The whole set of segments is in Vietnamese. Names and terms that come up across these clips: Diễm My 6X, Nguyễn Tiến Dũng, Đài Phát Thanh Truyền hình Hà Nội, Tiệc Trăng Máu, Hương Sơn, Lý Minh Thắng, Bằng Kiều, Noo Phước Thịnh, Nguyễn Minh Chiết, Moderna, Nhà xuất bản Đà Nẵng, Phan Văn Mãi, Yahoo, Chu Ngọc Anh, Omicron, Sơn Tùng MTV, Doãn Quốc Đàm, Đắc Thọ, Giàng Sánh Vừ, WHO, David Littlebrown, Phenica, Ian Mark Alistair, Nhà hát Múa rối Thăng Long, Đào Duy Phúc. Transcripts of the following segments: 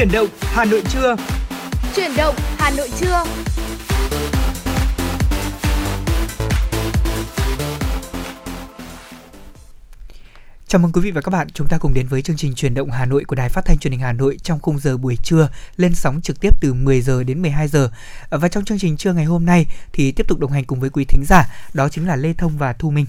Chuyển động Hà Nội trưa. Chuyển động Hà Nội trưa. Chào mừng quý vị và các bạn, chúng ta cùng đến với chương trình Chuyển động Hà Nội của Đài Phát Thanh Truyền hình Hà Nội trong khung giờ buổi trưa, lên sóng trực tiếp từ 10 giờ đến 12 giờ. Và trong chương trình trưa ngày hôm nay thì tiếp tục đồng hành cùng với quý thính giả, đó chính là Lê Thông và Thu Minh.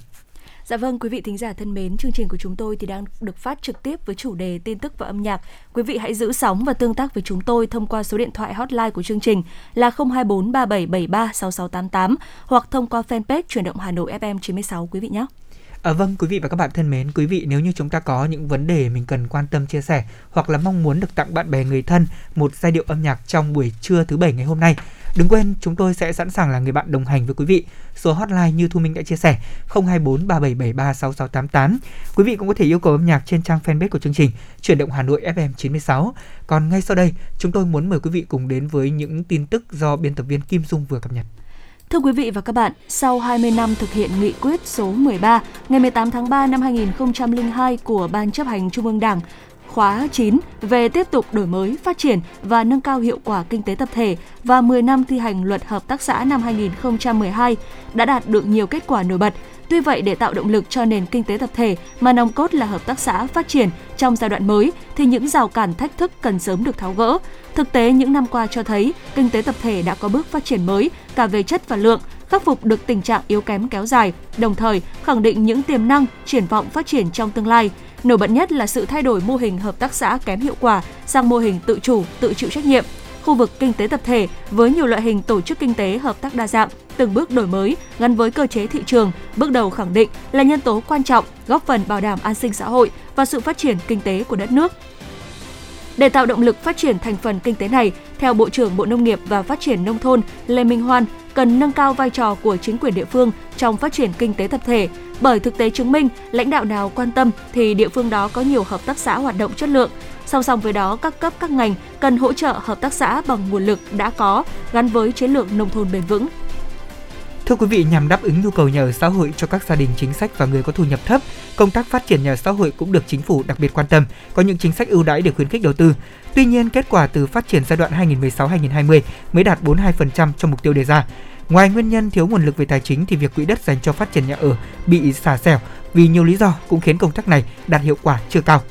Dạ vâng, quý vị thính giả thân mến, chương trình của chúng tôi thì đang được phát trực tiếp với chủ đề tin tức và âm nhạc. Quý vị hãy giữ sóng và tương tác với chúng tôi thông qua số điện thoại hotline của chương trình là 02437736688 hoặc thông qua fanpage Chuyển động Hà Nội FM 96 quý vị nhé. Vâng, quý vị và các bạn thân mến, quý vị nếu như chúng ta có những vấn đề mình cần quan tâm chia sẻ hoặc là mong muốn được tặng bạn bè người thân một giai điệu âm nhạc trong buổi trưa thứ Bảy ngày hôm nay, đừng quên chúng tôi sẽ sẵn sàng là người bạn đồng hành với quý vị. Số hotline như Thu Minh đã chia sẻ 02437736688. Quý vị cũng có thể yêu cầu âm nhạc trên trang fanpage của chương trình Chuyển động Hà Nội FM 96. Còn ngay sau đây, chúng tôi muốn mời quý vị cùng đến với những tin tức do biên tập viên Kim Dung vừa cập nhật. Thưa quý vị và các bạn, sau 20 năm thực hiện nghị quyết số 13 ngày 18 tháng 3 năm 2002 của Ban Chấp hành Trung ương Đảng khóa 9 về tiếp tục đổi mới, phát triển và nâng cao hiệu quả kinh tế tập thể và 10 năm thi hành Luật Hợp tác xã năm 2012 đã đạt được nhiều kết quả nổi bật. Tuy vậy, để tạo động lực cho nền kinh tế tập thể mà nòng cốt là hợp tác xã phát triển trong giai đoạn mới thì những rào cản thách thức cần sớm được tháo gỡ. Thực tế, những năm qua cho thấy kinh tế tập thể đã có bước phát triển mới cả về chất và lượng, khắc phục được tình trạng yếu kém kéo dài, đồng thời khẳng định những tiềm năng, triển vọng phát triển trong tương lai. Nổi bật nhất là sự thay đổi mô hình hợp tác xã kém hiệu quả sang mô hình tự chủ, tự chịu trách nhiệm. Khu vực kinh tế tập thể với nhiều loại hình tổ chức kinh tế hợp tác đa dạng, từng bước đổi mới gắn với cơ chế thị trường, bước đầu khẳng định là nhân tố quan trọng góp phần bảo đảm an sinh xã hội và sự phát triển kinh tế của đất nước. Để tạo động lực phát triển thành phần kinh tế này, theo Bộ trưởng Bộ Nông nghiệp và Phát triển Nông thôn Lê Minh Hoan, cần nâng cao vai trò của chính quyền địa phương trong phát triển kinh tế tập thể. Bởi thực tế chứng minh, lãnh đạo nào quan tâm thì địa phương đó có nhiều hợp tác xã hoạt động chất lượng. Song song với đó, các cấp các ngành cần hỗ trợ hợp tác xã bằng nguồn lực đã có, gắn với chiến lược nông thôn bền vững. Thưa quý vị, nhằm đáp ứng nhu cầu nhà ở xã hội cho các gia đình chính sách và người có thu nhập thấp, công tác phát triển nhà ở xã hội cũng được chính phủ đặc biệt quan tâm, có những chính sách ưu đãi để khuyến khích đầu tư. Tuy nhiên, kết quả từ phát triển giai đoạn 2016-2020 mới đạt 42% trong mục tiêu đề ra. Ngoài nguyên nhân thiếu nguồn lực về tài chính thì việc quỹ đất dành cho phát triển nhà ở bị xả xẻo vì nhiều lý do cũng khiến công tác này đạt hiệu quả chưa cao.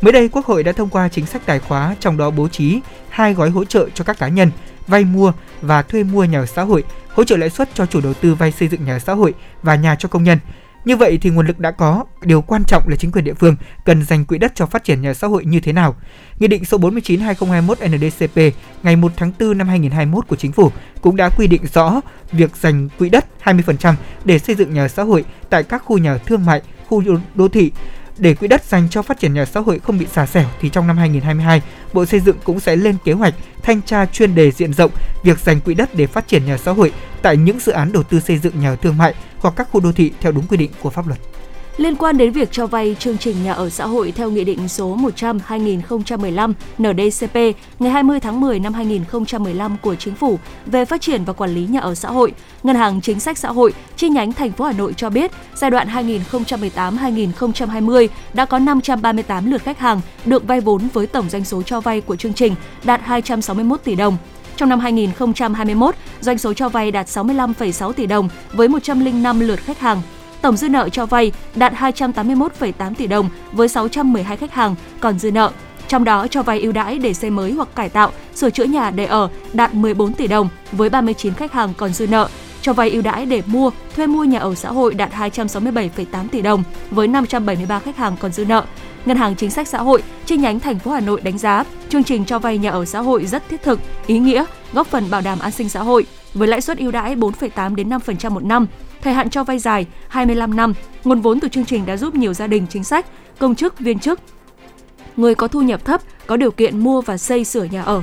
Mới đây, Quốc hội đã thông qua chính sách tài khóa, trong đó bố trí 2 gói hỗ trợ cho các cá nhân vay mua và thuê mua nhà ở xã hội, hỗ trợ lãi suất cho chủ đầu tư vay xây dựng nhà ở xã hội và nhà cho công nhân. Như vậy thì nguồn lực đã có, điều quan trọng là chính quyền địa phương cần dành quỹ đất cho phát triển nhà ở xã hội như thế nào. Nghị định số 49/2021 NDCP ngày 1 tháng 4 năm 2021 của Chính phủ cũng đã quy định rõ việc dành quỹ đất 20% để xây dựng nhà ở xã hội tại các khu nhà ở thương mại, khu đô thị. Để quỹ đất dành cho phát triển nhà ở xã hội không bị xả xẻo thì trong năm 2022, Bộ Xây dựng cũng sẽ lên kế hoạch thanh tra chuyên đề diện rộng việc dành quỹ đất để phát triển nhà ở xã hội tại những dự án đầu tư xây dựng nhà ở thương mại hoặc các khu đô thị theo đúng quy định của pháp luật. Liên quan đến việc cho vay chương trình nhà ở xã hội theo Nghị định số 100/2015 NDCP ngày 20 tháng 10 năm 2015 của Chính phủ về phát triển và quản lý nhà ở xã hội, Ngân hàng Chính sách Xã hội chi nhánh thành phố Hà Nội cho biết giai đoạn 2018-2020 đã có 538 lượt khách hàng được vay vốn với tổng doanh số cho vay của chương trình đạt 261 tỷ đồng. Trong năm 2021, doanh số cho vay đạt 65,6 tỷ đồng với 105 lượt khách hàng. Tổng dư nợ cho vay đạt 281,8 tỷ đồng với 612 khách hàng còn dư nợ. Trong đó cho vay ưu đãi để xây mới hoặc cải tạo, sửa chữa nhà để ở đạt 14 tỷ đồng với 39 khách hàng còn dư nợ. Cho vay ưu đãi để mua, thuê mua nhà ở xã hội đạt 267,8 tỷ đồng với 573 khách hàng còn dư nợ. Ngân hàng Chính sách Xã hội chi nhánh thành phố Hà Nội đánh giá chương trình cho vay nhà ở xã hội rất thiết thực, ý nghĩa, góp phần bảo đảm an sinh xã hội với lãi suất ưu đãi 4,8 đến 5% một năm, thời hạn cho vay dài 25 năm. Nguồn vốn từ chương trình đã giúp nhiều gia đình chính sách, công chức, viên chức, người có thu nhập thấp có điều kiện mua và xây sửa nhà ở.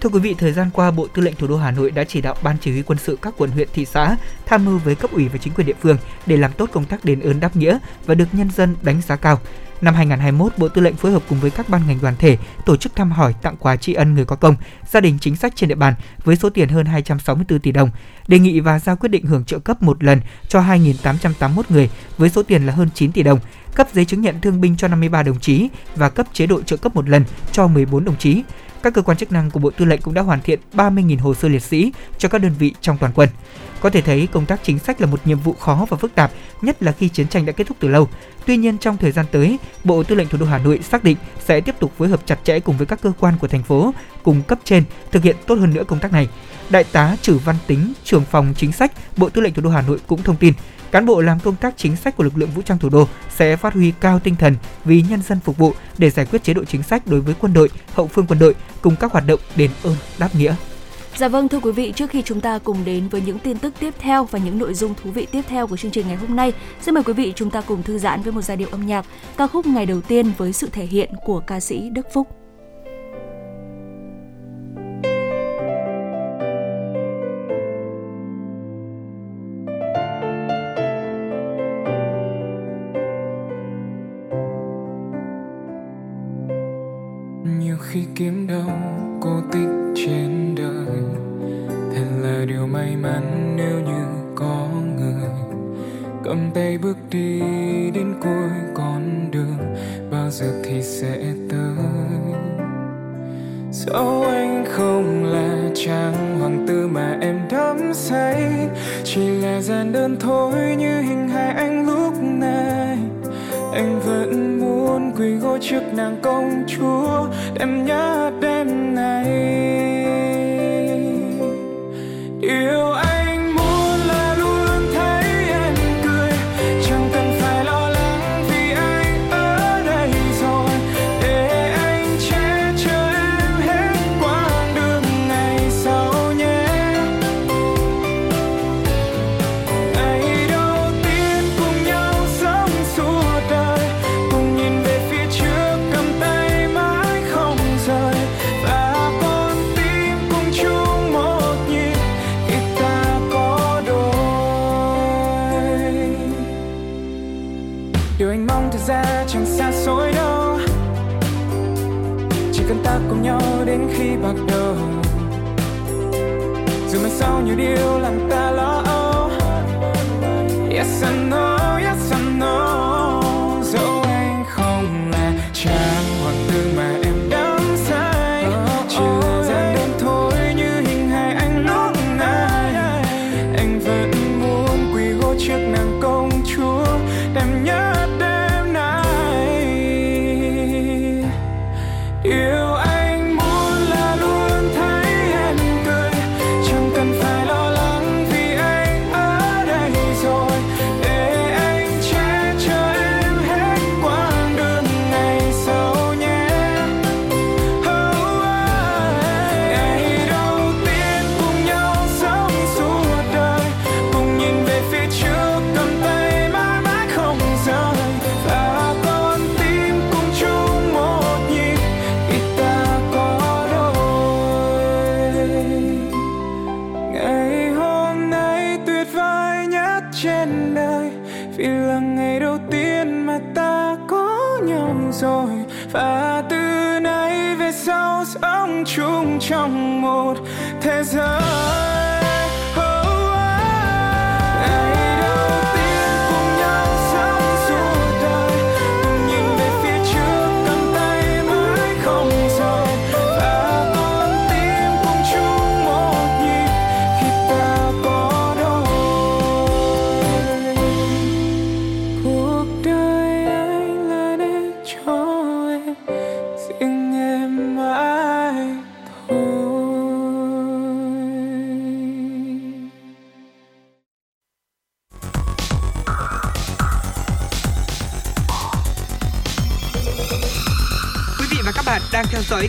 Thưa quý vị, thời gian qua, Bộ Tư lệnh Thủ đô Hà Nội đã chỉ đạo Ban Chỉ huy Quân sự các quận, huyện, thị xã tham mưu với cấp ủy và chính quyền địa phương để làm tốt công tác đền ơn đáp nghĩa và được nhân dân đánh giá cao. Năm 2021, Bộ Tư lệnh phối hợp cùng với các ban ngành đoàn thể tổ chức thăm hỏi, tặng quà tri ân người có công, gia đình chính sách trên địa bàn với số tiền hơn 264 tỷ đồng, đề nghị và ra quyết định hưởng trợ cấp một lần cho 2.881 người với số tiền là hơn 9 tỷ đồng, cấp giấy chứng nhận thương binh cho 53 đồng chí và cấp chế độ trợ cấp một lần cho 14 đồng chí. Các cơ quan chức năng của Bộ Tư lệnh cũng đã hoàn thiện 30.000 hồ sơ liệt sĩ cho các đơn vị trong toàn quân. Có thể thấy công tác chính sách là một nhiệm vụ khó và phức tạp, nhất là khi chiến tranh đã kết thúc từ lâu. Tuy nhiên, trong thời gian tới, Bộ Tư lệnh Thủ đô Hà Nội xác định sẽ tiếp tục phối hợp chặt chẽ cùng với các cơ quan của thành phố, cùng cấp trên thực hiện tốt hơn nữa công tác này. Đại tá Trử Văn Tính, trưởng phòng chính sách, Bộ Tư lệnh Thủ đô Hà Nội cũng thông tin, cán bộ làm công tác chính sách của lực lượng vũ trang thủ đô sẽ phát huy cao tinh thần vì nhân dân phục vụ để giải quyết chế độ chính sách đối với quân đội, hậu phương quân đội cùng các hoạt động đền ơn đáp nghĩa. Dạ vâng, thưa quý vị, trước khi chúng ta cùng đến với những tin tức tiếp theo và những nội dung thú vị tiếp theo của chương trình ngày hôm nay, xin mời quý vị chúng ta cùng thư giãn với một giai điệu âm nhạc, ca khúc Ngày Đầu Tiên với sự thể hiện của ca sĩ Đức Phúc. Nhiều khi kiếm đâu cô tích trên đời, thật là điều may mắn nếu như có người cầm tay bước đi đến cuối con đường bao giờ thì sẽ tới. Dẫu anh không là chàng hoàng tử mà em đắm say, chỉ là gian đơn thôi như hình hài anh lúc này, anh vẫn muốn quỳ gối trước nàng công chúa em nhớ đêm này. Điều anh muốn là luôn luôn thấy em cười, chẳng cần phải lo lắng vì anh ở đây rồi, để anh che chở em hết quãng đường ngày sau nhé. Ngày đầu tiên cùng nhau sống suốt đời, cùng nhìn về phía trước cầm tay mãi không rời, và con tim cùng chung một nhịp khi ta có đôi. Điều anh mong thực ra chẳng xa xôi đâu, chỉ cần ta cùng nhau đến khi bạc đầu, dù mai sau nhiều điều làm ta lo âu. Yes I know, yes I know. Dẫu anh không là chàng hoàng tử mà em đắm say, chỉ là gian đơn thôi như hình hài anh lúc này, anh vẫn muốn quỳ gối trước nàng công chúa em nhớ đêm nay. Yêu anh muốn là luôn thấy em cười, chẳng cần phải lo lắng vì anh ở đây rồi, để anh che chở em hết quãng đường ngày sau nhé. Oh, ngày đầu tiên cùng nhau sống suốt đời, cùng nhìn về phía trước cầm tay mãi mãi không rời, và con tim cùng chung một nhịp khi ta có đôi. Ngày hôm nay tuyệt vời nhất trên đời, vì là ngày đầu tiên mà ta có nhau rồi, và từ nay về sau sống chung trong một thế giới. Oh, ngày đầu tiên cùng nhau sống suốt đời, cùng nhìn về phía trước cầm tay mãi không rời, và con tim cùng chung một nhịp khi ta có đôi. Cuộc đời anh là để cho em, riêng em mãi thôi. Quý vị và các bạn đang theo dõi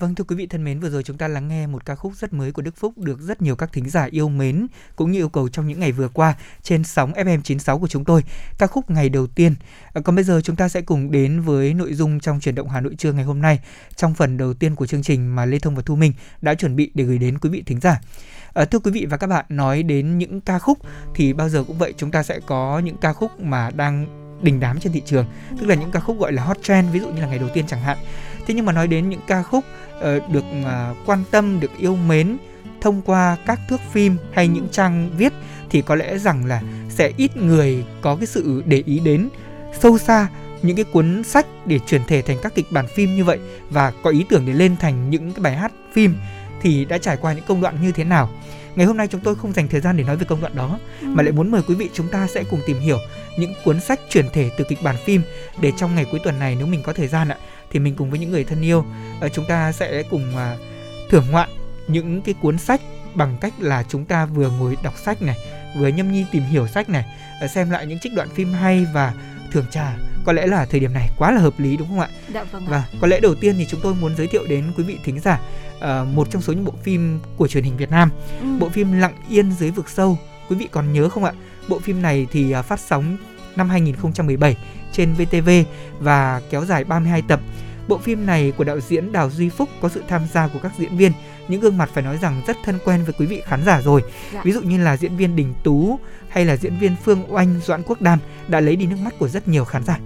Vâng, thưa quý vị thân mến, vừa rồi chúng ta lắng nghe một ca khúc rất mới của Đức Phúc được rất nhiều các thính giả yêu mến cũng như yêu cầu trong những ngày vừa qua trên sóng FM 96 của chúng tôi, ca khúc Ngày Đầu Tiên. Còn bây giờ chúng ta sẽ cùng đến với nội dung trong Chuyển động Hà Nội trưa ngày hôm nay, trong phần đầu tiên của chương trình mà Lê Thông và Thu Minh đã chuẩn bị để gửi đến quý vị thính giả. Thưa quý vị và các bạn, nói đến những ca khúc thì bao giờ cũng vậy, chúng ta sẽ có những ca khúc mà đang đình đám trên thị trường, tức là những ca khúc gọi là hot trend, ví dụ như là Ngày Đầu Tiên chẳng hạn. Thế nhưng mà nói đến những ca khúc được quan tâm, được yêu mến thông qua các thước phim hay những trang viết thì có lẽ rằng là sẽ ít người có cái sự để ý đến sâu xa những cái cuốn sách để chuyển thể thành các kịch bản phim như vậy, và có ý tưởng để lên thành những cái bài hát phim thì đã trải qua những công đoạn như thế nào. Ngày hôm nay chúng tôi không dành thời gian để nói về công đoạn đó, mà lại muốn mời quý vị chúng ta sẽ cùng tìm hiểu những cuốn sách chuyển thể từ kịch bản phim, để trong ngày cuối tuần này nếu mình có thời gian ạ, thì mình cùng với những người thân yêu, chúng ta sẽ cùng thưởng ngoạn những cái cuốn sách bằng cách là chúng ta vừa ngồi đọc sách này, vừa nhâm nhi tìm hiểu sách này, xem lại những trích đoạn phim hay và thưởng trà. Có lẽ là thời điểm này quá là hợp lý, đúng không ạ? Dạ vâng ạ. Và có lẽ đầu tiên thì chúng tôi muốn giới thiệu đến quý vị thính giả một trong số những bộ phim của truyền hình Việt Nam, bộ phim Lặng Yên Dưới Vực Sâu. Quý vị còn nhớ không ạ? Bộ phim này thì phát sóng năm 2017 trên VTV và kéo dài 32 tập. Bộ phim này của đạo diễn Đào Duy Phúc có sự tham gia của các diễn viên, những gương mặt phải nói rằng rất thân quen với quý vị khán giả rồi. Dạ. Ví dụ như là diễn viên Đình Tú hay là diễn viên Phương Oanh, Doãn Quốc Đàm đã lấy đi nước mắt của rất nhiều khán giả.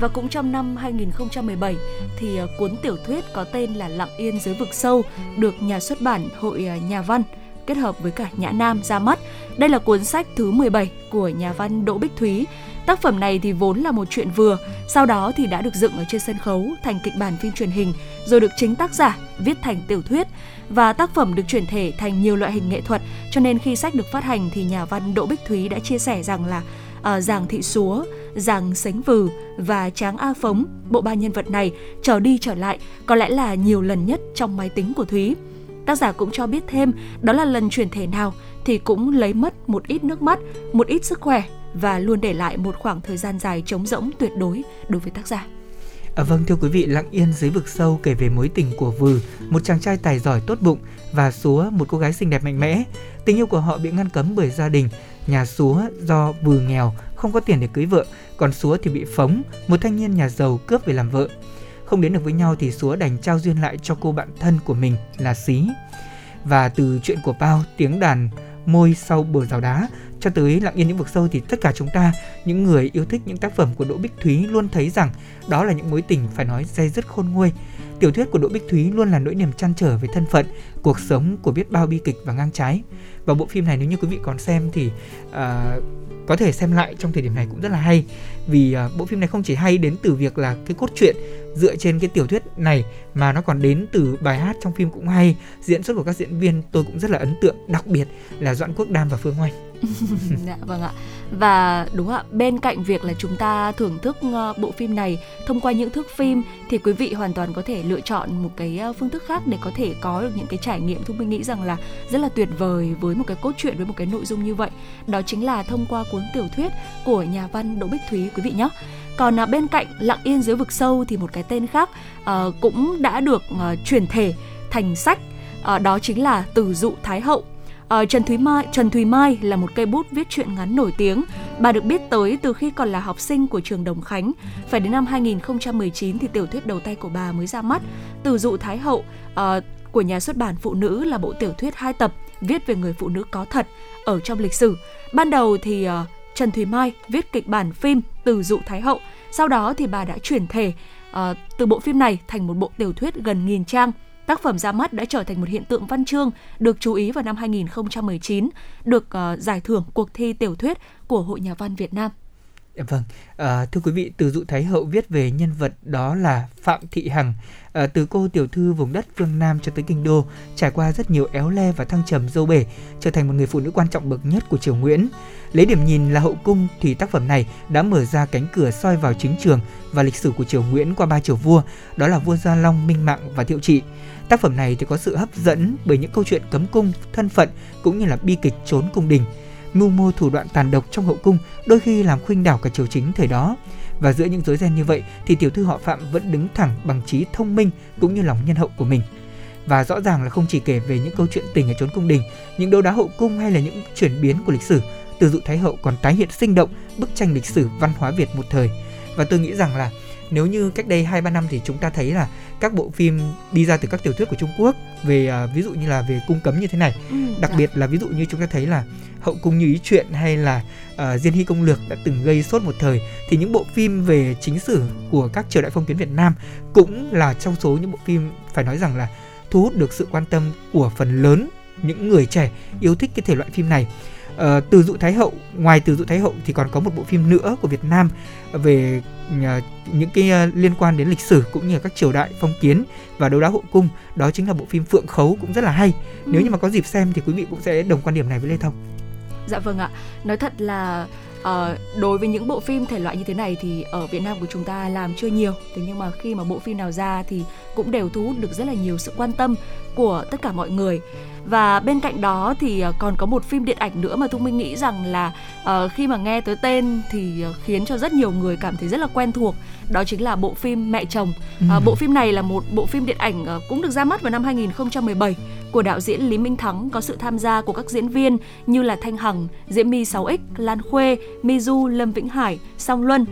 Và cũng trong năm 2017 thì cuốn tiểu thuyết có tên là Lặng Yên Dưới Vực Sâu được nhà xuất bản Hội Nhà Văn kết hợp với cả Nhã Nam ra mắt. Đây là cuốn sách thứ 17 của nhà văn Đỗ Bích Thúy. Tác phẩm này thì vốn là một chuyện vừa, sau đó thì đã được dựng ở trên sân khấu thành kịch bản phim truyền hình, rồi được chính tác giả viết thành tiểu thuyết. Và tác phẩm được chuyển thể thành nhiều loại hình nghệ thuật, cho nên khi sách được phát hành thì nhà văn Đỗ Bích Thúy đã chia sẻ rằng là Giàng Thị Súa, Giàng Sánh Vừ và Tráng A Phống, bộ ba nhân vật này trở đi trở lại có lẽ là nhiều lần nhất trong máy tính của Thúy. Tác giả cũng cho biết thêm đó là lần chuyển thể nào thì cũng lấy mất một ít nước mắt, một ít sức khỏe và luôn để lại một khoảng thời gian dài trống rỗng tuyệt đối đối với tác giả. Vâng, thưa quý vị, Lặng Yên Dưới Vực Sâu kể về mối tình của Vừ, một chàng trai tài giỏi tốt bụng, và Súa, một cô gái xinh đẹp mạnh mẽ. Tình yêu của họ bị ngăn cấm bởi gia đình. Nhà Súa do Vừ nghèo, không có tiền để cưới vợ, còn Súa thì bị Phóng, một thanh niên nhà giàu, cướp về làm vợ. Không đến được với nhau thì Súa đành trao duyên lại cho cô bạn thân của mình là Xí. Và từ Chuyện Của Pao, Tiếng Đàn Môi Sau Bờ Rào Đá cho tới Lặng Yên Những Vực Sâu thì tất cả chúng ta, những người yêu thích những tác phẩm của Đỗ Bích Thúy, luôn thấy rằng đó là những mối tình phải nói day dứt khôn nguôi. Tiểu thuyết của Đỗ Bích Thúy luôn là nỗi niềm trăn trở về thân phận, cuộc sống của biết bao bi kịch và ngang trái. Và bộ phim này nếu như quý vị còn xem thì có thể xem lại trong thời điểm này cũng rất là hay, vì bộ phim này không chỉ hay đến từ việc là cái cốt truyện dựa trên cái tiểu thuyết này, mà nó còn đến từ bài hát trong phim cũng hay. Diễn xuất của các diễn viên tôi cũng rất là ấn tượng, đặc biệt là Doãn Quốc Đam và Phương Oanh. Dạ, vâng ạ. Và đúng ạ, bên cạnh việc là chúng ta thưởng thức bộ phim này thông qua những thước phim thì quý vị hoàn toàn có thể lựa chọn một cái phương thức khác để có thể có được những cái trải nghiệm Thu Minh nghĩ rằng là rất là tuyệt vời với một cái cốt truyện, với một cái nội dung như vậy. Đó chính là thông qua cuốn tiểu thuyết của nhà văn Đỗ Bích Thúy, quý vị nhé. Còn bên cạnh Lặng Yên Dưới Vực Sâu thì một cái tên khác cũng đã được chuyển thể thành sách, đó chính là Từ Dụ Thái Hậu. Trần Thùy Mai là một cây bút viết truyện ngắn nổi tiếng. Bà được biết tới từ khi còn là học sinh của trường Đồng Khánh. Phải đến năm 2019 thì tiểu thuyết đầu tay của bà mới ra mắt. Từ Dụ Thái Hậu của nhà xuất bản Phụ Nữ là bộ tiểu thuyết 2 tập viết về người phụ nữ có thật ở trong lịch sử. Ban đầu thì Trần Thùy Mai viết kịch bản phim Từ Dụ Thái Hậu. Sau đó thì bà đã chuyển thể từ bộ phim này thành một bộ tiểu thuyết gần 1000 trang. Tác phẩm ra mắt đã trở thành một hiện tượng văn chương, được chú ý vào năm 2019, được giải thưởng cuộc thi tiểu thuyết của Hội Nhà Văn Việt Nam. Vâng, thưa quý vị, Từ Dụ Thái Hậu viết về nhân vật đó là Phạm Thị Hằng, từ cô tiểu thư vùng đất phương Nam cho tới kinh đô, trải qua rất nhiều éo le và thăng trầm dâu bể, trở thành một người phụ nữ quan trọng bậc nhất của triều Nguyễn. Lấy điểm nhìn là hậu cung thì tác phẩm này đã mở ra cánh cửa soi vào chính trường và lịch sử của triều Nguyễn qua 3 triều vua, đó là vua Gia Long, Minh Mạng và Thiệu Trị. Tác phẩm này thì có sự hấp dẫn bởi những câu chuyện cấm cung, thân phận cũng như là bi kịch trốn cung đình. mưu mô thủ đoạn tàn độc trong hậu cung, đôi khi làm khuynh đảo cả triều chính thời đó. Và giữa những rối ren như vậy thì tiểu thư họ Phạm vẫn đứng thẳng bằng trí thông minh cũng như lòng nhân hậu của mình. Và rõ ràng là không chỉ kể về những câu chuyện tình ở chốn cung đình, những đấu đá hậu cung hay là những chuyển biến của lịch sử, Từ Dụ Thái Hậu còn tái hiện sinh động bức tranh lịch sử văn hóa Việt một thời. Và tôi nghĩ rằng là nếu như cách đây 2-3 năm thì chúng ta thấy là các bộ phim đi ra từ các tiểu thuyết của Trung Quốc về ví dụ như là về cung cấm như thế này. Đặc biệt là ví dụ như chúng ta thấy là Hậu cung Như Ý Truyện hay là Diên Hy Công Lược đã từng gây sốt một thời, thì những bộ phim về chính sử của các triều đại phong kiến Việt Nam cũng là trong số những bộ phim phải nói rằng là thu hút được sự quan tâm của phần lớn những người trẻ yêu thích cái thể loại phim này. Từ Dụ Thái Hậu, ngoài Từ Dụ Thái Hậu thì còn có một bộ phim nữa của Việt Nam về những cái liên quan đến lịch sử cũng như các triều đại phong kiến và đấu đá hậu cung, đó chính là bộ phim Phượng Khấu, cũng rất là hay. Nếu như mà có dịp xem thì quý vị cũng sẽ đồng quan điểm này với Lê Thông. Dạ vâng ạ, nói thật là đối với những bộ phim thể loại như thế này thì ở Việt Nam của chúng ta làm chưa nhiều. Thế nhưng mà khi mà bộ phim nào ra thì cũng đều thu hút được rất là nhiều sự quan tâm của tất cả mọi người. Và bên cạnh đó thì còn có một phim điện ảnh nữa mà Thu Minh nghĩ rằng là khi mà nghe tới tên thì khiến cho rất nhiều người cảm thấy rất là quen thuộc. Đó chính là bộ phim Mẹ Chồng. Bộ phim này là một bộ phim điện ảnh cũng được ra mắt vào năm 2017 của đạo diễn Lý Minh Thắng, có sự tham gia của các diễn viên như là Thanh Hằng, Diễm My 6X, Lan Khuê, My Du, Lâm Vĩnh Hải, Song Luân.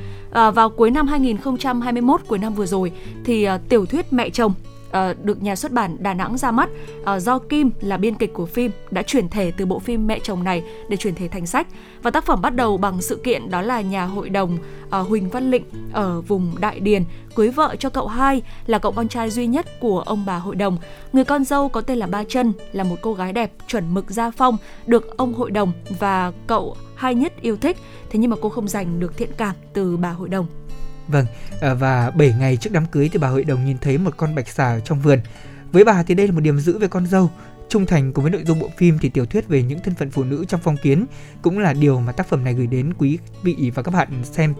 Vào cuối năm 2021, cuối năm vừa rồi, thì tiểu thuyết Mẹ Chồng được nhà xuất bản Đà Nẵng ra mắt, do Kim là biên kịch của phim đã chuyển thể từ bộ phim Mẹ Chồng này để chuyển thể thành sách. Và tác phẩm bắt đầu bằng sự kiện đó là nhà hội đồng Huỳnh Văn Lịnh ở vùng Đại Điền cưới vợ cho cậu hai là cậu con trai duy nhất của ông bà hội đồng. Người con dâu có tên là Ba Chân là một cô gái đẹp chuẩn mực gia phong, được ông hội đồng và cậu hai nhất yêu thích. Thế nhưng mà cô không giành được thiện cảm từ bà hội đồng. Vâng, và 7 ngày trước đám cưới thì bà hội đồng nhìn thấy một con bạch xà ở trong vườn. Với bà thì đây là một điểm giữ về con dâu. Trung thành cùng với nội dung bộ phim thì tiểu thuyết về những thân phận phụ nữ trong phong kiến cũng là điều mà tác phẩm này gửi đến quý vị và các bạn xem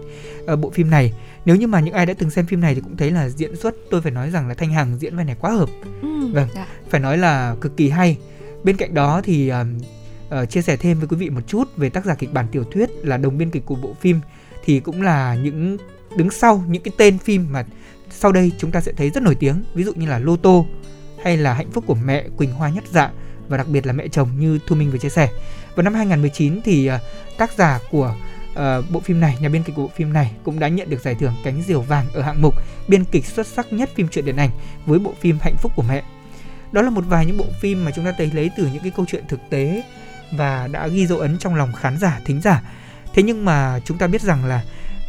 bộ phim này. Nếu như mà những ai đã từng xem phim này thì cũng thấy là diễn xuất, tôi phải nói rằng là Thanh Hằng diễn vai này quá hợp. Vâng, phải nói là cực kỳ hay. Bên cạnh đó thì chia sẻ thêm với quý vị một chút về tác giả kịch bản tiểu thuyết là đồng biên kịch của bộ phim, thì cũng là những đứng sau những cái tên phim mà sau đây chúng ta sẽ thấy rất nổi tiếng, ví dụ như là Lô Tô hay là Hạnh Phúc Của Mẹ, Quỳnh Hoa Nhất Dạ và đặc biệt là Mẹ Chồng như Thu Minh vừa chia sẻ. Vào năm 2019 thì tác giả của bộ phim này, nhà biên kịch của bộ phim này cũng đã nhận được giải thưởng Cánh Diều Vàng ở hạng mục biên kịch xuất sắc nhất phim truyện điện ảnh với bộ phim Hạnh Phúc Của Mẹ. Đó là một vài những bộ phim mà chúng ta thấy lấy từ những cái câu chuyện thực tế và đã ghi dấu ấn trong lòng khán giả, thính giả. Thế nhưng mà chúng ta biết rằng là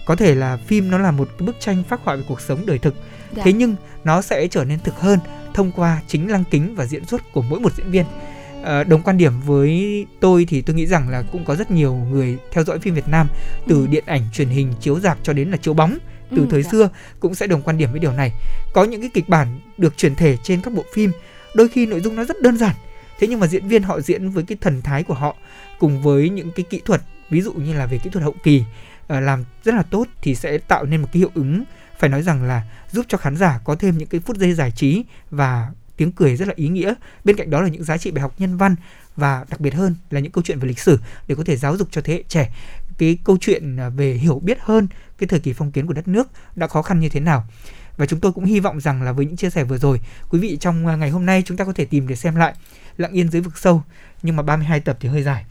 có thể là phim nó là một bức tranh phác họa về cuộc sống đời thực. Thế nhưng nó sẽ trở nên thực hơn thông qua chính lăng kính và diễn xuất của mỗi một diễn viên. Đồng quan điểm với tôi thì tôi nghĩ rằng là cũng có rất nhiều người theo dõi phim Việt Nam từ điện ảnh, truyền hình, chiếu rạp cho đến là chiếu bóng từ thời xưa cũng sẽ đồng quan điểm với điều này. Có những cái kịch bản được chuyển thể trên các bộ phim, đôi khi nội dung nó rất đơn giản, thế nhưng mà diễn viên họ diễn với cái thần thái của họ cùng với những cái kỹ thuật, ví dụ như là về kỹ thuật hậu kỳ làm rất là tốt thì sẽ tạo nên một cái hiệu ứng phải nói rằng là giúp cho khán giả có thêm những cái phút giây giải trí và tiếng cười rất là ý nghĩa. Bên cạnh đó là những giá trị bài học nhân văn và đặc biệt hơn là những câu chuyện về lịch sử để có thể giáo dục cho thế hệ trẻ cái câu chuyện về hiểu biết hơn cái thời kỳ phong kiến của đất nước đã khó khăn như thế nào. Và chúng tôi cũng hy vọng rằng là với những chia sẻ vừa rồi, quý vị trong ngày hôm nay chúng ta có thể tìm để xem lại Lặng Yên Dưới Vực Sâu, nhưng mà 32 tập thì hơi dài.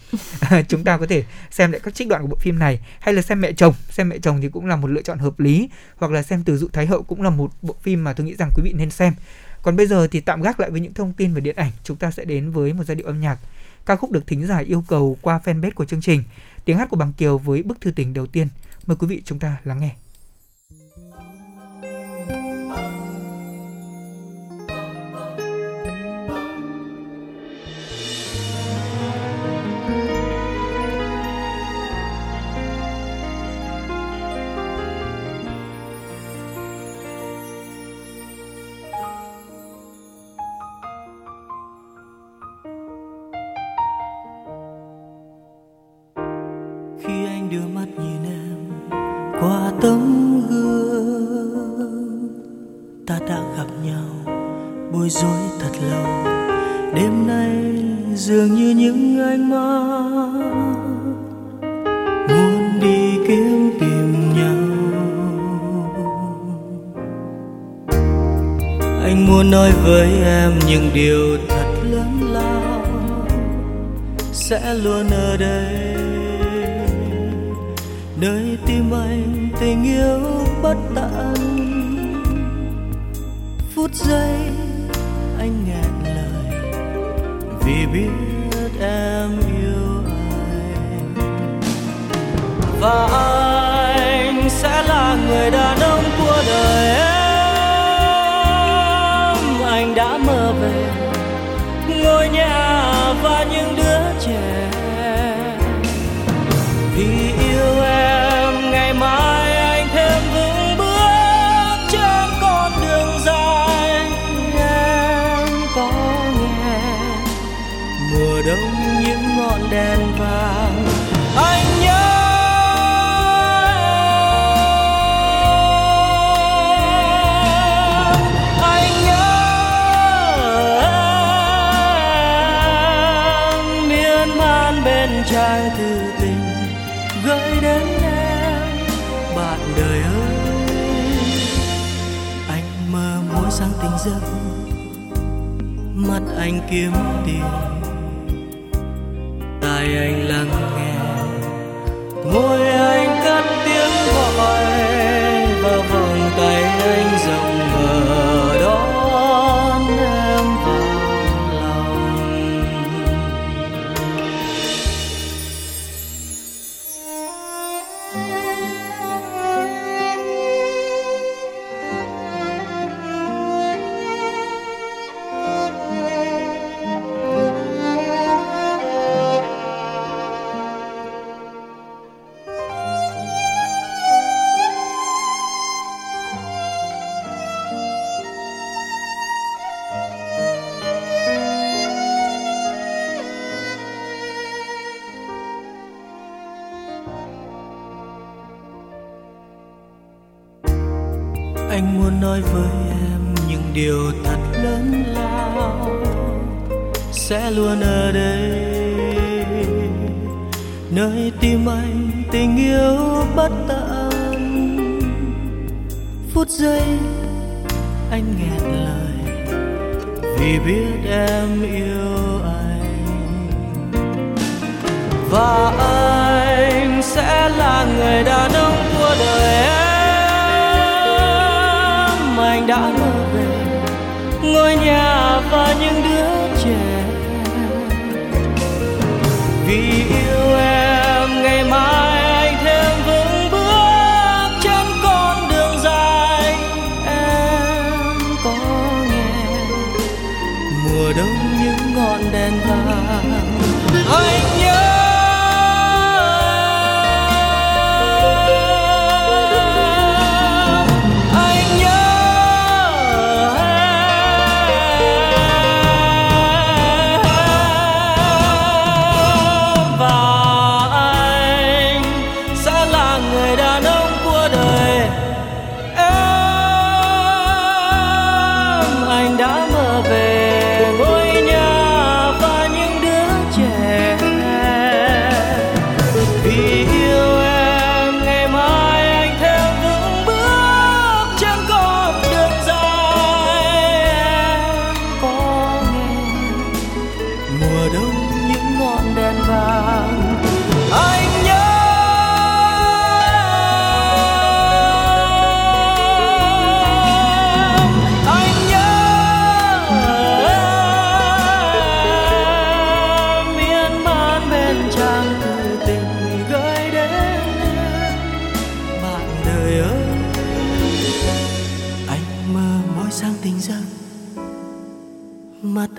Chúng ta có thể xem lại các trích đoạn của bộ phim này, hay là xem Mẹ Chồng. Xem Mẹ Chồng thì cũng là một lựa chọn hợp lý, hoặc là xem Từ Dụ Thái Hậu cũng là một bộ phim mà tôi nghĩ rằng quý vị nên xem. Còn bây giờ thì tạm gác lại với những thông tin về điện ảnh, chúng ta sẽ đến với một giai điệu âm nhạc. Ca khúc được thính giả yêu cầu qua fanpage của chương trình, tiếng hát của Bằng Kiều với Bức Thư Tình Đầu Tiên. Mời quý vị chúng ta lắng nghe. Dường như những ánh mắt kiếm tìm nhau. Anh muốn nói với em những điều thật lớn lao sẽ luôn ở đây, nơi tim anh tình yêu bất tận. Phút giây anh nghẹn lời vì biết em yêu anh, và anh sẽ là người đàn ông của đời em. Anh đã mơ về ngôi nhà và những đứa trẻ, vì yêu em ngày mai anh thêm vững bước trên con đường dài. Em có nghe mùa đông những ngọn đèn vàng, anh nhớ em miên man bên trang thư tình gửi đến em. Bạn đời ơi, anh mơ mỗi sáng tỉnh giấc mắt anh kiếm tìm, tai anh lắng nghe môi anh cất tiếng gọi, và vòng tay anh rộng mở đón em vào lòng. Anh muốn nói với em những điều thật lớn lao sẽ luôn ở đây, nơi tim anh tình yêu bất tận. Phút giây anh nghẹn lời vì biết em yêu anh, và anh sẽ là người đàn ông của đời em. Anh đã mơ về ngôi nhà và những đứa trẻ, vì yêu em ngày mai anh thêm vững bước trên con đường dài. Em có nghe mùa đông những ngọn đèn vàng, anh nhớ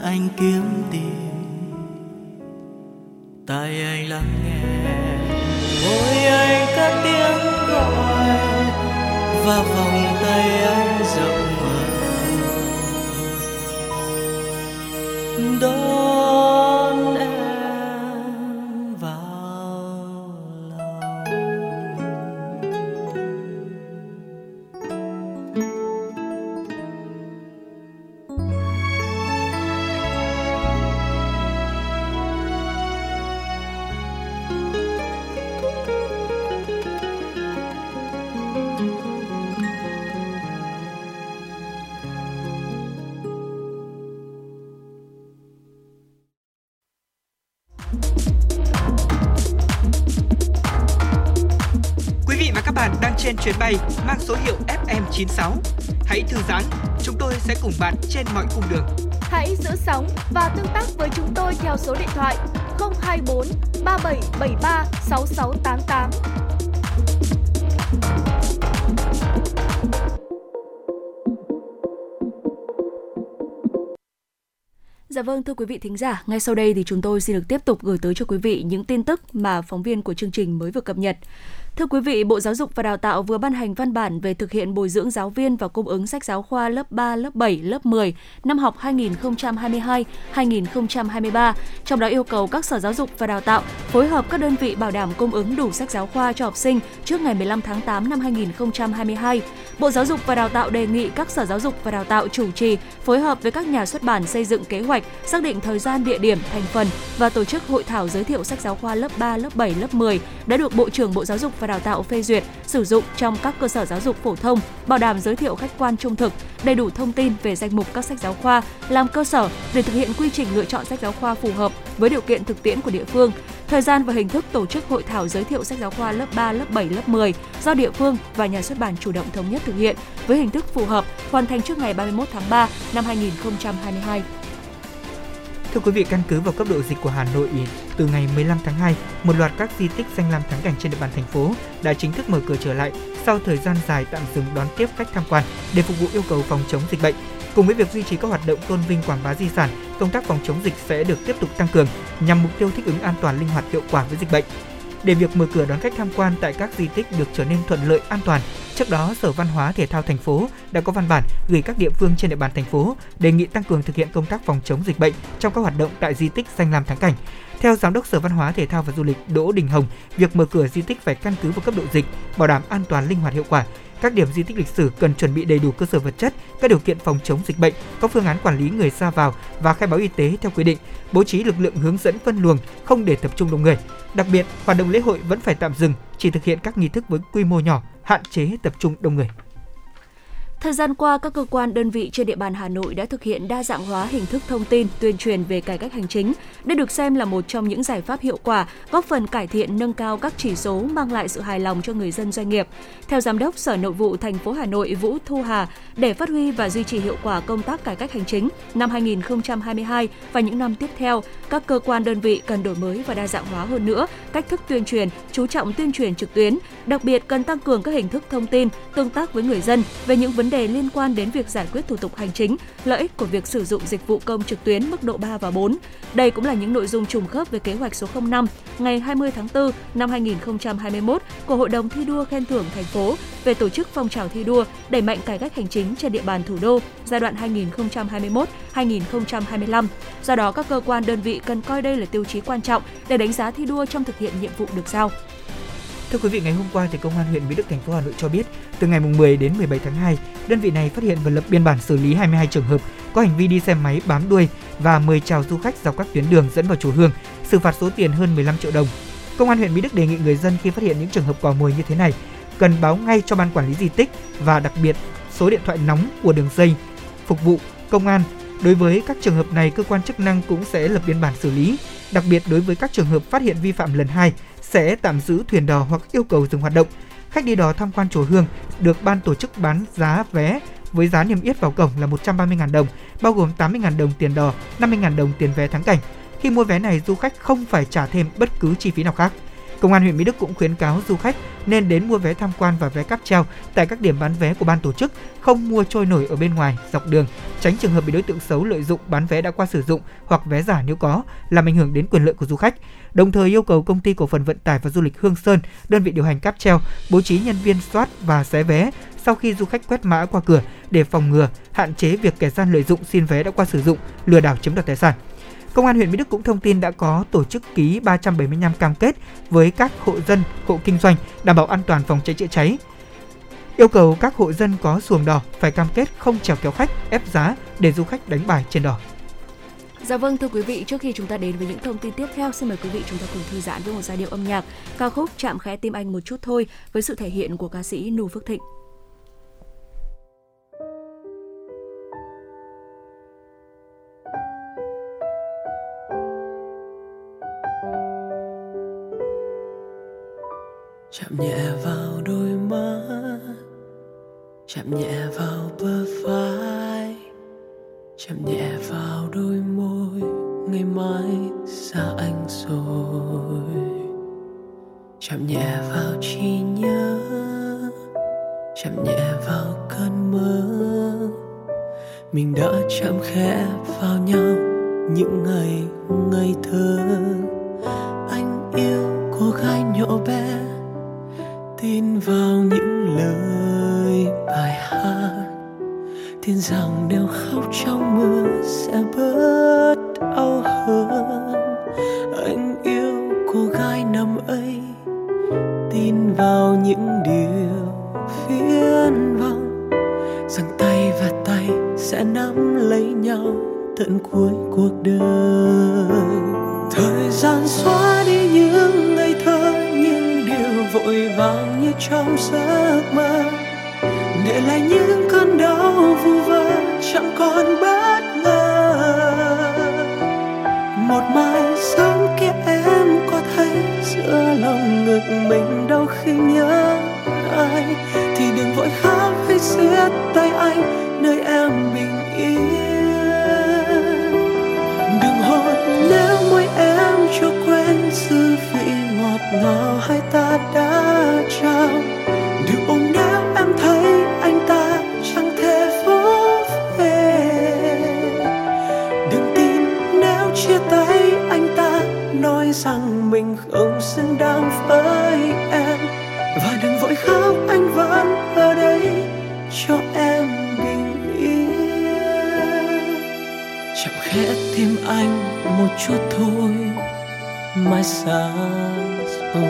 anh kiếm tìm, tai anh lắng nghe môi anh cất tiếng gọi, và vòng tay anh rộng mở đón em vào lòng. bạn đang trên chuyến bay mang số hiệu FM 96. Hãy thư giãn, chúng tôi sẽ cùng bạn trên mọi cung đường. Hãy giữ sóng và tương tác với chúng tôi theo số điện thoại 024 3773 6688. Dạ vâng, thưa quý vị thính giả, ngay sau đây thì chúng tôi xin được tiếp tục gửi tới cho quý vị những tin tức mà phóng viên của chương trình mới vừa cập nhật. Thưa quý vị, Bộ Giáo dục và Đào tạo vừa ban hành văn bản về thực hiện bồi dưỡng giáo viên và cung ứng sách giáo khoa lớp 3, lớp 7, lớp 10 năm học 2022-2023, trong đó yêu cầu các Sở Giáo dục và Đào tạo phối hợp các đơn vị bảo đảm cung ứng đủ sách giáo khoa cho học sinh trước ngày 15 tháng 8 năm 2022. Bộ Giáo dục và Đào tạo đề nghị các Sở Giáo dục và Đào tạo chủ trì phối hợp với các nhà xuất bản xây dựng kế hoạch, xác định thời gian, địa điểm, thành phần và tổ chức hội thảo giới thiệu sách giáo khoa lớp 3, lớp 7, lớp 10 đã được Bộ trưởng Bộ Giáo dục và Đào tạo phê duyệt sử dụng trong các cơ sở giáo dục phổ thông, bảo đảm giới thiệu khách quan, trung thực, đầy đủ thông tin về danh mục các sách giáo khoa làm cơ sở để thực hiện quy trình lựa chọn sách giáo khoa phù hợp với điều kiện thực tiễn của địa phương. Thời gian và hình thức tổ chức hội thảo giới thiệu sách giáo khoa lớp 3, lớp 7, lớp 10 do địa phương và nhà xuất bản chủ động thống nhất thực hiện với hình thức phù hợp, hoàn thành trước ngày 31 tháng 3 năm 2022. Thưa quý vị, căn cứ vào cấp độ dịch của Hà Nội, từ ngày 15 tháng 2, một loạt các di tích danh lam thắng cảnh trên địa bàn thành phố đã chính thức mở cửa trở lại sau thời gian dài tạm dừng đón tiếp khách tham quan để phục vụ yêu cầu phòng chống dịch bệnh. Cùng với việc duy trì các hoạt động tôn vinh quảng bá di sản, công tác phòng chống dịch sẽ được tiếp tục tăng cường nhằm mục tiêu thích ứng an toàn, linh hoạt, hiệu quả với dịch bệnh. Để việc mở cửa đón khách tham quan tại các di tích được trở nên thuận lợi, an toàn, trước đó Sở Văn hóa Thể thao thành phố đã có văn bản gửi các địa phương trên địa bàn thành phố đề nghị tăng cường thực hiện công tác phòng chống dịch bệnh trong các hoạt động tại di tích danh lam thắng cảnh. Theo Giám đốc Sở Văn hóa Thể thao và Du lịch Đỗ Đình Hồng, việc mở cửa di tích phải căn cứ vào cấp độ dịch, bảo đảm an toàn, linh hoạt, hiệu quả. Các điểm di tích lịch sử cần chuẩn bị đầy đủ cơ sở vật chất, các điều kiện phòng chống dịch bệnh, có phương án quản lý người ra vào và khai báo y tế theo quy định, bố trí lực lượng hướng dẫn phân luồng, không để tập trung đông người. Đặc biệt, hoạt động lễ hội vẫn phải tạm dừng, chỉ thực hiện các nghi thức với quy mô nhỏ, hạn chế tập trung đông người. Thời gian qua, các cơ quan đơn vị trên địa bàn Hà Nội đã thực hiện đa dạng hóa hình thức thông tin, tuyên truyền về cải cách hành chính. Đây được xem là một trong những giải pháp hiệu quả, góp phần cải thiện, nâng cao các chỉ số, mang lại sự hài lòng cho người dân, doanh nghiệp. Theo Giám đốc Sở Nội vụ thành phố Hà Nội Vũ Thu Hà, để phát huy và duy trì hiệu quả công tác cải cách hành chính năm 2022 và những năm tiếp theo, các cơ quan đơn vị cần đổi mới và đa dạng hóa hơn nữa cách thức tuyên truyền, chú trọng tuyên truyền trực tuyến, đặc biệt cần tăng cường các hình thức thông tin, tương tác với người dân về những vấn đề liên quan đến việc giải quyết thủ tục hành chính, lợi ích của việc sử dụng dịch vụ công trực tuyến mức độ 3 và 4. Đây cũng là những nội dung trùng khớp với kế hoạch số 05 ngày 20 tháng 4 năm 2021 của Hội đồng thi đua khen thưởng thành phố về tổ chức phong trào thi đua đẩy mạnh cải cách hành chính trên địa bàn thủ đô giai đoạn 2021-2025. Do đó, các cơ quan đơn vị cần coi đây là tiêu chí quan trọng để đánh giá thi đua trong thực hiện nhiệm vụ được giao. Thưa quý vị, ngày hôm qua thì Công an huyện Mỹ Đức, thành phố Hà Nội cho biết, từ ngày 10 đến 17 tháng 2, đơn vị này phát hiện và lập biên bản xử lý 22 trường hợp có hành vi đi xe máy bám đuôi và mời chào du khách dọc các tuyến đường dẫn vào chùa Hương, xử phạt số tiền hơn 15 triệu đồng. Công an huyện Mỹ Đức đề nghị người dân khi phát hiện những trường hợp cò mồi như thế này, cần báo ngay cho ban quản lý di tích và đặc biệt số điện thoại nóng của đường dây phục vụ công an. Đối với các trường hợp này, cơ quan chức năng cũng sẽ lập biên bản xử lý. Đặc biệt đối với các trường hợp phát hiện vi phạm lần 2, sẽ tạm giữ thuyền đò hoặc yêu cầu dừng hoạt động. Khách đi đò tham quan chùa Hương được ban tổ chức bán giá vé với giá niêm yết vào cổng là 130.000 đồng, bao gồm 80.000 đồng tiền đò, 50.000 đồng tiền vé thắng cảnh. Khi mua vé này, du khách không phải trả thêm bất cứ chi phí nào khác. Công an huyện Mỹ Đức cũng khuyến cáo du khách nên đến mua vé tham quan và vé cáp treo tại các điểm bán vé của ban tổ chức, không mua trôi nổi ở bên ngoài, dọc đường, tránh trường hợp bị đối tượng xấu lợi dụng bán vé đã qua sử dụng hoặc vé giả nếu có, làm ảnh hưởng đến quyền lợi của du khách. Đồng thời yêu cầu Công ty Cổ phần Vận tải và Du lịch Hương Sơn, đơn vị điều hành cáp treo, bố trí nhân viên soát và xé vé sau khi du khách quét mã qua cửa để phòng ngừa, hạn chế việc kẻ gian lợi dụng xin vé đã qua sử dụng, lừa đảo chiếm đoạt tài sản. Công an huyện Mỹ Đức cũng thông tin đã có tổ chức ký 375 cam kết với các hộ dân, hộ kinh doanh đảm bảo an toàn phòng cháy chữa cháy. Yêu cầu các hộ dân có xuồng đò phải cam kết không trèo kéo khách, ép giá để du khách đánh bài trên đò. Dạ vâng, thưa quý vị, trước khi chúng ta đến với những thông tin tiếp theo, xin mời quý vị chúng ta cùng thư giãn với một giai điệu âm nhạc, ca khúc Chạm khẽ tim anh một chút thôi với sự thể hiện của ca sĩ Noo Phước Thịnh. Chạm nhẹ vào đôi mắt, chạm nhẹ vào bờ vai, chạm nhẹ vào đôi môi. Ngày mai xa anh rồi. Chạm nhẹ vào trí nhớ, chạm nhẹ vào cơn mơ. Mình đã chạm khẽ vào nhau những ngày ngây thơ. Anh yêu cô gái nhỏ bé, tin vào những lời bài hát, tin rằng nếu khóc trong mưa sẽ bớt đau hơn. Anh yêu cô gái năm ấy, tin vào những điều viển vông, rằng tay và tay sẽ nắm lấy nhau tận cuối cuộc đời. Thời gian xóa đi những ngày thơ, những điều vội vàng như trong giấc mơ, để lại những cơn đau vu vơ chẳng còn bất ngờ. Một mai sáng kia em có thấy giữa lòng ngực mình đau khi nhớ ai, thì đừng vội khóc hay siết tay anh nơi em bình yên. Đừng hôn nếu môi em chưa quên dư vị ngọt ngào hai ta đã trao. Đừng ôm nếu em thấy anh ta chẳng thể vỗ về. Đừng tin nếu chia tay anh ta nói rằng mình không xứng đáng với em. Và đừng vội khóc, anh vẫn ở đây cho em bình yên. Chạm khẽ tim anh một chút thôi, mai xa rồi.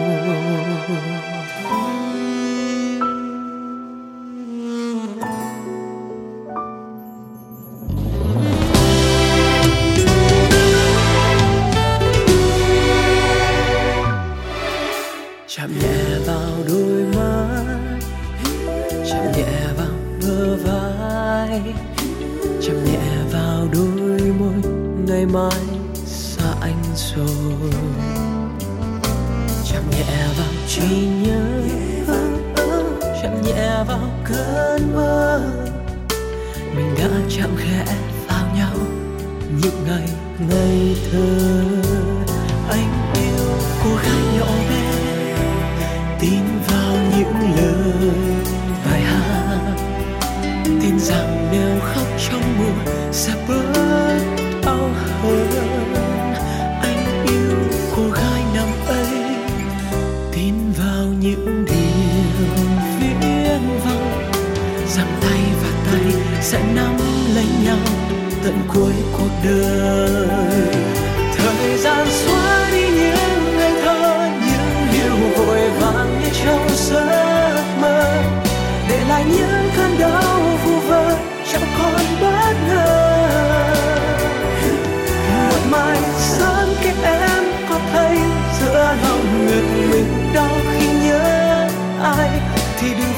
Đừng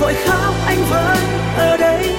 vội khóc, anh vẫn ở đây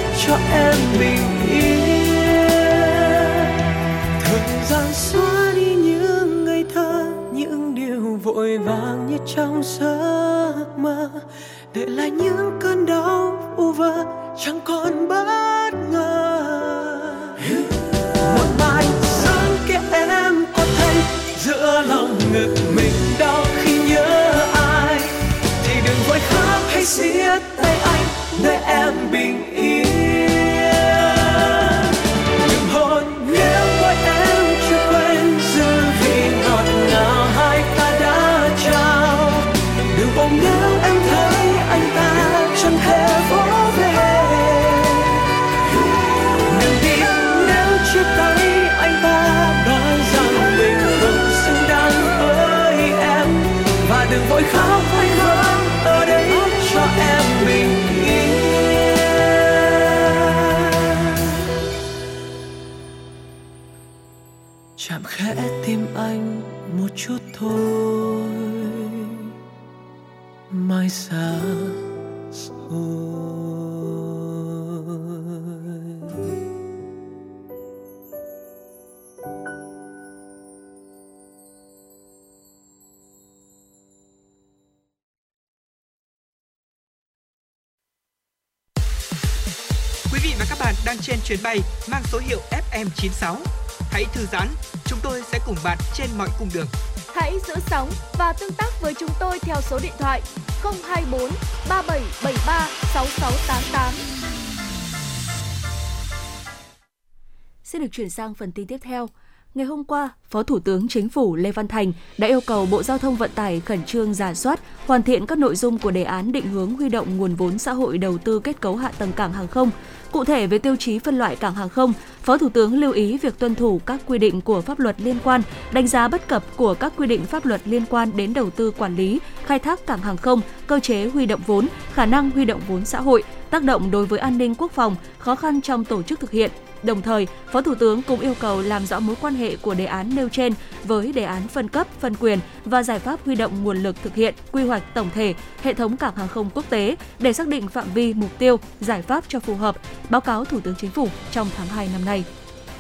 cho em mình. chút thôi, mai xa rồi. Quý vị và các bạn đang trên chuyến bay mang số hiệu FM 96. Hãy thư giãn, chúng tôi sẽ cùng bạn trên mọi cung đường. Hãy giữ sóng và tương tác với chúng tôi theo số điện thoại 024 3773 6688. Sẽ được chuyển sang phần tin tiếp theo. Ngày hôm qua, Phó Thủ tướng Chính phủ Lê Văn Thành đã yêu cầu Bộ Giao thông Vận tải khẩn trương rà soát, hoàn thiện các nội dung của đề án định hướng huy động nguồn vốn xã hội đầu tư kết cấu hạ tầng cảng hàng không. Cụ thể về tiêu chí phân loại cảng hàng không, Phó Thủ tướng lưu ý việc tuân thủ các quy định của pháp luật liên quan, đánh giá bất cập của các quy định pháp luật liên quan đến đầu tư quản lý, khai thác cảng hàng không, cơ chế huy động vốn, khả năng huy động vốn xã hội, tác động đối với an ninh quốc phòng, khó khăn trong tổ chức thực hiện. Đồng thời, Phó Thủ tướng cũng yêu cầu làm rõ mối quan hệ của đề án nêu trên với đề án phân cấp, phân quyền và giải pháp huy động nguồn lực thực hiện quy hoạch tổng thể hệ thống cảng hàng không quốc tế để xác định phạm vi, mục tiêu, giải pháp cho phù hợp, báo cáo Thủ tướng Chính phủ trong tháng 2 năm nay.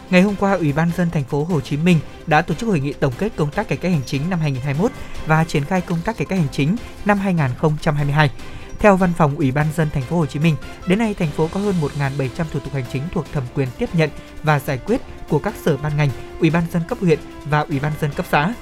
Ngày hôm qua, Ủy ban nhân dân thành phố Hồ Chí Minh đã tổ chức hội nghị tổng kết công tác cải cách hành chính năm 2021 và triển khai công tác cải cách hành chính năm 2022. Theo Văn phòng Ủy ban nhân dân thành phố Hồ Chí Minh, đến nay thành phố có hơn 1.700 thủ tục hành chính thuộc thẩm quyền tiếp nhận và giải quyết của các sở ban ngành, Ủy ban nhân dân cấp huyện và Ủy ban nhân dân cấp xã.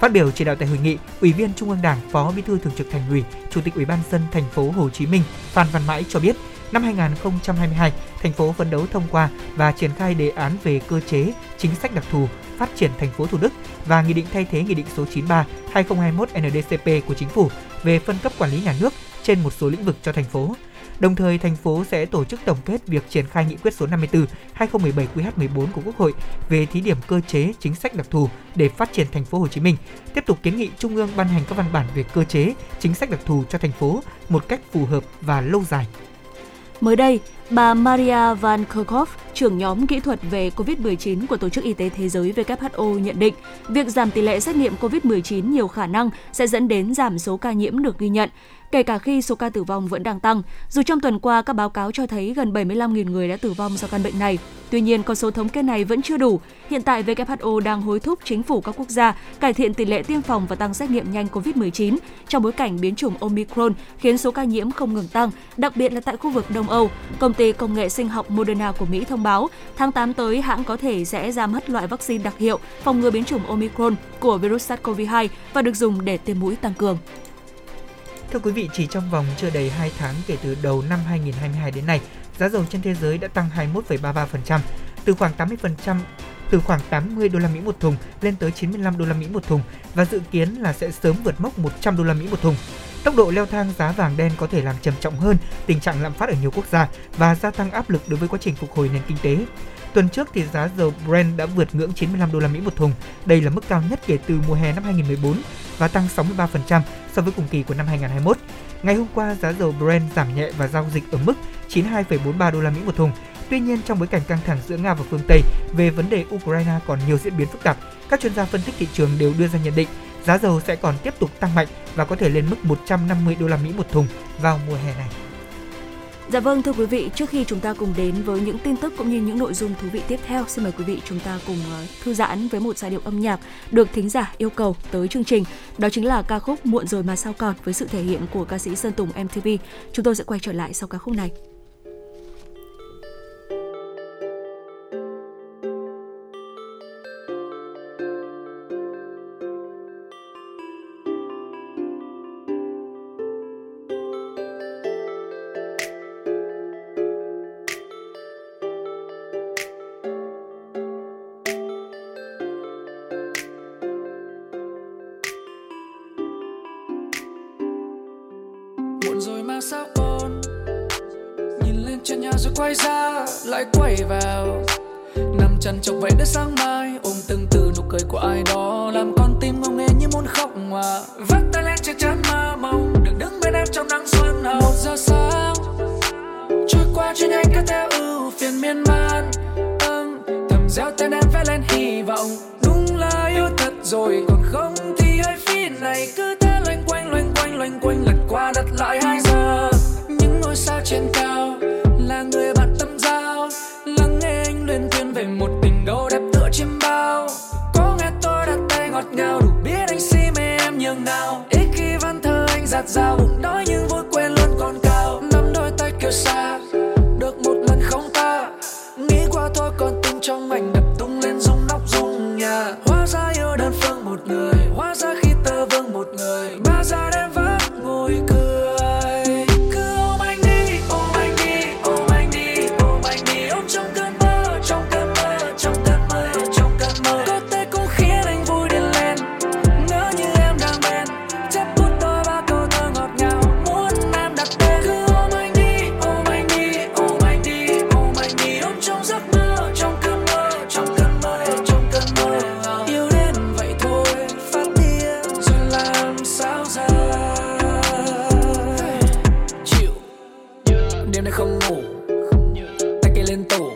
Phát biểu chỉ đạo tại hội nghị, Ủy viên Trung ương Đảng, Phó Bí thư Thường trực Thành ủy, Chủ tịch Ủy ban nhân dân thành phố Hồ Chí Minh Phan Văn Mãi cho biết, năm 2022, thành phố phấn đấu thông qua và triển khai đề án về cơ chế, chính sách đặc thù phát triển thành phố Thủ Đức và nghị định thay thế nghị định số 93/2021/NDCP của Chính phủ về phân cấp quản lý nhà nước trên một số lĩnh vực cho thành phố. Đồng thời, thành phố sẽ tổ chức tổng kết việc triển khai nghị quyết số 54/2017/QH14 của Quốc hội về thí điểm cơ chế chính sách đặc thù để phát triển thành phố Hồ Chí Minh, tiếp tục kiến nghị Trung ương ban hành các văn bản về cơ chế chính sách đặc thù cho thành phố một cách phù hợp và lâu dài. Mới đây, bà Maria Van Kerkhove, trưởng nhóm kỹ thuật về COVID-19 của Tổ chức Y tế Thế giới WHO nhận định, việc giảm tỷ lệ xét nghiệm COVID-19 nhiều khả năng sẽ dẫn đến giảm số ca nhiễm được ghi nhận, kể cả khi số ca tử vong vẫn đang tăng. Dù trong tuần qua, các báo cáo cho thấy gần 75.000 người đã tử vong do căn bệnh này. Tuy nhiên, con số thống kê này vẫn chưa đủ. Hiện tại, WHO đang hối thúc chính phủ các quốc gia cải thiện tỷ lệ tiêm phòng và tăng xét nghiệm nhanh COVID-19 trong bối cảnh biến chủng Omicron khiến số ca nhiễm không ngừng tăng, đặc biệt là tại khu vực Đông Âu. Công ty công nghệ sinh học Moderna của Mỹ thông báo, tháng 8 tới, hãng có thể sẽ ra mắt loại vaccine đặc hiệu phòng ngừa biến chủng Omicron của virus SARS-CoV-2 và được dùng để tiêm mũi tăng cường. Thưa quý vị, chỉ trong vòng chưa đầy 2 tháng kể từ đầu năm 2022 đến nay, giá dầu trên thế giới đã tăng 21,33%, từ khoảng 80 đô la Mỹ một thùng lên tới 95 đô la Mỹ một thùng và dự kiến là sẽ sớm vượt mốc 100 đô la Mỹ một thùng. Tốc độ leo thang giá vàng đen có thể làm trầm trọng hơn tình trạng lạm phát ở nhiều quốc gia và gia tăng áp lực đối với quá trình phục hồi nền kinh tế. Tuần trước thì giá dầu Brent đã vượt ngưỡng 95 đô la Mỹ một thùng, đây là mức cao nhất kể từ mùa hè năm 2014 và tăng 63% so với cùng kỳ của năm 2021. Ngày hôm qua, giá dầu Brent giảm nhẹ và giao dịch ở mức 92,43 đô la Mỹ một thùng. Tuy nhiên, trong bối cảnh căng thẳng giữa Nga và phương Tây về vấn đề Ukraine còn nhiều diễn biến phức tạp, các chuyên gia phân tích thị trường đều đưa ra nhận định giá dầu sẽ còn tiếp tục tăng mạnh và có thể lên mức 150 đô la Mỹ một thùng vào mùa hè này. Dạ vâng, thưa quý vị, trước khi chúng ta cùng đến với những tin tức cũng như những nội dung thú vị tiếp theo, xin mời quý vị chúng ta cùng thư giãn với một giai điệu âm nhạc được thính giả yêu cầu tới chương trình. Đó chính là ca khúc Muộn Rồi Mà Sao Còn với sự thể hiện của ca sĩ Sơn Tùng MTV. Chúng tôi sẽ quay trở lại sau ca khúc này. Vào nằm chăn chọc vậy đến sáng mai, ôm từng từ nụ cười của ai đó làm con tim ngông nghênh như muốn khóc mà vắt tay lên che chắn mơ mộng được đứng bên em trong nắng xuân hồng. 1 giờ sáng trôi qua chuyện anh cứ theo ưu phiền miên man thầm gieo tên em vẽ lên hy vọng đúng là yêu thật rồi còn không thì này cứ thế loanh quanh lật qua đặt lại 2 giờ. Những ngôi sao trên cao là người bạn tâm giao, lắng nghe anh luyên thuyên về một tình đâu đẹp tựa chiêm bao. Có nghe tôi đặt tay ngọt ngào, đủ biết anh si mê em nhường nào. Ít khi văn thơ anh giạt dao, bụng đói nhưng vui quên luôn còn cao. Nắm đôi tay kiều xa, được một lần không ta, nghĩ qua thôi còn tình trong mảnh đập tung lên rung nóc rung nhà. Hóa ra yêu đơn phương một người, hóa ra khi tơ vương một người, ba ra đêm vác ngồi cười. Cứ ôm anh đi, ôm anh đi, ôm anh đi, ôm anh đi, ôm trong cơn mơ, trong cơn mơ, trong cơn mơ, trong cơn mơ. Có thể cũng khiến anh vui điên lên, ngỡ như em đang bên, chép bút tôi 3 câu thơ ngọt ngào, muốn em đặt tên. Cứ ôm anh đi, ôm anh đi, ôm anh đi, ôm anh đi, ôm trong giấc mơ, trong cơn mơ, trong cơn mơ, trong cơn mơ. Yêu đến vậy thôi, phát điên rồi làm sao giờ? Chịu, đêm nay không ngủ, tay kia lên tủ,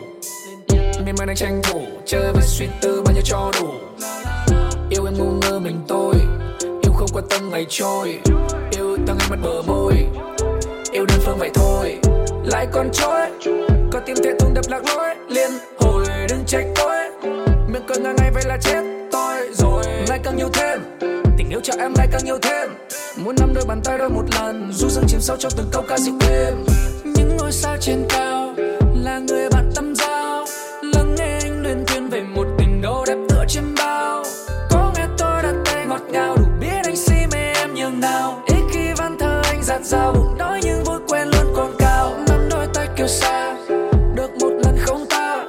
miên man đang tranh thủ, chơi với suy tư bao nhiêu cho đủ. Yêu em ngu ngơ mình tôi, yêu không quan tâm ngày trôi, yêu ta ngay mặt bờ môi, yêu đơn phương vậy thôi, lại còn chối, có tim thế tung đập lạc lối, liên hồi đừng trách tôi, miệng cười ngang ngay vậy là chết tôi rồi. Lại càng nhiều thêm, tình yêu cho em lại càng nhiều thêm, muốn nắm đôi bàn tay đôi một lần, du dương chìm sâu trong từng câu ca dịu êm. Những ngôi sao trên cao là người bạn tâm giao, lắng nghe anh luyên thuyên về một tình đâu đẹp tựa chiêm bao. Có nghe tôi đặt tay ngọt ngào, đủ biết anh si mê em nhường nào. Ít khi văn thơ anh giạt dao, bụng đói nhưng vui quên luôn còn cao. Nắm đôi tay kiều xa, được một lần không ta,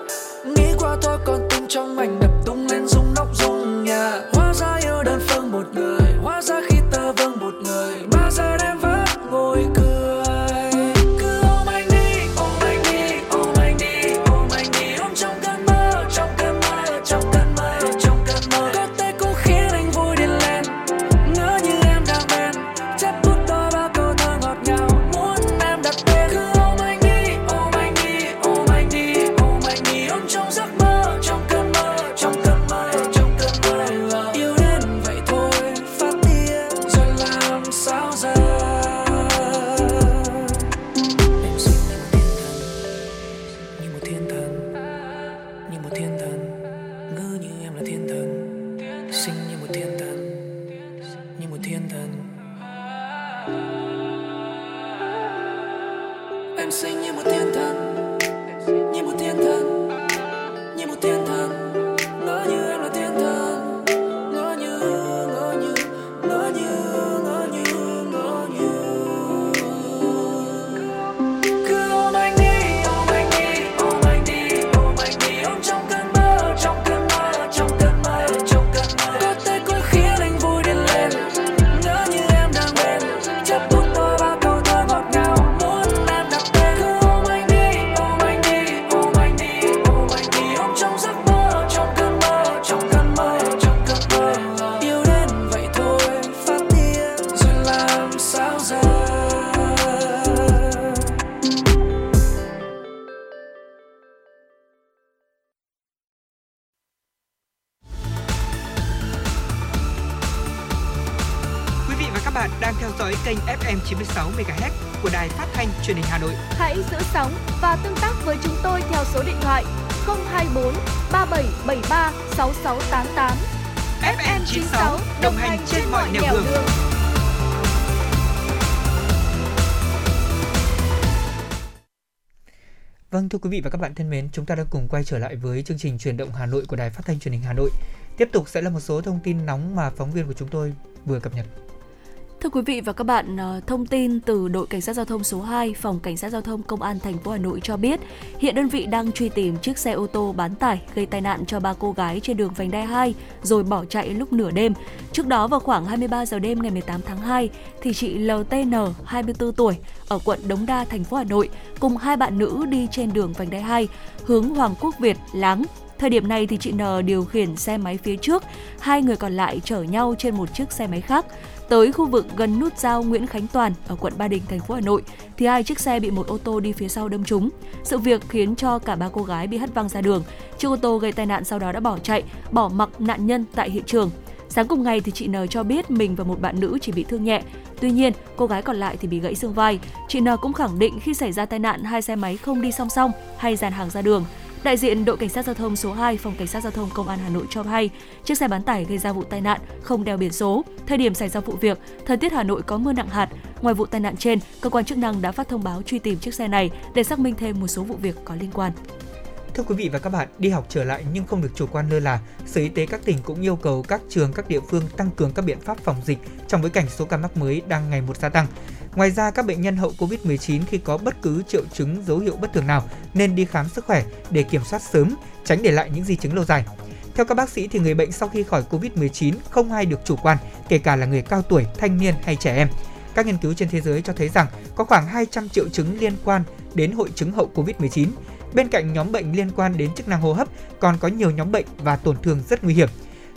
nghĩ qua thôi còn tình trong mảnh đập tung lên rung nóc rung nhà. Hóa ra yêu đơn phương một người, hóa ra khi tơ vương một người, 3 giờ đêm vác ngồi cười. Cứ ôm anh đi, ôm anh đi, ôm anh đi, ôm anh đi, ôm trong cơn mơ, trong cơn mơ, trong cơn mơ, trong cơn mơ. Có thể cũng khiến anh vui điên lên, ngỡ như em đang bên, chép bút tôi 3 câu thơ ngọt ngào, muốn em đặt tên. Cứ ôm anh đi, ôm anh đi, ôm anh đi, ôm anh đi, ôm trong giấc mơ, trong cơn mơ, trong cơn mơ, trong cơn mơ. Yêu đến vậy thôi, phát điên rồi làm sao giờ? Em xin anh thiên thần, như một thiên thần, như một thiên thần, ngỡ như em là thiên thần, xinh như một thiên thần, như một thiên thần. Em xinh như một thiên thần, như một thiên thần, như một thiên thần, ngỡ như em là thiên thần, ngỡ như, ngỡ như, ngỡ như, ngỡ như, ngỡ như. Cứ ôm anh đi, ôm anh đi, ôm anh đi, ôm anh đi, ôm trong cơn mơ, trong cơn mơ, trong cơn mơ, trong cơn mơ. Có thể cũng khiến anh vui điên lên, ngỡ như em đang bên, chép bút tôi 3 câu thơ ngọt ngào, muốn em đặt tên. Cứ ôm anh đi, ôm anh đi, ôm anh đi, ôm anh đi, ôm trong giấc mơ, trong cơn mơ, trong cơn mơ, trong cơn mơ. Yêu đến vậy thôi, phát điên rồi làm sao giờ? Quý vị và các bạn đang theo dõi kênh FM 96 MHz của Đài Phát Thanh Truyền hình Hà Nội. Hãy giữ sóng và tương tác với chúng tôi theo số điện thoại 024 3773 6688. FM 96 đồng hành trên mọi nẻo đường. Vâng, thưa quý vị và các bạn thân mến, chúng ta đã cùng quay trở lại với chương trình Chuyển động Hà Nội của Đài Phát thanh Truyền hình Hà Nội. Tiếp tục sẽ là một số thông tin nóng mà phóng viên của chúng tôi vừa cập nhật. Thưa quý vị và các bạn, thông tin từ đội cảnh sát giao thông số 2, phòng cảnh sát giao thông công an thành phố Hà Nội cho biết, hiện đơn vị đang truy tìm chiếc xe ô tô bán tải gây tai nạn cho 3 cô gái trên đường vành đai 2 rồi bỏ chạy lúc nửa đêm. Trước đó vào khoảng 23 giờ đêm ngày 18 tháng 2 thì chị LTN 24 tuổi ở quận Đống Đa thành phố Hà Nội cùng 2 bạn nữ đi trên đường vành đai 2 hướng Hoàng Quốc Việt Láng. Thời điểm này thì chị N điều khiển xe máy phía trước, 2 người còn lại chở nhau trên một chiếc xe máy khác. Tới khu vực gần nút giao Nguyễn Khánh Toàn ở quận Ba Đình, thành phố Hà Nội thì 2 chiếc xe bị một ô tô đi phía sau đâm trúng. Sự việc khiến cho cả 3 cô gái bị hất văng ra đường. Chiếc ô tô gây tai nạn sau đó đã bỏ chạy, bỏ mặc nạn nhân tại hiện trường. Sáng cùng ngày thì chị N cho biết mình và một bạn nữ chỉ bị thương nhẹ, tuy nhiên cô gái còn lại thì bị gãy xương vai. Chị N cũng khẳng định khi xảy ra tai nạn, hai xe máy không đi song song hay dàn hàng ra đường. Đại diện đội cảnh sát giao thông số 2 phòng cảnh sát giao thông công an Hà Nội cho hay, chiếc xe bán tải gây ra vụ tai nạn không đeo biển số. Thời điểm xảy ra vụ việc, thời tiết Hà Nội có mưa nặng hạt. Ngoài vụ tai nạn trên, cơ quan chức năng đã phát thông báo truy tìm chiếc xe này để xác minh thêm một số vụ việc có liên quan. Thưa quý vị và các bạn, đi học trở lại nhưng không được chủ quan lơ là. Sở Y tế các tỉnh cũng yêu cầu các trường, các địa phương tăng cường các biện pháp phòng dịch trong bối cảnh số ca mắc mới đang ngày một gia tăng. Ngoài ra, các bệnh nhân hậu Covid-19 khi có bất cứ triệu chứng dấu hiệu bất thường nào nên đi khám sức khỏe để kiểm soát sớm, tránh để lại những di chứng lâu dài. Theo các bác sĩ thì người bệnh sau khi khỏi Covid-19 không ai được chủ quan, kể cả là người cao tuổi, thanh niên hay trẻ em. Các nghiên cứu trên thế giới cho thấy rằng có khoảng 200 triệu chứng liên quan đến hội chứng hậu Covid-19. Bên cạnh nhóm bệnh liên quan đến chức năng hô hấp, còn có nhiều nhóm bệnh và tổn thương rất nguy hiểm.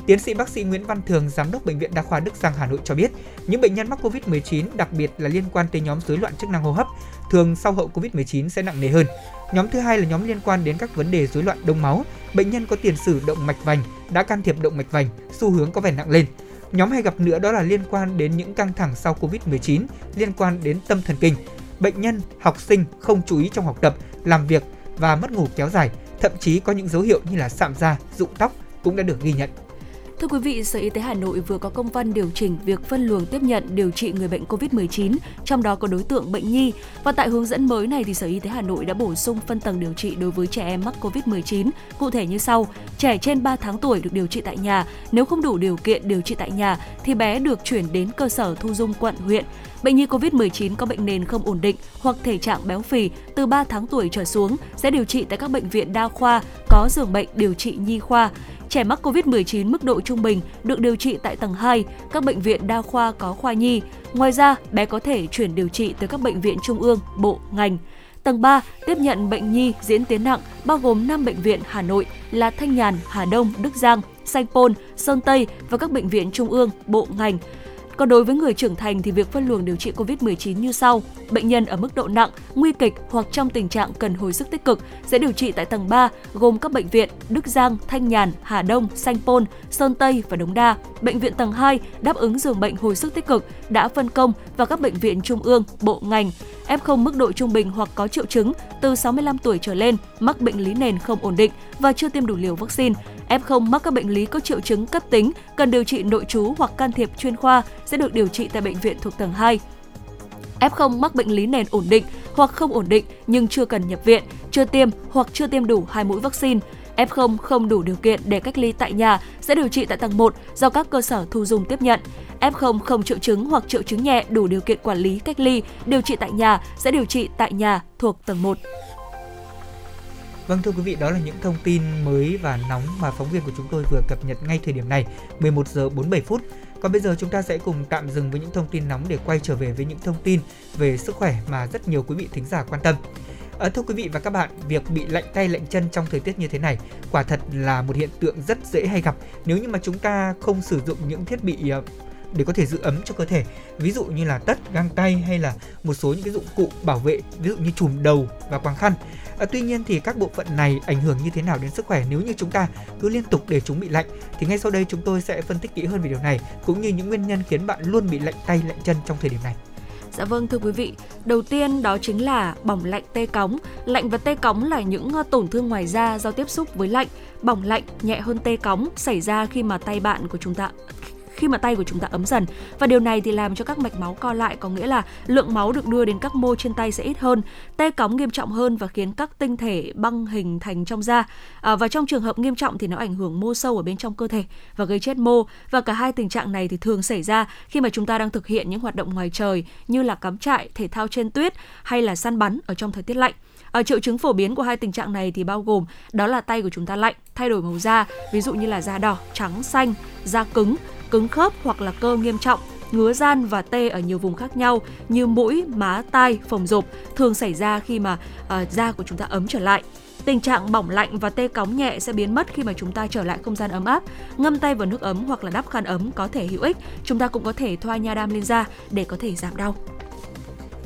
Tiến sĩ bác sĩ Nguyễn Văn Thường, Giám đốc Bệnh viện Đa khoa Đức Giang Hà Nội cho biết, những bệnh nhân mắc COVID-19 đặc biệt là liên quan tới nhóm rối loạn chức năng hô hấp, thường sau hậu COVID-19 sẽ nặng nề hơn. Nhóm thứ hai là nhóm liên quan đến các vấn đề rối loạn đông máu, bệnh nhân có tiền sử động mạch vành, đã can thiệp động mạch vành, xu hướng có vẻ nặng lên. Nhóm hay gặp nữa đó là liên quan đến những căng thẳng sau COVID-19, liên quan đến tâm thần kinh. Bệnh nhân, học sinh không chú ý trong học tập, làm việc và mất ngủ kéo dài, thậm chí có những dấu hiệu như là sạm da, rụng tóc cũng đã được ghi nhận. Thưa quý vị, Sở Y tế Hà Nội vừa có công văn điều chỉnh việc phân luồng tiếp nhận điều trị người bệnh COVID-19, trong đó có đối tượng bệnh nhi. Và tại hướng dẫn mới này, thì Sở Y tế Hà Nội đã bổ sung phân tầng điều trị đối với trẻ em mắc COVID-19, cụ thể như sau. Trẻ trên 3 tháng tuổi được điều trị tại nhà, nếu không đủ điều kiện điều trị tại nhà thì bé được chuyển đến cơ sở thu dung quận, huyện. Bệnh nhi COVID-19 có bệnh nền không ổn định hoặc thể trạng béo phì từ 3 tháng tuổi trở xuống sẽ điều trị tại các bệnh viện đa khoa có giường bệnh điều trị nhi khoa. Trẻ mắc COVID-19 mức độ trung bình được điều trị tại tầng 2, các bệnh viện đa khoa có khoa nhi. Ngoài ra, bé có thể chuyển điều trị tới các bệnh viện trung ương, bộ, ngành. Tầng 3 tiếp nhận bệnh nhi diễn tiến nặng bao gồm 5 bệnh viện Hà Nội là Thanh Nhàn, Hà Đông, Đức Giang, Sanh Pôn, Sơn Tây và các bệnh viện trung ương, bộ, ngành. Còn đối với người trưởng thành thì việc phân luồng điều trị COVID-19 như sau. Bệnh nhân ở mức độ nặng, nguy kịch hoặc trong tình trạng cần hồi sức tích cực sẽ điều trị tại tầng 3 gồm các bệnh viện Đức Giang, Thanh Nhàn, Hà Đông, Sanh Pôn, Sơn Tây và Đống Đa. Bệnh viện tầng 2 đáp ứng giường bệnh hồi sức tích cực đã phân công vào các bệnh viện trung ương, bộ, ngành. F0 mức độ trung bình hoặc có triệu chứng từ 65 tuổi trở lên, mắc bệnh lý nền không ổn định và chưa tiêm đủ liều vaccine. F0 mắc các bệnh lý có triệu chứng cấp tính, cần điều trị nội trú hoặc can thiệp chuyên khoa sẽ được điều trị tại bệnh viện thuộc tầng 2. F0 mắc bệnh lý nền ổn định hoặc không ổn định nhưng chưa cần nhập viện, chưa tiêm hoặc chưa tiêm đủ 2 mũi vaccine. F0 không đủ điều kiện để cách ly tại nhà sẽ điều trị tại tầng 1 do các cơ sở thu dung tiếp nhận. F0 không triệu chứng hoặc triệu chứng nhẹ đủ điều kiện quản lý cách ly, điều trị tại nhà sẽ điều trị tại nhà thuộc tầng 1. Vâng, thưa quý vị, đó là những thông tin mới và nóng mà phóng viên của chúng tôi vừa cập nhật ngay thời điểm này, 11 giờ 47 phút. Còn bây giờ chúng ta sẽ cùng tạm dừng với những thông tin nóng để quay trở về với những thông tin về sức khỏe mà rất nhiều quý vị thính giả quan tâm. Thưa quý vị và các bạn, việc bị lạnh tay lạnh chân trong thời tiết như thế này quả thật là một hiện tượng rất dễ hay gặp nếu như mà chúng ta không sử dụng những thiết bị để có thể giữ ấm cho cơ thể, ví dụ như là tất, găng tay hay là một số những cái dụng cụ bảo vệ, ví dụ như chùm đầu và quàng khăn. Tuy nhiên thì các bộ phận này ảnh hưởng như thế nào đến sức khỏe nếu như chúng ta cứ liên tục để chúng bị lạnh, thì ngay sau đây chúng tôi sẽ phân tích kỹ hơn về điều này cũng như những nguyên nhân khiến bạn luôn bị lạnh tay lạnh chân trong thời điểm này. Dạ vâng, thưa quý vị, đầu tiên đó chính là bỏng lạnh tê cóng. Lạnh và tê cóng là những tổn thương ngoài da do tiếp xúc với lạnh. Bỏng lạnh nhẹ hơn tê cóng xảy ra khi mà tay của chúng ta ấm dần, và điều này thì làm cho các mạch máu co lại, có nghĩa là lượng máu được đưa đến các mô trên tay sẽ ít hơn. Tê cóng nghiêm trọng hơn và khiến các tinh thể băng hình thành trong da, và trong trường hợp nghiêm trọng thì nó ảnh hưởng mô sâu ở bên trong cơ thể và gây chết mô. Và cả hai tình trạng này thì thường xảy ra khi mà chúng ta đang thực hiện những hoạt động ngoài trời như là cắm trại, thể thao trên tuyết hay là săn bắn ở trong thời tiết lạnh. Triệu chứng phổ biến của hai tình trạng này thì bao gồm đó là tay của chúng ta lạnh, thay đổi màu da, ví dụ như là da đỏ, trắng, xanh, da cứng khớp hoặc là cơ nghiêm trọng, ngứa ran và tê ở nhiều vùng khác nhau như mũi, má, tai, phồng rộp, thường xảy ra khi mà da của chúng ta ấm trở lại. Tình trạng bỏng lạnh và tê cóng nhẹ sẽ biến mất khi mà chúng ta trở lại không gian ấm áp. Ngâm tay vào nước ấm hoặc là đắp khăn ấm có thể hữu ích. Chúng ta cũng có thể thoa nha đam lên da để có thể giảm đau.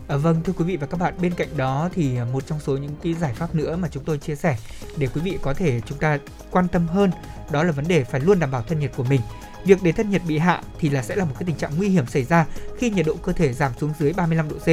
Vâng, thưa quý vị và các bạn, bên cạnh đó thì một trong số những cái giải pháp nữa mà chúng tôi chia sẻ để quý vị có thể chúng ta quan tâm hơn, đó là vấn đề phải luôn đảm bảo thân nhiệt của mình. Việc để thân nhiệt bị hạ thì là sẽ là một cái tình trạng nguy hiểm xảy ra khi nhiệt độ cơ thể giảm xuống dưới 35 độ C.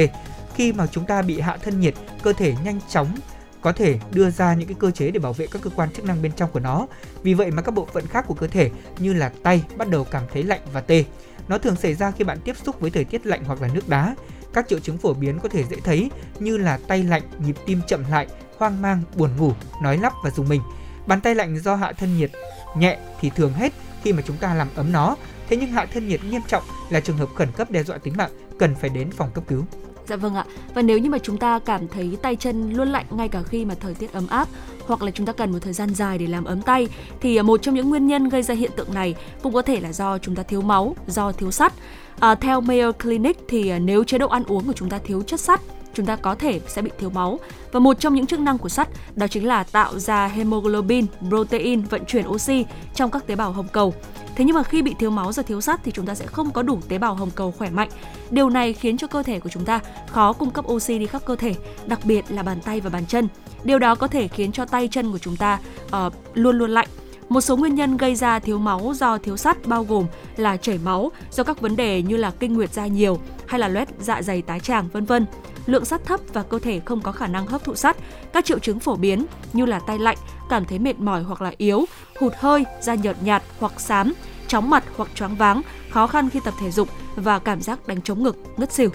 Khi mà chúng ta bị hạ thân nhiệt, cơ thể nhanh chóng có thể đưa ra những cái cơ chế để bảo vệ các cơ quan chức năng bên trong của nó. Vì vậy mà các bộ phận khác của cơ thể như là tay bắt đầu cảm thấy lạnh và tê. Nó thường xảy ra khi bạn tiếp xúc với thời tiết lạnh hoặc là nước đá. Các triệu chứng phổ biến có thể dễ thấy như là tay lạnh, nhịp tim chậm lại, hoang mang, buồn ngủ, nói lắp và rùng mình. Bàn tay lạnh do hạ thân nhiệt nhẹ thì thường hết khi mà chúng ta làm ấm nó. Thế nhưng hạ thân nhiệt nghiêm trọng là trường hợp khẩn cấp đe dọa tính mạng, cần phải đến phòng cấp cứu. Dạ vâng ạ. Và nếu như mà chúng ta cảm thấy tay chân luôn lạnh ngay cả khi mà thời tiết ấm áp, hoặc là chúng ta cần một thời gian dài để làm ấm tay, thì một trong những nguyên nhân gây ra hiện tượng này cũng có thể là do chúng ta thiếu máu, do thiếu sắt. Theo Mayo Clinic thì nếu chế độ ăn uống của chúng ta thiếu chất sắt, chúng ta có thể sẽ bị thiếu máu. Và một trong những chức năng của sắt đó chính là tạo ra hemoglobin, protein, vận chuyển oxy trong các tế bào hồng cầu. Thế nhưng mà khi bị thiếu máu do thiếu sắt thì chúng ta sẽ không có đủ tế bào hồng cầu khỏe mạnh. Điều này khiến cho cơ thể của chúng ta khó cung cấp oxy đi khắp cơ thể, đặc biệt là bàn tay và bàn chân. Điều đó có thể khiến cho tay chân của chúng ta luôn luôn lạnh. Một số nguyên nhân gây ra thiếu máu do thiếu sắt bao gồm là chảy máu do các vấn đề như là kinh nguyệt ra nhiều hay là loét dạ dày tái tràng, vân vân. Lượng sắt thấp và cơ thể không có khả năng hấp thụ sắt. Các triệu chứng phổ biến như là tay lạnh, cảm thấy mệt mỏi hoặc là yếu, hụt hơi, da nhợt nhạt hoặc xám, chóng mặt hoặc choáng váng, khó khăn khi tập thể dục và cảm giác đánh trống ngực, ngất xỉu.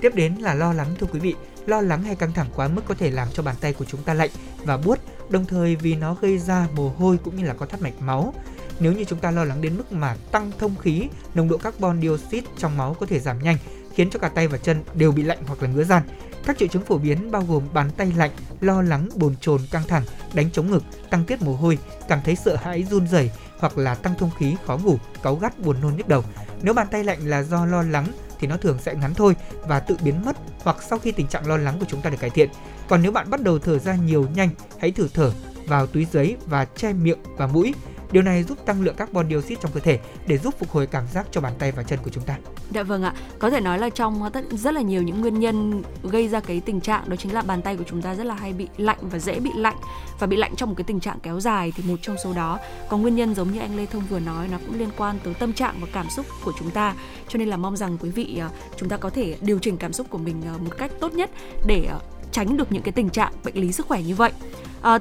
Tiếp đến là lo lắng thưa quý vị. Lo lắng hay căng thẳng quá mức có thể làm cho bàn tay của chúng ta lạnh và buốt, đồng thời vì nó gây ra mồ hôi cũng như là có thắt mạch máu. Nếu như chúng ta lo lắng đến mức mà tăng thông khí, nồng độ carbon dioxide trong máu có thể giảm nhanh, khiến cho cả tay và chân đều bị lạnh hoặc là ngứa ran. Các triệu chứng phổ biến bao gồm bàn tay lạnh, lo lắng, bồn chồn, căng thẳng, đánh trống ngực, tăng tiết mồ hôi, cảm thấy sợ hãi, run rẩy hoặc là tăng thông khí, khó ngủ, cáu gắt, buồn nôn, nhức đầu. Nếu bàn tay lạnh là do lo lắng thì nó thường sẽ ngắn thôi và tự biến mất hoặc sau khi tình trạng lo lắng của chúng ta được cải thiện. Còn nếu bạn bắt đầu thở ra nhiều nhanh, hãy thử thở vào túi giấy và che miệng và mũi. Điều này giúp tăng lượng carbon dioxide trong cơ thể để giúp phục hồi cảm giác cho bàn tay và chân của chúng ta. Dạ vâng ạ, có thể nói là trong rất là nhiều những nguyên nhân gây ra cái tình trạng đó chính là bàn tay của chúng ta rất là hay bị lạnh và dễ bị lạnh. Và bị lạnh trong một cái tình trạng kéo dài thì một trong số đó có nguyên nhân giống như anh Lê Thông vừa nói, nó cũng liên quan tới tâm trạng và cảm xúc của chúng ta. Cho nên là mong rằng quý vị chúng ta có thể điều chỉnh cảm xúc của mình một cách tốt nhất để tránh được những cái tình trạng bệnh lý sức khỏe như vậy.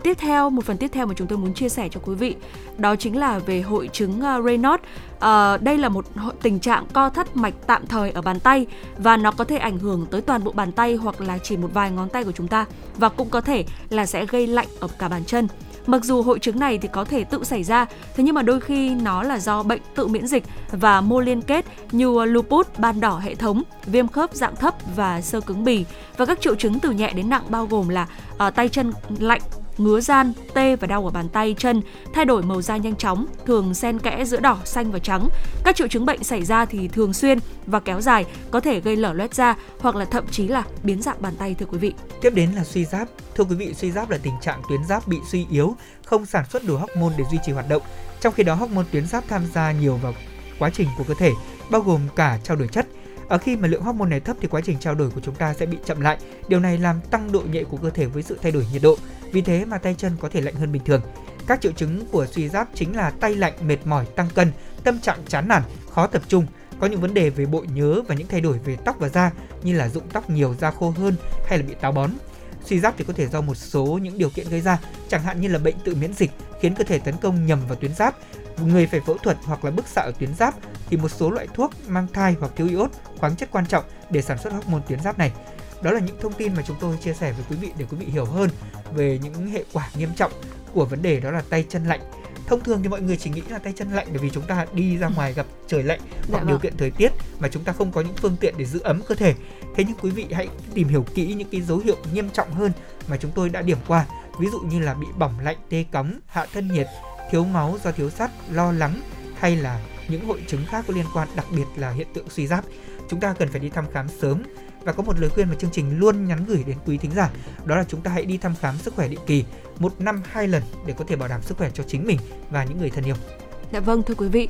Tiếp theo, một phần tiếp theo mà chúng tôi muốn chia sẻ cho quý vị đó chính là về hội chứng Raynaud. Đây là một tình trạng co thắt mạch tạm thời ở bàn tay và nó có thể ảnh hưởng tới toàn bộ bàn tay hoặc là chỉ một vài ngón tay của chúng ta và cũng có thể là sẽ gây lạnh ở cả bàn chân. Mặc dù hội chứng này thì có thể tự xảy ra, thế nhưng mà đôi khi nó là do bệnh tự miễn dịch và mô liên kết như lupus, ban đỏ hệ thống, viêm khớp dạng thấp và xơ cứng bì. Và các triệu chứng từ nhẹ đến nặng bao gồm là tay chân lạnh, ngứa ran, tê và đau ở bàn tay, chân, thay đổi màu da nhanh chóng, thường xen kẽ giữa đỏ, xanh và trắng. Các triệu chứng bệnh xảy ra thì thường xuyên và kéo dài, có thể gây lở loét da hoặc là thậm chí là biến dạng bàn tay thưa quý vị. Tiếp đến là suy giáp. Thưa quý vị, suy giáp là tình trạng tuyến giáp bị suy yếu, không sản xuất đủ hormone để duy trì hoạt động. Trong khi đó, hormone tuyến giáp tham gia nhiều vào quá trình của cơ thể, bao gồm cả trao đổi chất. Ở khi mà lượng hormone này thấp thì quá trình trao đổi của chúng ta sẽ bị chậm lại. Điều này làm tăng độ nhạy của cơ thể với sự thay đổi nhiệt độ. Vì thế mà tay chân có thể lạnh hơn bình thường. Các triệu chứng của suy giáp chính là tay lạnh, mệt mỏi, tăng cân, tâm trạng chán nản, khó tập trung, có những vấn đề về bộ nhớ và những thay đổi về tóc và da như là rụng tóc nhiều, da khô hơn hay là bị táo bón. Suy giáp thì có thể do một số những điều kiện gây ra, chẳng hạn như là bệnh tự miễn dịch khiến cơ thể tấn công nhầm vào tuyến giáp, người phải phẫu thuật hoặc là bức xạ ở tuyến giáp, thì một số loại thuốc, mang thai hoặc thiếu iốt, khoáng chất quan trọng để sản xuất hormone tuyến giáp này. Đó là những thông tin mà chúng tôi chia sẻ với quý vị để quý vị hiểu hơn về những hệ quả nghiêm trọng của vấn đề đó là tay chân lạnh. Thông thường thì mọi người chỉ nghĩ là tay chân lạnh bởi vì chúng ta đi ra ngoài gặp trời lạnh hoặc điều kiện thời tiết mà chúng ta không có những phương tiện để giữ ấm cơ thể. Thế nhưng quý vị hãy tìm hiểu kỹ những cái dấu hiệu nghiêm trọng hơn mà chúng tôi đã điểm qua. Ví dụ như là bị bỏng lạnh, tê cóng, hạ thân nhiệt, thiếu máu do thiếu sắt, lo lắng hay là những hội chứng khác có liên quan, đặc biệt là hiện tượng suy giáp. Chúng ta cần phải đi thăm khám sớm. Và có một lời khuyên mà chương trình luôn nhắn gửi đến quý thính giả, đó là chúng ta hãy đi thăm khám sức khỏe định kỳ 1 năm 2 lần để có thể bảo đảm sức khỏe cho chính mình và những người thân yêu. Dạ vâng thưa quý vị,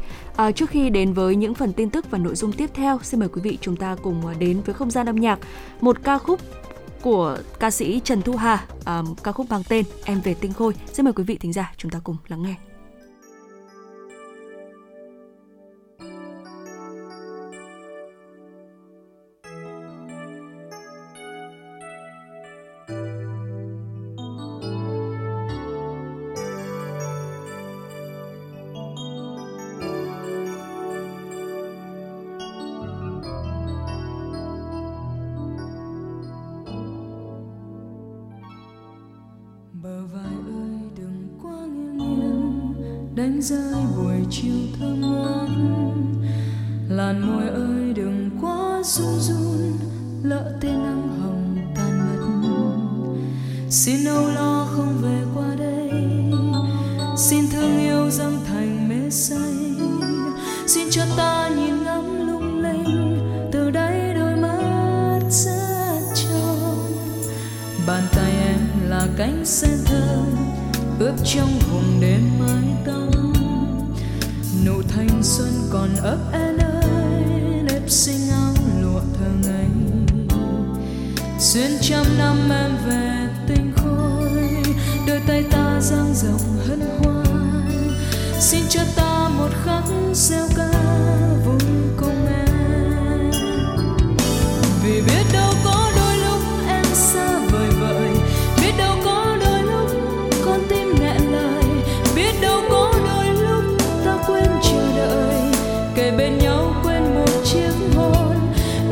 trước khi đến với những phần tin tức và nội dung tiếp theo, xin mời quý vị chúng ta cùng đến với không gian âm nhạc, một ca khúc của ca sĩ Trần Thu Hà, ca khúc mang tên Em Về Tinh Khôi. Xin mời quý vị thính giả chúng ta cùng lắng nghe. Bờ vai ơi đừng quá nghiêng nghiêng, đánh rơi buổi chiều thơm ngon. Làn môi ơi đừng quá run run, lỡ tia nắng hồng tan mất. Xin âu lo không về qua đây, xin thương yêu dâng thành mê say. Xin cho ta nhìn ngắm lung linh, từ đấy đôi mắt rất trong. Bàn tay em là cánh sen thơm, ướp trong vùng đêm mái tóc. Nụ thanh xuân còn ấp em ơi, nếp xinh áo lụa thơ ngây. Xuyên trăm năm em về tinh khôi, đôi tay ta dang rộng hân hoan. Xin cho ta một khắc gieo ca vui cùng em, vì biết đâu có đôi lúc em xa vời vợi, biết đâu có đôi lúc con tim nghẹn lời, biết đâu có đôi lúc ta quên chờ đợi, kề bên nhau quên một chiếc hôn.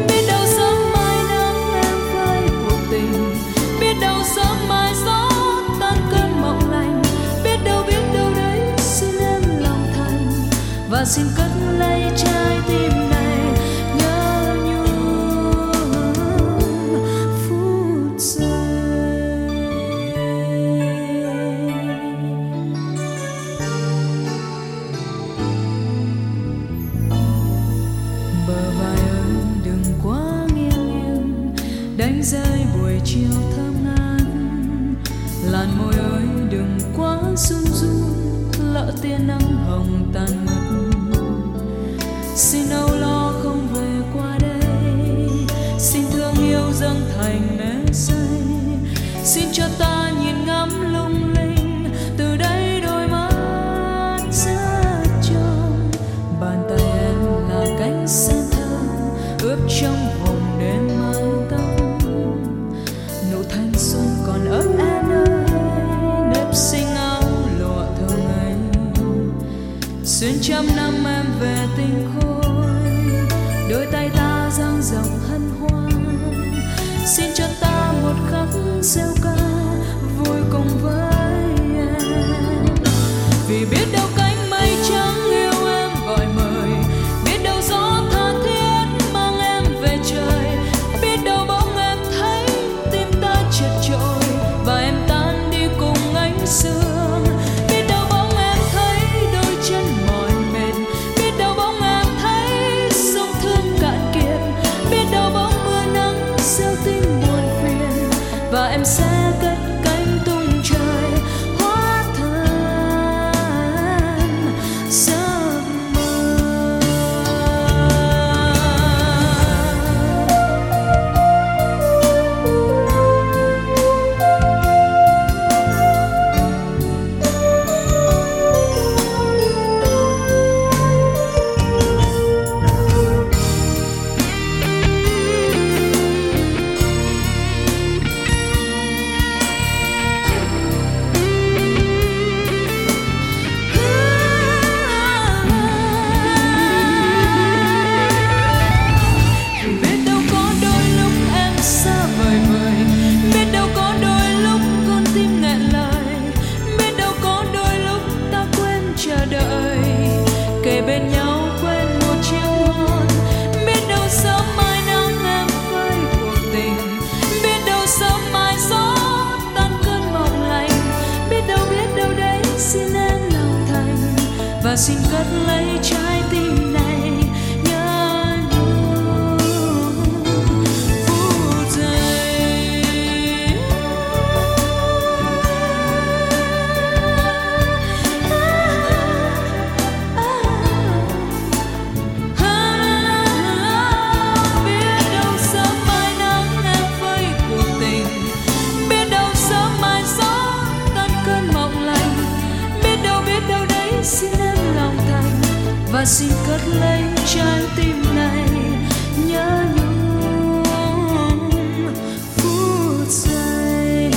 Biết đâu sớm mai nắng em phai cuộc tình, biết đâu sớm mai gió tan cơn mộng lành, biết đâu đấy xin em lòng thành và xin cất lấy trái tim này nhớ nhung phút giây. Bờ vai ơi đừng quá nghiêng nghiêng, đánh rơi buổi chiều thơm ngát. Làn môi ơi đừng quá run run, lỡ tia nắng hồng tan mất. Xin âu lo không về qua đây, xin thương yêu dâng thành mê say. Xin cho ta nhìn ngắm lung linh, từ đây đôi mắt rất trong. Bàn tay em là cánh sen thơm, ướp trong vùng đêm mang tóc. Nụ thanh xuân còn ấp em ơi, nếp xinh áo lụa thơ ngây. Xuyên trăm năm em về tình khôi, đôi tay ta dang rộng hân hoan. Xin cho ta một khắc gieo ca vui cùng với em, vì biết đâu cánh mây trắng yêu em gọi mời, biết đâu gió tha thiết mang em về trời, biết đâu bỗng em thấy tim ta chợt trôi và em tan đi cùng ánh sương. Em sẽ cất cánh tung trời hóa thành giấc mơ. Xin cất lấy trái tim này nhớ nhung phút giây. Biết đâu sớm mai nắng em phai cuộc tình, biết đâu sớm mai gió tan cơn mộng lành, biết đâu đấy xin em và xin cất lấy trái tim này nhớ nhung phút giây.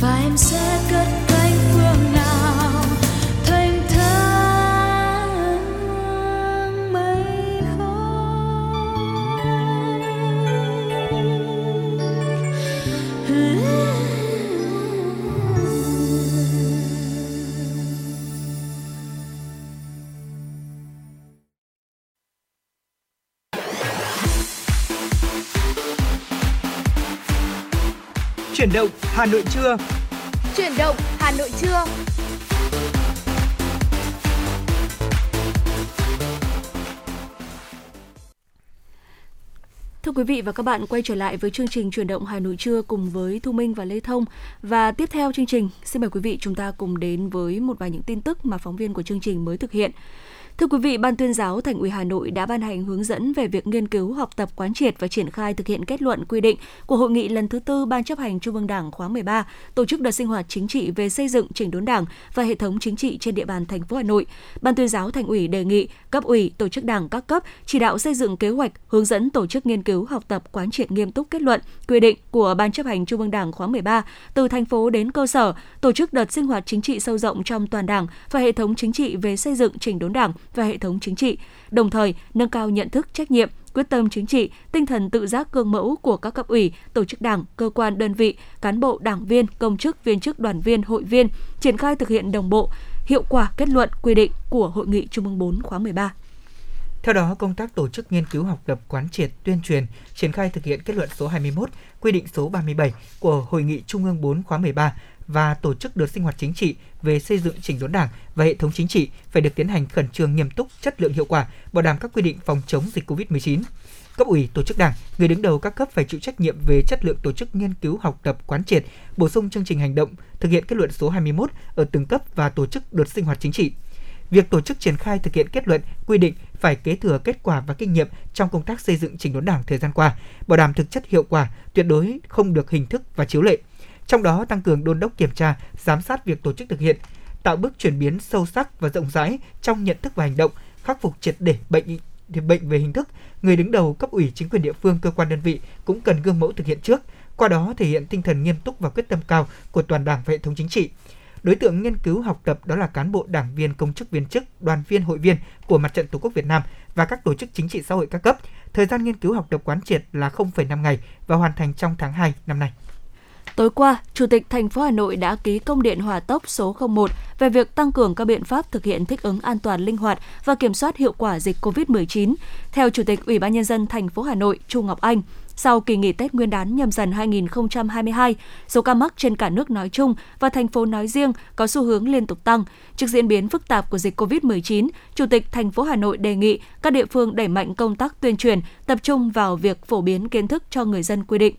Và em sẽ cất cánh phương nào thanh thang mây khói. Chuyển động Hà Nội trưa. Chuyển động Hà Nội trưa. Thưa quý vị và các bạn, quay trở lại với chương trình Chuyển động Hà Nội trưa cùng với Thu Minh và Lê Thông. Và tiếp theo chương trình, xin mời quý vị chúng ta cùng đến với một vài những tin tức mà phóng viên của chương trình mới thực hiện. Thưa quý vị, Ban Tuyên giáo Thành ủy Hà Nội đã ban hành hướng dẫn về việc nghiên cứu, học tập, quán triệt và triển khai thực hiện kết luận quy định của Hội nghị lần thứ 4 Ban Chấp hành Trung ương Đảng khóa 13, tổ chức đợt sinh hoạt chính trị về xây dựng, chỉnh đốn Đảng và hệ thống chính trị trên địa bàn thành phố Hà Nội. Ban Tuyên giáo Thành ủy đề nghị cấp ủy, tổ chức Đảng các cấp chỉ đạo xây dựng kế hoạch, hướng dẫn tổ chức nghiên cứu, học tập, quán triệt nghiêm túc kết luận, quy định của Ban Chấp hành Trung ương Đảng khóa 13 từ thành phố đến cơ sở, tổ chức đợt sinh hoạt chính trị sâu rộng trong toàn Đảng và hệ thống chính trị về xây dựng, chỉnh đốn Đảng và hệ thống chính trị, đồng thời nâng cao nhận thức, trách nhiệm, quyết tâm chính trị, tinh thần tự giác gương mẫu của các cấp ủy, tổ chức Đảng, cơ quan đơn vị, cán bộ, đảng viên, công chức, viên chức, đoàn viên, hội viên, triển khai thực hiện đồng bộ, hiệu quả kết luận quy định của Hội nghị Trung ương 4 khóa 13. Theo đó, công tác tổ chức nghiên cứu, học tập, quán triệt, tuyên truyền, triển khai thực hiện kết luận số 21, quy định số 37 của Hội nghị Trung ương 4 khóa 13 và tổ chức đợt sinh hoạt chính trị về xây dựng, chỉnh đốn Đảng và hệ thống chính trị phải được tiến hành khẩn trương, nghiêm túc, chất lượng, hiệu quả, bảo đảm các quy định phòng chống dịch Covid-19. Cấp ủy, tổ chức Đảng, người đứng đầu các cấp phải chịu trách nhiệm về chất lượng tổ chức nghiên cứu, học tập, quán triệt, bổ sung chương trình hành động thực hiện kết luận số 21 ở từng cấp và tổ chức đợt sinh hoạt chính trị. Việc tổ chức triển khai thực hiện kết luận quy định phải kế thừa kết quả và kinh nghiệm trong công tác xây dựng, chỉnh đốn Đảng thời gian qua, bảo đảm thực chất, hiệu quả, tuyệt đối không được hình thức và chiếu lệ. Trong đó tăng cường đôn đốc, kiểm tra, giám sát việc tổ chức thực hiện, tạo bước chuyển biến sâu sắc và rộng rãi trong nhận thức và hành động, khắc phục triệt để bệnh về hình thức. Người đứng đầu cấp ủy, chính quyền địa phương, cơ quan đơn vị cũng cần gương mẫu thực hiện trước, qua đó thể hiện tinh thần nghiêm túc và quyết tâm cao của toàn Đảng và hệ thống chính trị. Đối tượng nghiên cứu, học tập đó là cán bộ, đảng viên, công chức, viên chức, đoàn viên, hội viên của Mặt trận Tổ quốc Việt Nam và các tổ chức chính trị xã hội các cấp. Thời gian nghiên cứu, học tập, quán triệt là 0,5 ngày và hoàn thành trong tháng 2 năm nay. Tối qua, Chủ tịch thành phố Hà Nội đã ký công điện hỏa tốc số 01 về việc tăng cường các biện pháp thực hiện thích ứng an toàn, linh hoạt và kiểm soát hiệu quả dịch Covid-19. Theo Chủ tịch Ủy ban nhân dân thành phố Hà Nội Chu Ngọc Anh, sau kỳ nghỉ Tết Nguyên đán Nhâm Dần 2022, số ca mắc trên cả nước nói chung và thành phố nói riêng có xu hướng liên tục tăng. Trước diễn biến phức tạp của dịch Covid-19, Chủ tịch thành phố Hà Nội đề nghị các địa phương đẩy mạnh công tác tuyên truyền, tập trung vào việc phổ biến kiến thức cho người dân quy định.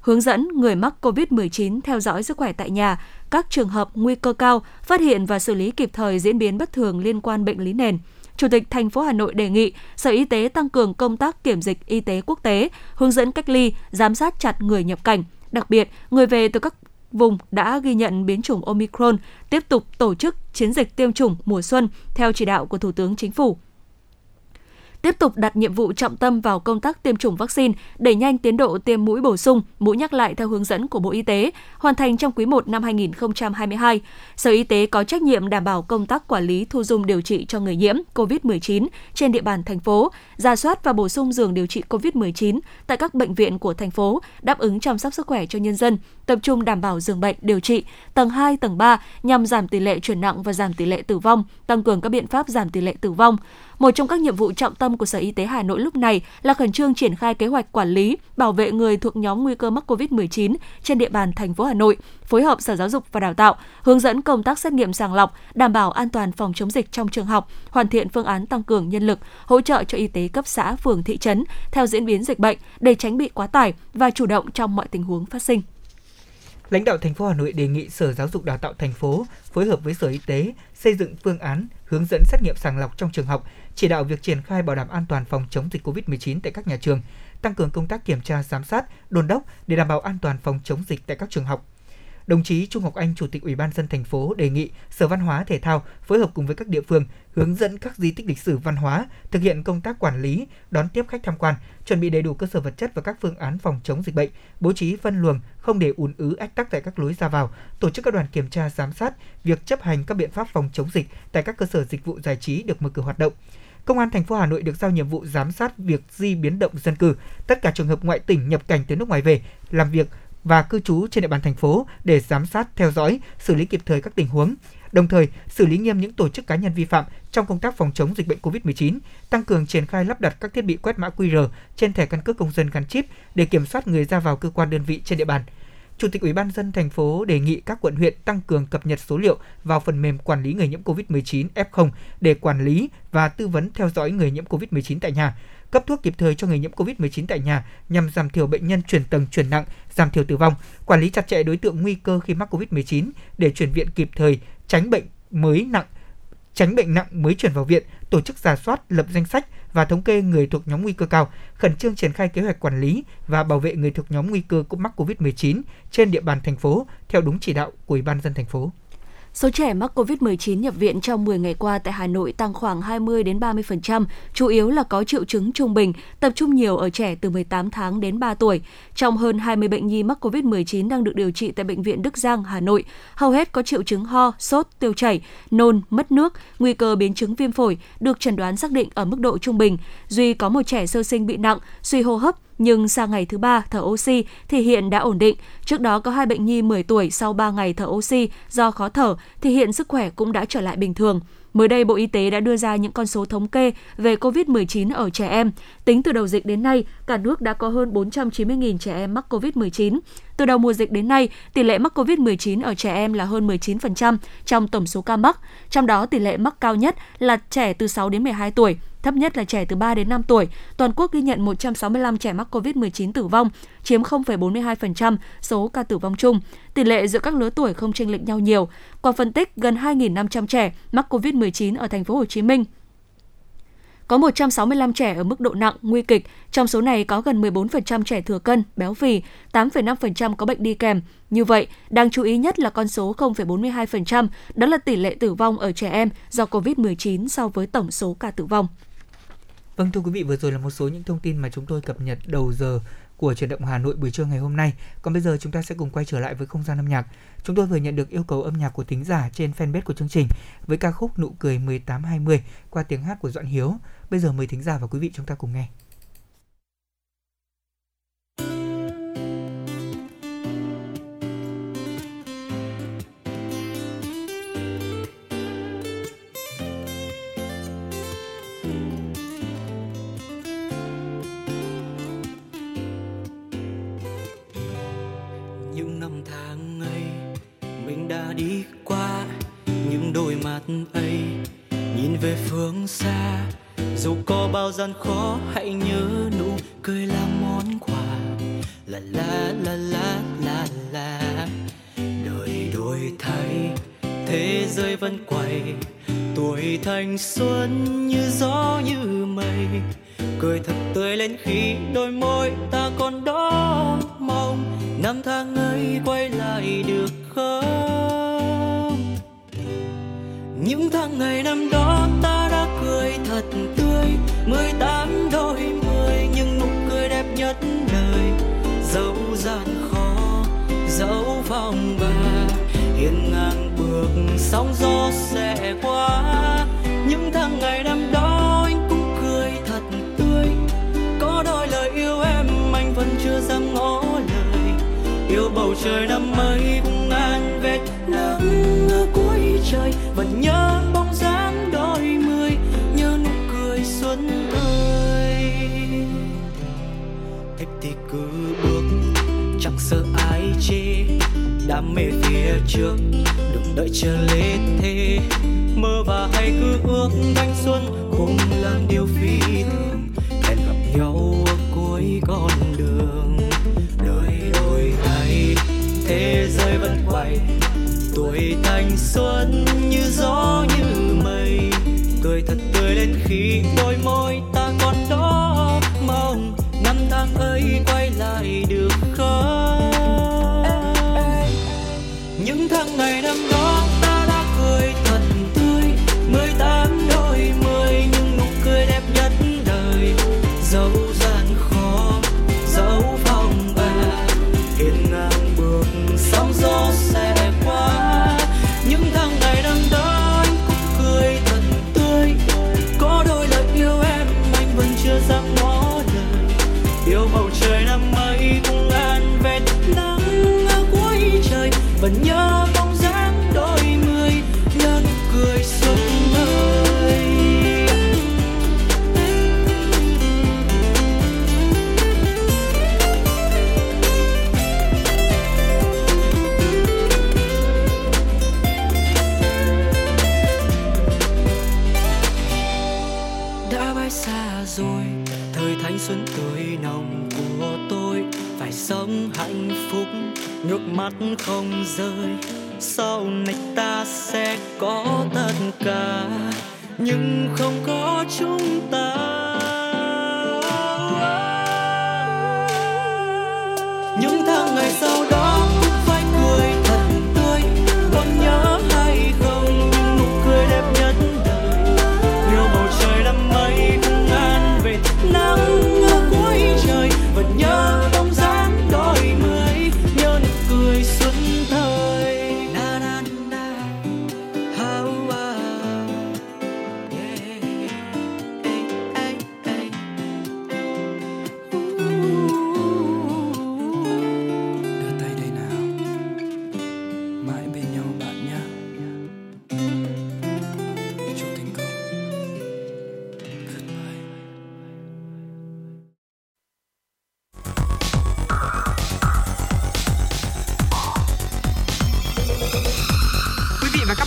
Hướng dẫn người mắc COVID-19 theo dõi sức khỏe tại nhà, các trường hợp nguy cơ cao, phát hiện và xử lý kịp thời diễn biến bất thường liên quan bệnh lý nền. Chủ tịch thành phố Hà Nội đề nghị Sở Y tế tăng cường công tác kiểm dịch y tế quốc tế, hướng dẫn cách ly, giám sát chặt người nhập cảnh, đặc biệt người về từ các vùng đã ghi nhận biến chủng Omicron, tiếp tục tổ chức chiến dịch tiêm chủng mùa xuân theo chỉ đạo của Thủ tướng Chính phủ. Tiếp tục đặt nhiệm vụ trọng tâm vào công tác tiêm chủng vaccine, đẩy nhanh tiến độ tiêm mũi bổ sung, mũi nhắc lại theo hướng dẫn của Bộ Y tế, hoàn thành trong quý I năm 2022. Sở Y tế có trách nhiệm đảm bảo công tác quản lý thu dung điều trị cho người nhiễm COVID-19 trên địa bàn thành phố, rà soát và bổ sung giường điều trị COVID-19 tại các bệnh viện của thành phố, đáp ứng chăm sóc sức khỏe cho nhân dân, tập trung đảm bảo giường bệnh điều trị tầng 2, tầng 3 nhằm giảm tỷ lệ chuyển nặng và giảm tỷ lệ tử vong, tăng cường các biện pháp giảm tỷ lệ tử vong. Một trong các nhiệm vụ trọng tâm của Sở Y tế Hà Nội lúc này là khẩn trương triển khai kế hoạch quản lý, bảo vệ người thuộc nhóm nguy cơ mắc COVID-19 trên địa bàn thành phố Hà Nội, phối hợp Sở Giáo dục và Đào tạo, hướng dẫn công tác xét nghiệm sàng lọc, đảm bảo an toàn phòng chống dịch trong trường học, hoàn thiện phương án tăng cường nhân lực, hỗ trợ cho y tế cấp xã, phường, thị trấn theo diễn biến dịch bệnh để tránh bị quá tải và chủ động trong mọi tình huống phát sinh. Lãnh đạo thành phố Hà Nội đề nghị Sở Giáo dục Đào tạo thành phố phối hợp với Sở Y tế xây dựng phương án hướng dẫn xét nghiệm sàng lọc trong trường học, chỉ đạo việc triển khai bảo đảm an toàn phòng chống dịch COVID-19 tại các nhà trường, tăng cường công tác kiểm tra, giám sát, đôn đốc để đảm bảo an toàn phòng chống dịch tại các trường học. Đồng chí Chu Ngọc Anh, Chủ tịch Ủy ban nhân dân thành phố đề nghị Sở Văn hóa Thể thao phối hợp cùng với các địa phương hướng dẫn các di tích lịch sử văn hóa thực hiện công tác quản lý, đón tiếp khách tham quan, chuẩn bị đầy đủ cơ sở vật chất và các phương án phòng chống dịch bệnh, bố trí phân luồng không để ùn ứ ách tắc tại các lối ra vào, tổ chức các đoàn kiểm tra giám sát việc chấp hành các biện pháp phòng chống dịch tại các cơ sở dịch vụ giải trí được mở cửa hoạt động. Công an thành phố Hà Nội được giao nhiệm vụ giám sát việc di biến động dân cư, tất cả trường hợp ngoại tỉnh nhập cảnh từ nước ngoài về làm việc và cư trú trên địa bàn thành phố để giám sát, theo dõi, xử lý kịp thời các tình huống, đồng thời xử lý nghiêm những tổ chức, cá nhân vi phạm trong công tác phòng chống dịch bệnh COVID-19, tăng cường triển khai lắp đặt các thiết bị quét mã QR trên thẻ căn cước công dân gắn chip để kiểm soát người ra vào cơ quan đơn vị trên địa bàn. Chủ tịch Ủy ban nhân dân thành phố đề nghị các quận huyện tăng cường cập nhật số liệu vào phần mềm quản lý người nhiễm COVID-19 F0 để quản lý và tư vấn theo dõi người nhiễm COVID-19 tại nhà, cấp thuốc kịp thời cho người nhiễm COVID-19 tại nhà nhằm giảm thiểu bệnh nhân chuyển tầng chuyển nặng, giảm thiểu tử vong, quản lý chặt chẽ đối tượng nguy cơ khi mắc COVID-19 để chuyển viện kịp thời, tránh bệnh nặng mới chuyển vào viện, tổ chức rà soát, lập danh sách và thống kê người thuộc nhóm nguy cơ cao, khẩn trương triển khai kế hoạch quản lý và bảo vệ người thuộc nhóm nguy cơ mắc COVID-19 trên địa bàn thành phố theo đúng chỉ đạo của Ủy ban nhân dân thành phố. Số trẻ mắc COVID-19 nhập viện trong 10 ngày qua tại Hà Nội tăng khoảng 20-30%, chủ yếu là có triệu chứng trung bình, tập trung nhiều ở trẻ từ 18 tháng đến 3 tuổi. Trong hơn 20 bệnh nhi mắc COVID-19 đang được điều trị tại Bệnh viện Đức Giang, Hà Nội, hầu hết có triệu chứng ho, sốt, tiêu chảy, nôn, mất nước, nguy cơ biến chứng viêm phổi, được chẩn đoán xác định ở mức độ trung bình. Duy có một trẻ sơ sinh bị nặng, suy hô hấp, nhưng sang ngày thứ 3 thở oxy thì hiện đã ổn định. Trước đó có 2 bệnh nhi 10 tuổi sau 3 ngày thở oxy do khó thở thì hiện sức khỏe cũng đã trở lại bình thường. Mới đây, Bộ Y tế đã đưa ra những con số thống kê về COVID-19 ở trẻ em. Tính từ đầu dịch đến nay, cả nước đã có hơn 490.000 trẻ em mắc COVID-19. Từ đầu mùa dịch đến nay, tỷ lệ mắc COVID-19 ở trẻ em là hơn 19% trong tổng số ca mắc. Trong đó, tỷ lệ mắc cao nhất là trẻ từ 6 đến 12 tuổi, thấp nhất là trẻ từ 3 đến 5 tuổi. Toàn quốc ghi nhận 165 trẻ mắc COVID-19 tử vong, chiếm 0,42% số ca tử vong chung. Tỷ lệ giữa các lứa tuổi không chênh lệch nhau nhiều. Qua phân tích, gần 2.500 trẻ mắc COVID-19 ở thành phố Hồ Chí Minh. Có 165 trẻ ở mức độ nặng, nguy kịch. Trong số này có gần 14% trẻ thừa cân, béo phì, 8,5% có bệnh đi kèm. Như vậy, đáng chú ý nhất là con số 0,42%, đó là tỷ lệ tử vong ở trẻ em do COVID-19 so với tổng số ca tử vong. Vâng, thưa quý vị, vừa rồi là một số những thông tin mà chúng tôi cập nhật đầu giờ của Chuyển động Hà Nội buổi trưa ngày hôm nay. Còn bây giờ chúng ta sẽ cùng quay trở lại với không gian âm nhạc. Chúng tôi vừa nhận được yêu cầu âm nhạc của thính giả trên fanpage của chương trình với ca khúc Nụ cười 1820 qua tiếng hát của Doãn Hiếu. Bây giờ mời thính giả và quý vị chúng ta cùng nghe. Đi qua những đôi mắt ấy nhìn về phương xa, dù có bao gian khó hãy nhớ nụ cười là món quà. La la la la la la, đời đổi thay thế giới vẫn quay, tuổi thanh xuân như gió như mây, cười thật tươi lên khi đôi môi ta còn đó mong năm tháng ấy quay lại được không. Những tháng ngày năm đó ta đã cười thật tươi, 18 đôi mươi nhưng nụ cười đẹp nhất đời. Dẫu gian khó, dẫu vòng vơ, hiên ngang bước sóng gió sẽ qua. Những tháng ngày năm đó anh cũng cười thật tươi, có đôi lời yêu em anh vẫn chưa dám ngỏ lời. Yêu bầu trời năm ấy cũng an vẹt nắng cuối trời, vẫn nhớ bóng dáng đôi mươi, nhớ nụ cười xuân tươi. Thích thì cứ bước, chẳng sợ ai chê, đam mê phía trước, đừng đợi chờ lê thế. Mơ và hay cứ ước thanh xuân cùng làm điều phi thường, hẹn gặp nhau ở cuối con đường. Đời đổi thay, thế giới vẫn quay, tuổi thanh xuân như gió như mây, cười thật tươi lên khi đôi môi ta còn đó mong năm tháng ấy quay lại được không. Những tháng ngày năm đó ta đã cười thật tươi, 18 đôi mươi nhưng nụ cười đẹp nhất đời. Dẫu gian khó, dẫu phong ba, hiên ngang bước sóng gió sẽ qua. Vẫn nhớ bóng dáng đôi mươi, nhớ nụ cười xuân tươi. nước mắt không rơi. Sau này ta sẽ có tất cả, nhưng không có chúng ta. Những tháng ngày sau đó phải cười thật tươi, còn nhớ hay không những nụ cười đẹp nhất đời. Nhiều bầu trời đắm mây cũng an về nắng ở cuối trời, vẫn nhớ bóng dáng đôi mươi, nhớ nụ cười xuân thời. Na na na, how are, yeah, hey, hey, hey. Đưa tay đây nào, mãi bên nhau bạn nhé. Chúc thành công. Quý vị và các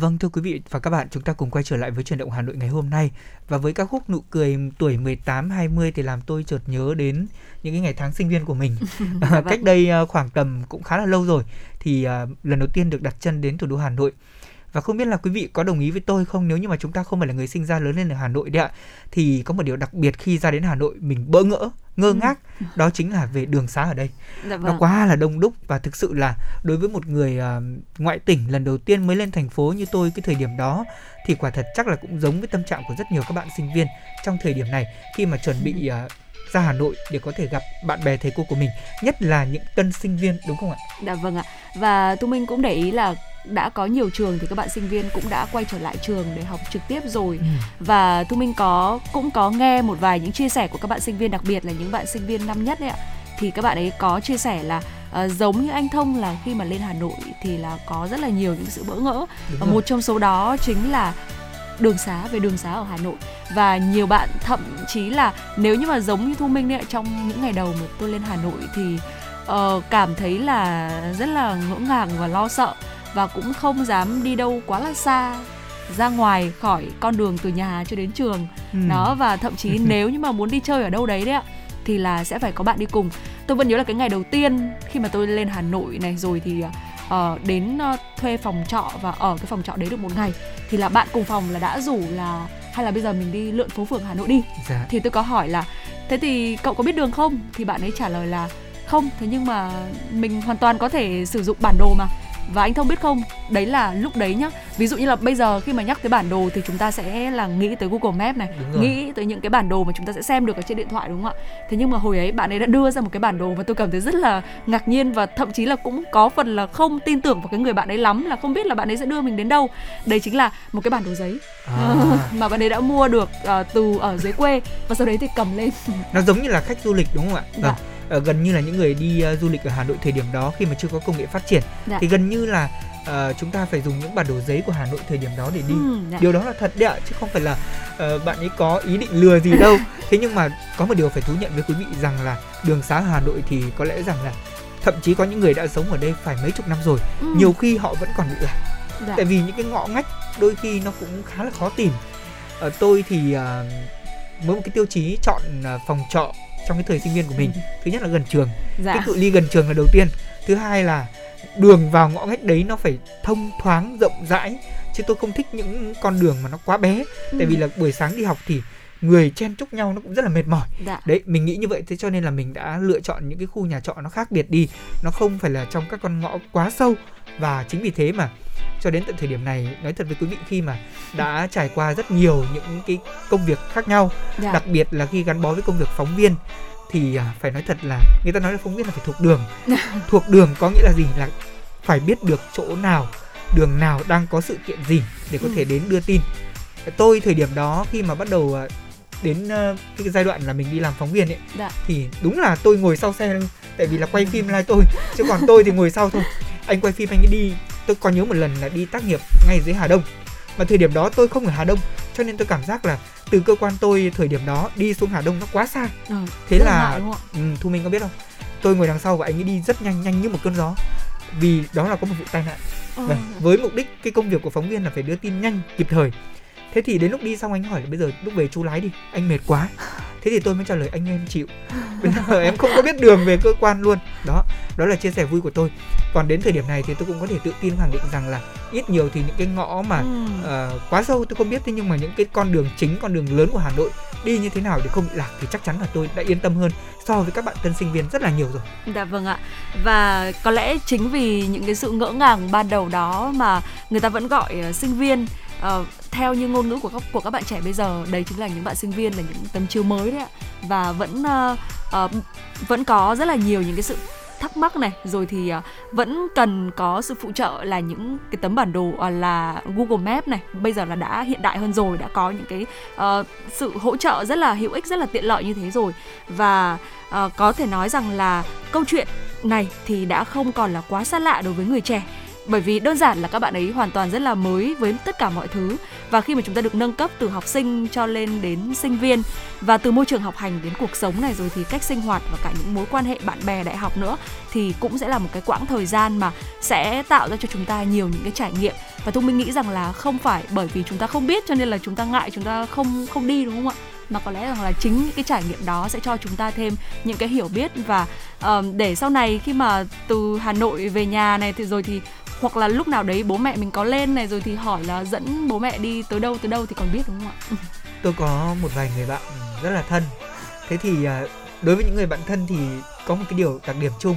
Vâng, thưa quý vị và các bạn, chúng ta cùng quay trở lại với Chuyển động Hà Nội ngày hôm nay. Và với ca khúc Nụ cười tuổi 18-20 thì làm tôi chợt nhớ đến những cái ngày tháng sinh viên của mình. Cách đây khoảng tầm cũng khá là lâu rồi thì lần đầu tiên được đặt chân đến thủ đô Hà Nội. Và không biết là quý vị có đồng ý với tôi không, nếu như mà chúng ta không phải là người sinh ra lớn lên ở Hà Nội đấy ạ, thì có một điều đặc biệt khi ra đến Hà Nội mình bỡ ngỡ, ngơ ngác, đó chính là về đường xá ở đây. Dạ vâng. Nó quá là đông đúc, và thực sự là đối với một người ngoại tỉnh lần đầu tiên mới lên thành phố như tôi cái thời điểm đó thì quả thật chắc là cũng giống với tâm trạng của rất nhiều các bạn sinh viên trong thời điểm này, khi mà chuẩn bị ra Hà Nội để có thể gặp bạn bè thầy cô của mình, nhất là những tân sinh viên, đúng không ạ? Dạ vâng ạ. Và Thu Minh cũng để ý là đã có nhiều trường thì các bạn sinh viên cũng đã quay trở lại trường để học trực tiếp rồi. Và Thu Minh cũng có nghe một vài những chia sẻ của các bạn sinh viên, đặc biệt là những bạn sinh viên năm nhất đấy ạ. Thì các bạn ấy có chia sẻ là giống như anh Thông là khi mà lên Hà Nội thì là có rất là nhiều những sự bỡ ngỡ. Và một trong số đó chính là đường xá ở Hà Nội. Và nhiều bạn thậm chí là nếu như mà giống như Thu Minh đấy ạ, trong những ngày đầu mà tôi lên Hà Nội thì cảm thấy là rất là ngỡ ngàng và lo sợ, và cũng không dám đi đâu quá là xa ra ngoài khỏi con đường từ nhà cho đến trường. Đó, và thậm chí nếu như mà muốn đi chơi ở đâu đấy ạ thì là sẽ phải có bạn đi cùng. Tôi vẫn nhớ là cái ngày đầu tiên khi mà tôi lên Hà Nội này rồi thì đến thuê phòng trọ, và ở cái phòng trọ đấy được một ngày thì là bạn cùng phòng là đã rủ là hay là bây giờ mình đi lượn phố phường Hà Nội đi. Dạ. Thì tôi có hỏi là thế thì cậu có biết đường không? Thì bạn ấy trả lời là không, thế nhưng mà mình hoàn toàn có thể sử dụng bản đồ mà. Và anh Thông biết không, đấy là lúc đấy nhá. Ví dụ như là bây giờ khi mà nhắc tới bản đồ thì chúng ta sẽ là nghĩ tới Google Maps này, nghĩ tới những cái bản đồ mà chúng ta sẽ xem được ở trên điện thoại, đúng không ạ? Thế nhưng mà hồi ấy bạn ấy đã đưa ra một cái bản đồ mà tôi cảm thấy rất là ngạc nhiên, và thậm chí là cũng có phần là không tin tưởng vào cái người bạn ấy lắm, là không biết là bạn ấy sẽ đưa mình đến đâu. Đấy chính là một cái bản đồ giấy mà bạn ấy đã mua được từ ở dưới quê, và sau đấy thì cầm lên. Nó giống như là khách du lịch, đúng không ạ? Dạ. Gần như là những người đi du lịch ở Hà Nội thời điểm đó khi mà chưa có công nghệ phát triển. Dạ. Thì gần như là chúng ta phải dùng những bản đồ giấy của Hà Nội thời điểm đó để đi. Dạ. Điều đó là thật đấy ạ, chứ không phải là bạn ấy có ý định lừa gì đâu. Thế nhưng mà có một điều phải thú nhận với quý vị rằng là đường xá Hà Nội thì có lẽ rằng là thậm chí có những người đã sống ở đây phải mấy chục năm rồi, nhiều khi họ vẫn còn bị lạc. Dạ. Tại vì những cái ngõ ngách đôi khi nó cũng khá là khó tìm. Tôi thì với một cái tiêu chí chọn phòng trọ trong cái thời sinh viên của mình, thứ nhất là gần trường. Dạ. Cái cự ly gần trường là đầu tiên, thứ hai là đường vào ngõ ngách đấy nó phải thông thoáng, rộng rãi, chứ tôi không thích những con đường mà nó quá bé. Tại vì là buổi sáng đi học thì người chen chúc nhau nó cũng rất là mệt mỏi. Dạ. Đấy, mình nghĩ như vậy, thế cho nên là mình đã lựa chọn những cái khu nhà trọ nó khác biệt đi, nó không phải là trong các con ngõ quá sâu. Và chính vì thế mà cho đến tận thời điểm này, nói thật với quý vị, khi mà đã trải qua rất nhiều những cái công việc khác nhau, dạ, đặc biệt là khi gắn bó với công việc phóng viên, thì phải nói thật là người ta nói là phóng viên là phải thuộc đường. Thuộc đường có nghĩa là gì? Là phải biết được chỗ nào, đường nào đang có sự kiện gì để có thể đến đưa tin. Tôi thời điểm đó khi mà bắt đầu đến cái giai đoạn là mình đi làm phóng viên ấy, dạ, thì đúng là tôi ngồi sau xe, tại vì là quay phim live tôi, chứ còn tôi thì ngồi sau thôi. Anh quay phim anh ấy đi. Tôi còn nhớ một lần là đi tác nghiệp ngay dưới Hà Đông, mà thời điểm đó tôi không ở Hà Đông, cho nên tôi cảm giác là từ cơ quan tôi thời điểm đó đi xuống Hà Đông nó quá xa. Thế là Thu Minh có biết không? Tôi ngồi đằng sau và anh ấy đi rất nhanh như một cơn gió. Vì đó là có một vụ tai nạn. Với mục đích cái công việc của phóng viên là phải đưa tin nhanh, kịp thời. Thế thì đến lúc đi xong anh hỏi là bây giờ lúc về chú lái đi, anh mệt quá. Thế thì tôi mới trả lời anh em chịu. Bây giờ em không có biết đường về cơ quan luôn. Đó là chia sẻ vui của tôi. Còn đến thời điểm này thì tôi cũng có thể tự tin khẳng định rằng là ít nhiều thì những cái ngõ mà quá sâu tôi không biết. Thế nhưng mà những cái con đường chính, con đường lớn của Hà Nội đi như thế nào để không bị lạc thì chắc chắn là tôi đã yên tâm hơn so với các bạn tân sinh viên rất là nhiều rồi. Dạ vâng ạ. Và có lẽ chính vì những cái sự ngỡ ngàng ban đầu đó mà người ta vẫn gọi sinh viên. Theo như ngôn ngữ của các bạn trẻ bây giờ, đấy chính là những bạn sinh viên, là những tấm chiếu mới đấy ạ. Và vẫn có rất là nhiều những cái sự thắc mắc này, rồi thì vẫn cần có sự phụ trợ là những cái tấm bản đồ, là Google Maps này. Bây giờ là đã hiện đại hơn rồi, đã có những cái sự hỗ trợ rất là hữu ích, rất là tiện lợi như thế rồi. Và có thể nói rằng là câu chuyện này thì đã không còn là quá xa lạ đối với người trẻ. Bởi vì đơn giản là các bạn ấy hoàn toàn rất là mới với tất cả mọi thứ. Và khi mà chúng ta được nâng cấp từ học sinh cho lên đến sinh viên, và từ môi trường học hành đến cuộc sống này, rồi thì cách sinh hoạt và cả những mối quan hệ bạn bè đại học nữa, thì cũng sẽ là một cái quãng thời gian mà sẽ tạo ra cho chúng ta nhiều những cái trải nghiệm. Và Thu Minh nghĩ rằng là không phải bởi vì chúng ta không biết cho nên là chúng ta ngại, chúng ta không đi, đúng không ạ? Mà có lẽ rằng là chính những cái trải nghiệm đó sẽ cho chúng ta thêm những cái hiểu biết. Và để sau này khi mà từ Hà Nội về nhà này thì rồi thì, hoặc là lúc nào đấy bố mẹ mình có lên này rồi thì hỏi là dẫn bố mẹ đi tới đâu thì còn biết, đúng không ạ? Tôi có một vài người bạn rất là thân. Thế thì đối với những người bạn thân thì có một cái điều đặc điểm chung,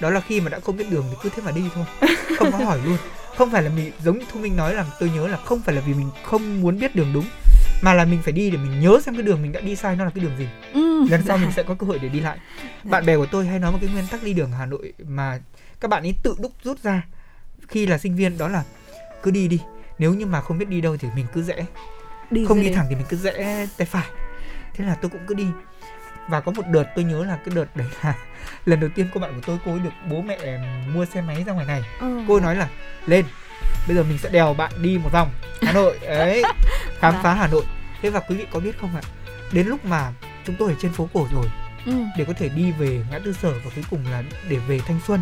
đó là khi mà đã không biết đường thì cứ thế mà đi thôi, không có hỏi luôn. Không phải là mình, giống như Thu Minh nói là tôi nhớ là không phải là vì mình không muốn biết đường đúng, mà là mình phải đi để mình nhớ xem cái đường mình đã đi sai nó là cái đường gì. Lần sau mình sẽ có cơ hội để đi lại. Bạn bè của tôi hay nói một cái nguyên tắc đi đường Hà Nội mà các bạn ấy tự đúc rút ra khi là sinh viên, đó là cứ đi, nếu như mà không biết đi đâu thì mình cứ rẽ, đi thẳng thì mình cứ rẽ tay phải. Thế là tôi cũng cứ đi. Và có một đợt tôi nhớ là cái đợt đấy là lần đầu tiên cô bạn của tôi, cô ấy được bố mẹ mua xe máy ra ngoài này. Cô ấy nói là lên, bây giờ mình sẽ đèo bạn đi một vòng Hà Nội ấy, khám phá Hà Nội. Thế và quý vị có biết không ạ, đến lúc mà chúng tôi ở trên phố cổ rồi để có thể đi về ngã tư Sở và cuối cùng là để về Thanh Xuân,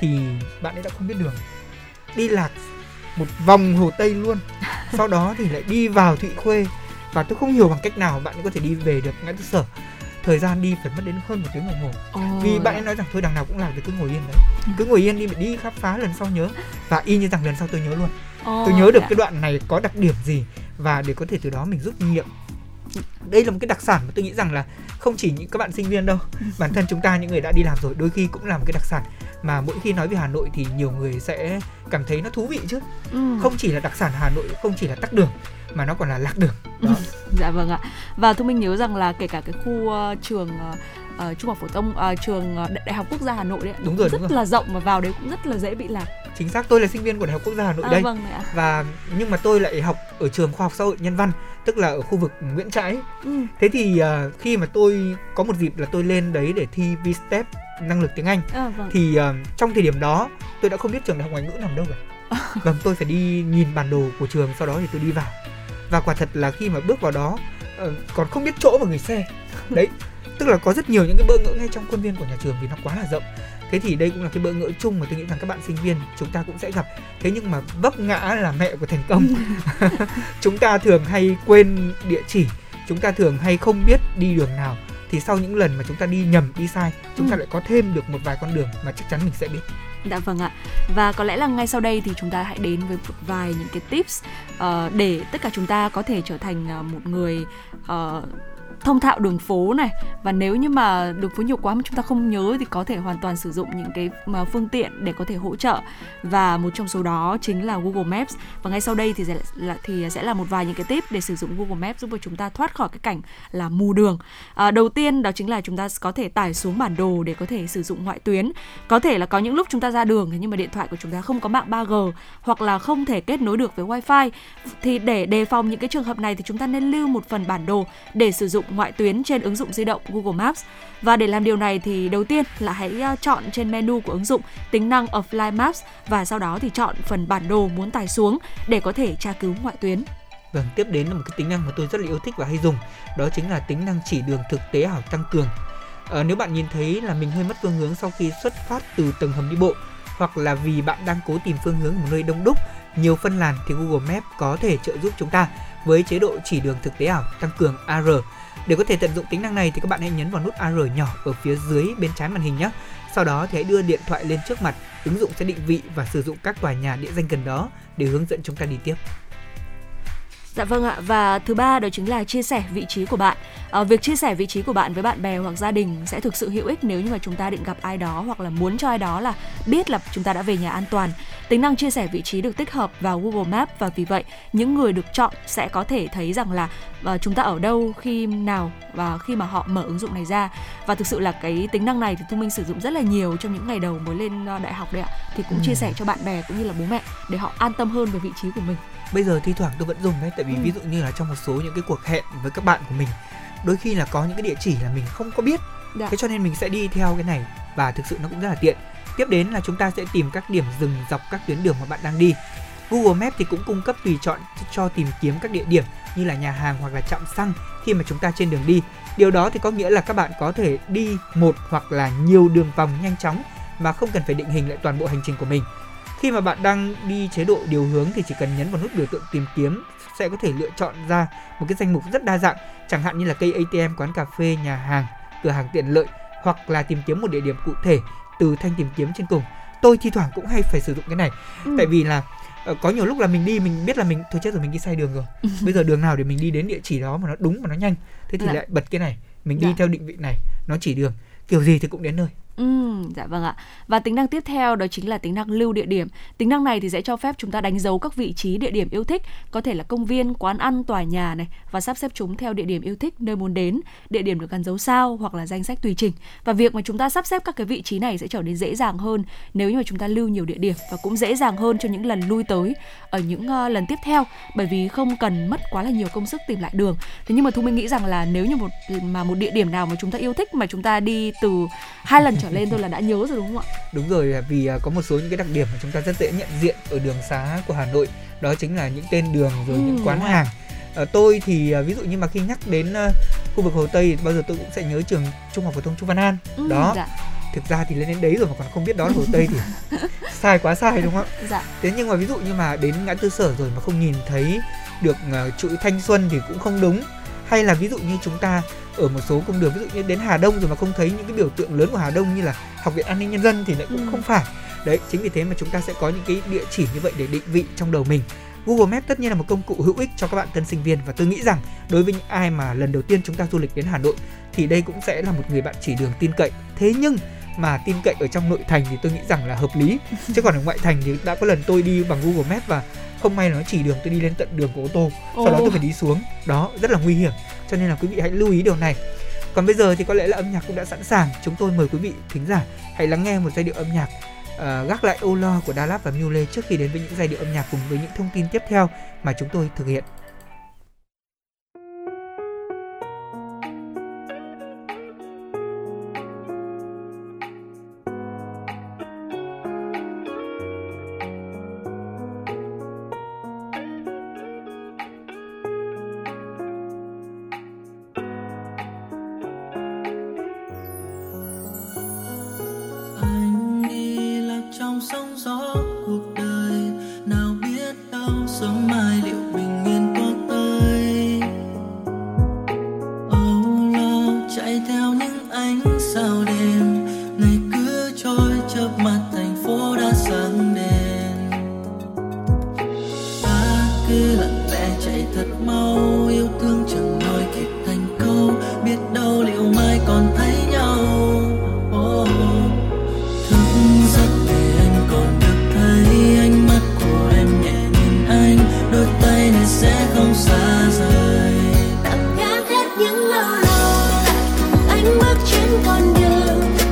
thì bạn ấy đã không biết đường, đi lạc một vòng Hồ Tây luôn. Sau đó thì lại đi vào Thụy Khuê, và tôi không hiểu bằng cách nào bạn có thể đi về được ngã tư Sở. Thời gian đi phải mất đến hơn 1 tiếng đồng hồ. Vì bạn ấy nói rằng thôi đằng nào cũng làm thì cứ ngồi yên đấy, cứ ngồi yên đi, mình đi khám phá, lần sau nhớ. Và y như rằng lần sau tôi nhớ luôn. Tôi nhớ được cái đoạn này có đặc điểm gì, và để có thể từ đó mình rút kinh nghiệm. Đây là một cái đặc sản mà tôi nghĩ rằng là không chỉ những các bạn sinh viên đâu, bản thân chúng ta những người đã đi làm rồi đôi khi cũng là một cái đặc sản mà mỗi khi nói về Hà Nội thì nhiều người sẽ cảm thấy nó thú vị chứ. Không chỉ là đặc sản Hà Nội, không chỉ là tắc đường, mà nó còn là lạc đường đó. Dạ vâng ạ. Và Thu Minh nhớ rằng là kể cả cái khu trường trung học phổ thông, trường Đại học Quốc gia Hà Nội đấy, đúng rồi. Là rộng và vào đấy cũng rất là dễ bị lạc. Chính xác, tôi là sinh viên của Đại học Quốc gia Hà Nội đây. Vâng ạ. Và nhưng mà tôi lại học ở trường Khoa học Xã hội Nhân văn, tức là ở khu vực Nguyễn Trãi. Thế thì khi mà tôi có một dịp là tôi lên đấy để thi VSTEP năng lực tiếng Anh, thì trong thời điểm đó tôi đã không biết trường Đại học Ngoại ngữ nằm đâu rồi. Vâng, tôi phải đi nhìn bản đồ của trường, sau đó thì tôi đi vào. Và quả thật là khi mà bước vào đó còn không biết chỗ mà gửi xe. Đấy, tức là có rất nhiều những cái bỡ ngỡ ngay trong khuôn viên của nhà trường vì nó quá là rộng. Thế thì đây cũng là cái bỡ ngỡ chung mà tôi nghĩ rằng các bạn sinh viên chúng ta cũng sẽ gặp. Thế nhưng mà vấp ngã là mẹ của thành công. Chúng ta thường hay quên địa chỉ, chúng ta thường hay không biết đi đường nào. Thì sau những lần mà chúng ta đi nhầm, đi sai, chúng ta lại có thêm được một vài con đường mà chắc chắn mình sẽ biết. Dạ vâng ạ. Và có lẽ là ngay sau đây thì chúng ta hãy đến với một vài những cái tips để tất cả chúng ta có thể trở thành một người thông thạo đường phố này. Và nếu như mà đường phố nhiều quá mà chúng ta không nhớ thì có thể hoàn toàn sử dụng những cái phương tiện để có thể hỗ trợ. Và một trong số đó chính là Google Maps. Và ngay sau đây thì sẽ là một vài những cái tip để sử dụng Google Maps giúp cho chúng ta thoát khỏi cái cảnh là mù đường. Đầu tiên đó chính là chúng ta có thể tải xuống bản đồ để có thể sử dụng ngoại tuyến. Có thể là có những lúc chúng ta ra đường nhưng mà điện thoại của chúng ta không có mạng 3G hoặc là không thể kết nối được với Wi-Fi. Thì để đề phòng những cái trường hợp này thì chúng ta nên lưu một phần bản đồ để sử dụng ngoại tuyến trên ứng dụng di động Google Maps. Và để làm điều này thì đầu tiên là hãy chọn trên menu của ứng dụng tính năng Offline Maps và sau đó thì chọn phần bản đồ muốn tải xuống để có thể tra cứu ngoại tuyến. Vâng, tiếp đến là một cái tính năng mà tôi rất là yêu thích và hay dùng, đó chính là tính năng chỉ đường thực tế ảo tăng cường. Nếu bạn nhìn thấy là mình hơi mất phương hướng sau khi xuất phát từ tầng hầm đi bộ, hoặc là vì bạn đang cố tìm phương hướng ở một nơi đông đúc, nhiều phân làn, thì Google Maps có thể trợ giúp chúng ta với chế độ chỉ đường thực tế ảo tăng cường AR. Để có thể tận dụng tính năng này thì các bạn hãy nhấn vào nút AR nhỏ ở phía dưới bên trái màn hình nhé. Sau đó thì hãy đưa điện thoại lên trước mặt, ứng dụng sẽ định vị và sử dụng các tòa nhà địa danh gần đó để hướng dẫn chúng ta đi tiếp. Dạ vâng ạ, và thứ ba đó chính là chia sẻ vị trí của bạn. Việc chia sẻ vị trí của bạn với bạn bè hoặc gia đình sẽ thực sự hữu ích nếu như mà chúng ta định gặp ai đó hoặc là muốn cho ai đó là biết là chúng ta đã về nhà an toàn. Tính năng chia sẻ vị trí được tích hợp vào Google Maps, và vì vậy những người được chọn sẽ có thể thấy rằng là chúng ta ở đâu, khi nào và khi mà họ mở ứng dụng này ra. Và thực sự là cái tính năng này thì Thu Minh sử dụng rất là nhiều trong những ngày đầu mới lên đại học đấy ạ. Thì cũng chia sẻ cho bạn bè cũng như là bố mẹ để họ an tâm hơn về vị trí của mình. Bây giờ thi thoảng tôi vẫn dùng đấy, tại vì ví dụ như là trong một số những cái cuộc hẹn với các bạn của mình, đôi khi là có những cái địa chỉ là mình không có biết. Thế cho nên mình sẽ đi theo cái này và thực sự nó cũng rất là tiện. Tiếp đến là chúng ta sẽ tìm các điểm dừng dọc các tuyến đường mà bạn đang đi. Google Maps thì cũng cung cấp tùy chọn cho tìm kiếm các địa điểm như là nhà hàng hoặc là trạm xăng khi mà chúng ta trên đường đi. Điều đó thì có nghĩa là các bạn có thể đi một hoặc là nhiều đường vòng nhanh chóng mà không cần phải định hình lại toàn bộ hành trình của mình. Khi mà bạn đang đi chế độ điều hướng thì chỉ cần nhấn vào nút biểu tượng tìm kiếm sẽ có thể lựa chọn ra một cái danh mục rất đa dạng, chẳng hạn như là cây ATM, quán cà phê, nhà hàng, cửa hàng tiện lợi, hoặc là tìm kiếm một địa điểm cụ thể từ thanh tìm kiếm trên cùng. Tôi thi thoảng cũng hay phải sử dụng cái này, tại vì là có nhiều lúc là mình đi mình biết là mình thôi chết rồi, mình đi sai đường rồi, bây giờ đường nào để mình đi đến địa chỉ đó mà nó đúng mà nó nhanh, thế thì lại bật cái này, mình đi theo định vị này, nó chỉ đường, kiểu gì thì cũng đến nơi. Dạ vâng ạ. Và tính năng tiếp theo đó chính là tính năng lưu địa điểm. Tính năng này thì sẽ cho phép chúng ta đánh dấu các vị trí địa điểm yêu thích, có thể là công viên, quán ăn, tòa nhà này, và sắp xếp chúng theo địa điểm yêu thích, nơi muốn đến, địa điểm được gắn dấu sao hoặc là danh sách tùy chỉnh. Và việc mà chúng ta sắp xếp các cái vị trí này sẽ trở nên dễ dàng hơn nếu như mà chúng ta lưu nhiều địa điểm, và cũng dễ dàng hơn cho những lần lui tới ở những lần tiếp theo, bởi vì không cần mất quá là nhiều công sức tìm lại đường. Thế nhưng mà Thu Minh nghĩ rằng là nếu như một địa điểm nào mà chúng ta yêu thích mà chúng ta đi từ 2 lần lên thôi là đã nhớ rồi đúng không ạ? Đúng rồi, vì có một số những cái đặc điểm mà chúng ta rất dễ nhận diện ở đường xá của Hà Nội, đó chính là những tên đường rồi những quán hàng. Tôi thì ví dụ như mà khi nhắc đến khu vực Hồ Tây thì bao giờ tôi cũng sẽ nhớ trường Trung học phổ thông Chu Văn An. Thực ra thì lên đến đấy rồi mà còn không biết đó là Hồ Tây thì sai quá sai đúng không ạ? Thế nhưng mà ví dụ như mà đến ngã tư Sở rồi mà không nhìn thấy được trụ Thanh Xuân thì cũng không đúng. Hay là ví dụ như chúng ta ở một số cung đường, ví dụ như đến Hà Đông rồi mà không thấy những cái biểu tượng lớn của Hà Đông như là Học viện An ninh Nhân dân thì lại cũng không phải. Đấy, chính vì thế mà chúng ta sẽ có những cái địa chỉ như vậy để định vị trong đầu mình. Google Maps tất nhiên là một công cụ hữu ích cho các bạn tân sinh viên, và tôi nghĩ rằng đối với những ai mà lần đầu tiên chúng ta du lịch đến Hà Nội thì đây cũng sẽ là một người bạn chỉ đường tin cậy. Thế nhưng mà tin cậy ở trong nội thành thì tôi nghĩ rằng là hợp lý, chứ còn ở ngoại thành thì đã có lần tôi đi bằng Google Maps và không may là nó chỉ đường tôi đi lên tận đường của ô tô, sau đó tôi phải đi xuống, đó rất là nguy hiểm, cho nên là quý vị hãy lưu ý điều này. Còn bây giờ thì có lẽ là âm nhạc cũng đã sẵn sàng, chúng tôi mời quý vị thính giả hãy lắng nghe một giai điệu âm nhạc gác lại âu lo của Đà Lạt và Miu Lê trước khi đến với những giai điệu âm nhạc cùng với những thông tin tiếp theo mà chúng tôi thực hiện. Những lo lắng, ánh mắt trên con đường.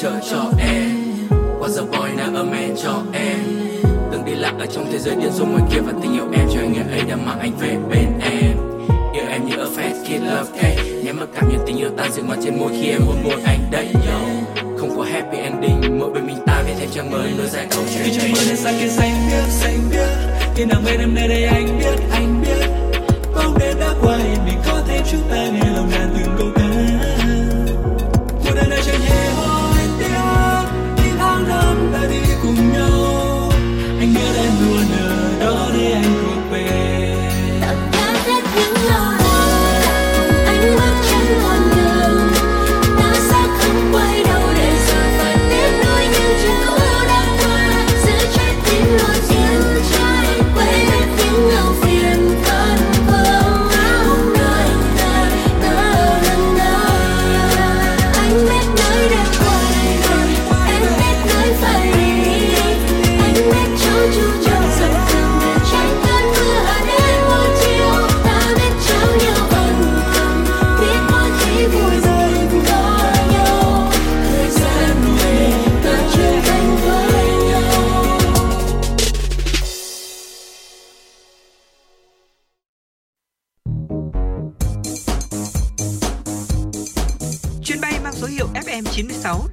chở cho em. Was a boy now a man cho em. Từng đi lạc ở trong thế giới điên rồ ngoài kia và tình yêu em cho anh ấy đã mang anh về bên em. Yêu em như a fat kid love cake, nhé mà cảm nhận tình yêu tan dừng mặt trên môi khi em hôn môi anh đấy yo. Không có happy ending, mỗi bên mình ta viết thêm trang mới nối dài câu chuyện. Khi trời mưa lên xa kia xanh biếc, khi nào bên em nơi đây anh biết, bóng đêm đã qua mình có thêm chúng ta nghe lòng đàn từng câu ca. Một đời này chẳng hề hối tiếc, khi tháng năm đã đi cùng nhau, anh biết em luôn ở đó để anh thuộc về. Tặng ta hết những lời, anh bước chân con đường, ta sẽ không quay đầu.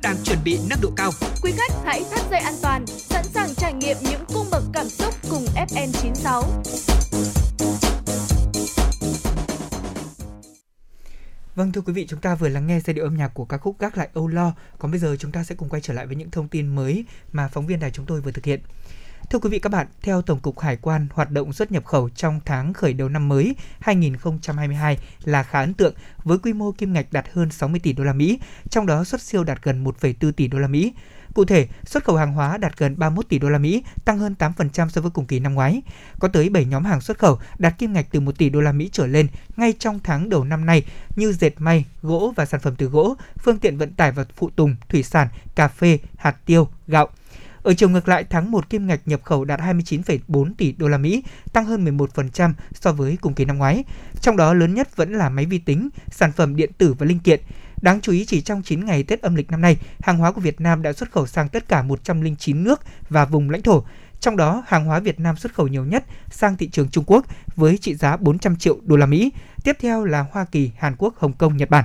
Đang chuẩn bị nâng độ cao. Quý khách hãy thắt dây an toàn, sẵn sàng trải nghiệm những cung bậc cảm xúc cùng FM 96. Vâng, thưa quý vị, chúng ta vừa lắng nghe giai điệu âm nhạc của ca khúc Gác lại âu lo. Còn bây giờ chúng ta sẽ cùng quay trở lại với những thông tin mới mà phóng viên đài chúng tôi vừa thực hiện. Thưa quý vị các bạn, theo Tổng cục Hải quan, hoạt động xuất nhập khẩu trong tháng khởi đầu năm mới 2022 là khá ấn tượng với quy mô kim ngạch đạt hơn 60 tỷ đô la Mỹ, trong đó xuất siêu đạt gần 1,4 tỷ đô la Mỹ. Cụ thể, xuất khẩu hàng hóa đạt gần 31 tỷ đô la Mỹ, tăng hơn 8% so với cùng kỳ năm ngoái. Có tới 7 nhóm hàng xuất khẩu đạt kim ngạch từ 1 tỷ đô la Mỹ trở lên ngay trong tháng đầu năm nay như dệt may, gỗ và sản phẩm từ gỗ, phương tiện vận tải và phụ tùng, thủy sản, cà phê, hạt tiêu, gạo. Ở chiều ngược lại, tháng 1 kim ngạch nhập khẩu đạt 29,4 tỷ đô la Mỹ, tăng hơn 11% so với cùng kỳ năm ngoái. Trong đó lớn nhất vẫn là máy vi tính, sản phẩm điện tử và linh kiện. Đáng chú ý, chỉ trong 9 ngày Tết âm lịch năm nay, hàng hóa của Việt Nam đã xuất khẩu sang tất cả 109 nước và vùng lãnh thổ. Trong đó, hàng hóa Việt Nam xuất khẩu nhiều nhất sang thị trường Trung Quốc với trị giá 400 triệu đô la Mỹ, tiếp theo là Hoa Kỳ, Hàn Quốc, Hồng Kông, Nhật Bản.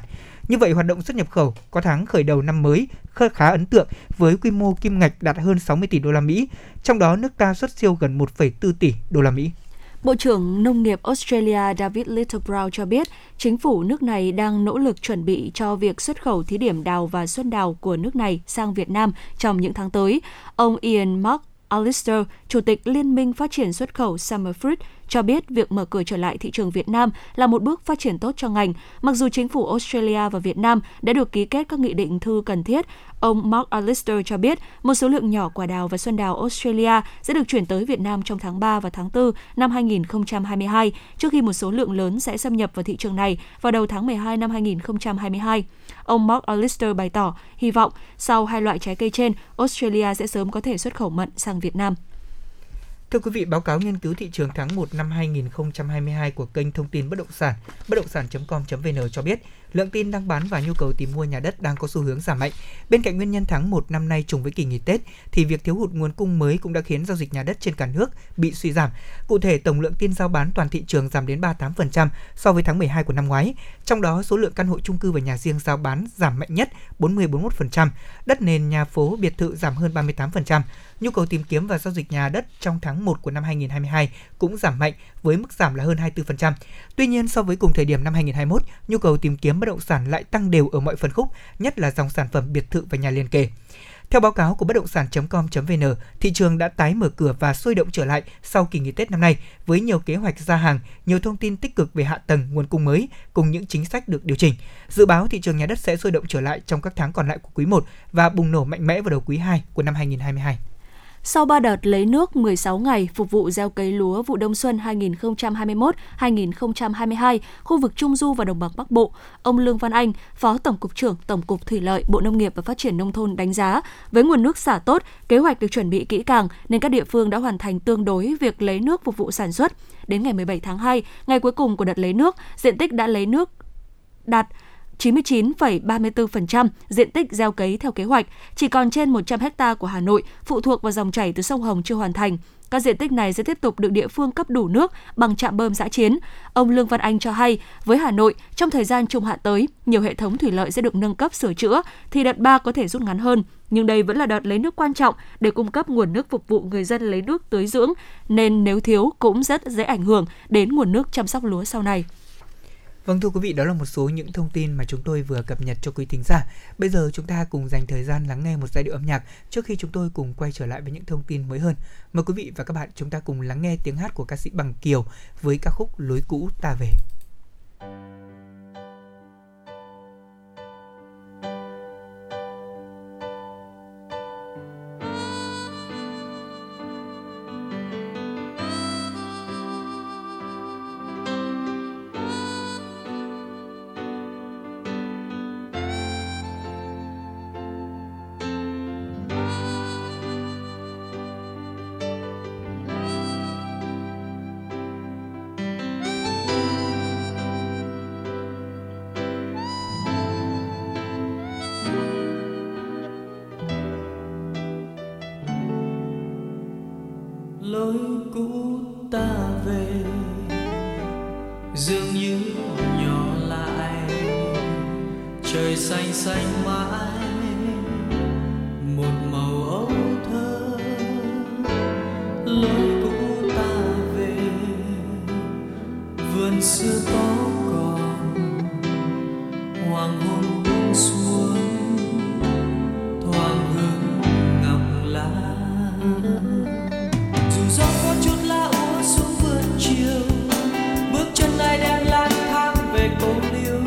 Như vậy, hoạt động xuất nhập khẩu có tháng khởi đầu năm mới khá ấn tượng với quy mô kim ngạch đạt hơn 60 tỷ đô la Mỹ, trong đó nước ta xuất siêu gần 1,4 tỷ đô la Mỹ. Bộ trưởng Nông nghiệp Australia David Littlebrown cho biết, chính phủ nước này đang nỗ lực chuẩn bị cho việc xuất khẩu thí điểm đào và xuân đào của nước này sang Việt Nam trong những tháng tới. Ông Ian Mark Alistair, Chủ tịch Liên minh Phát triển Xuất khẩu Summer Fruit, cho biết việc mở cửa trở lại thị trường Việt Nam là một bước phát triển tốt cho ngành. Mặc dù chính phủ Australia và Việt Nam đã được ký kết các nghị định thư cần thiết, ông Mark Alistair cho biết một số lượng nhỏ quả đào và xuân đào Australia sẽ được chuyển tới Việt Nam trong tháng 3 và tháng 4 năm 2022, trước khi một số lượng lớn sẽ xâm nhập vào thị trường này vào đầu tháng 12 năm 2022. Ông Mark Alistair bày tỏ hy vọng sau hai loại trái cây trên, Australia sẽ sớm có thể xuất khẩu mận sang Việt Nam. Thưa quý vị, báo cáo nghiên cứu thị trường tháng 1 năm 2022 của kênh thông tin bất động sản.com.vn cho biết, lượng tin đang bán và nhu cầu tìm mua nhà đất đang có xu hướng giảm mạnh. Bên cạnh nguyên nhân tháng 1 năm nay trùng với kỳ nghỉ Tết, thì việc thiếu hụt nguồn cung mới cũng đã khiến giao dịch nhà đất trên cả nước bị suy giảm. Cụ thể, tổng lượng tin giao bán toàn thị trường giảm đến 38% so với tháng 12 của năm ngoái. Trong đó, số lượng căn hộ chung cư và nhà riêng giao bán giảm mạnh nhất 40-41%, đất nền, nhà phố, biệt thự giảm hơn 38%. Nhu cầu tìm kiếm và giao dịch nhà đất trong tháng 1 của năm 2022 cũng giảm mạnh với mức giảm là hơn 24%. Tuy nhiên, so với cùng thời điểm năm 2021, nhu cầu tìm kiếm bất động sản lại tăng đều ở mọi phân khúc, nhất là dòng sản phẩm biệt thự và nhà liền kề. Theo báo cáo của bất động sản.com.vn, thị trường đã tái mở cửa và sôi động trở lại sau kỳ nghỉ Tết năm nay với nhiều kế hoạch ra hàng, nhiều thông tin tích cực về hạ tầng, nguồn cung mới cùng những chính sách được điều chỉnh. Dự báo thị trường nhà đất sẽ sôi động trở lại trong các tháng còn lại của quý 1 và bùng nổ mạnh mẽ vào đầu quý 2 của năm 2022. Sau 3 đợt lấy nước 16 ngày phục vụ gieo cấy lúa vụ đông xuân 2021-2022, khu vực Trung Du và Đồng bằng Bắc Bộ, ông Lương Văn Anh, Phó Tổng cục trưởng Tổng cục Thủy lợi, Bộ Nông nghiệp và Phát triển Nông thôn đánh giá, với nguồn nước xả tốt, kế hoạch được chuẩn bị kỹ càng nên các địa phương đã hoàn thành tương đối việc lấy nước phục vụ sản xuất. Đến ngày 17 tháng 2, ngày cuối cùng của đợt lấy nước, diện tích đã lấy nước đạt 99,34% diện tích gieo cấy theo kế hoạch, chỉ còn trên 100 ha của Hà Nội phụ thuộc vào dòng chảy từ sông Hồng chưa hoàn thành. Các diện tích này sẽ tiếp tục được địa phương cấp đủ nước bằng trạm bơm dã chiến. Ông Lương Văn Anh cho hay, với Hà Nội, trong thời gian trung hạn tới, nhiều hệ thống thủy lợi sẽ được nâng cấp sửa chữa, thì đợt 3 có thể rút ngắn hơn. Nhưng đây vẫn là đợt lấy nước quan trọng để cung cấp nguồn nước phục vụ người dân lấy nước tưới dưỡng, nên nếu thiếu cũng rất dễ ảnh hưởng đến nguồn nước chăm sóc lúa sau này. Vâng, thưa quý vị, đó là một số những thông tin mà chúng tôi vừa cập nhật cho quý thính giả. Bây giờ chúng ta cùng dành thời gian lắng nghe một giai điệu âm nhạc trước khi chúng tôi cùng quay trở lại với những thông tin mới hơn. Mời quý vị và các bạn chúng ta cùng lắng nghe tiếng hát của ca sĩ Bằng Kiều với ca khúc Lối Cũ Ta Về. Lối cũ ta về, dường như nhỏ là anh, trời xanh xanh mãi, một màu âu thơ. Lối cũ ta về, vườn xưa có còn, hoàng hôn buông xuống, thoáng hương ngọc lan. Dù gió có chút lá úa xuống vườn chiều, bước chân ai đem lang thang về cô liêu,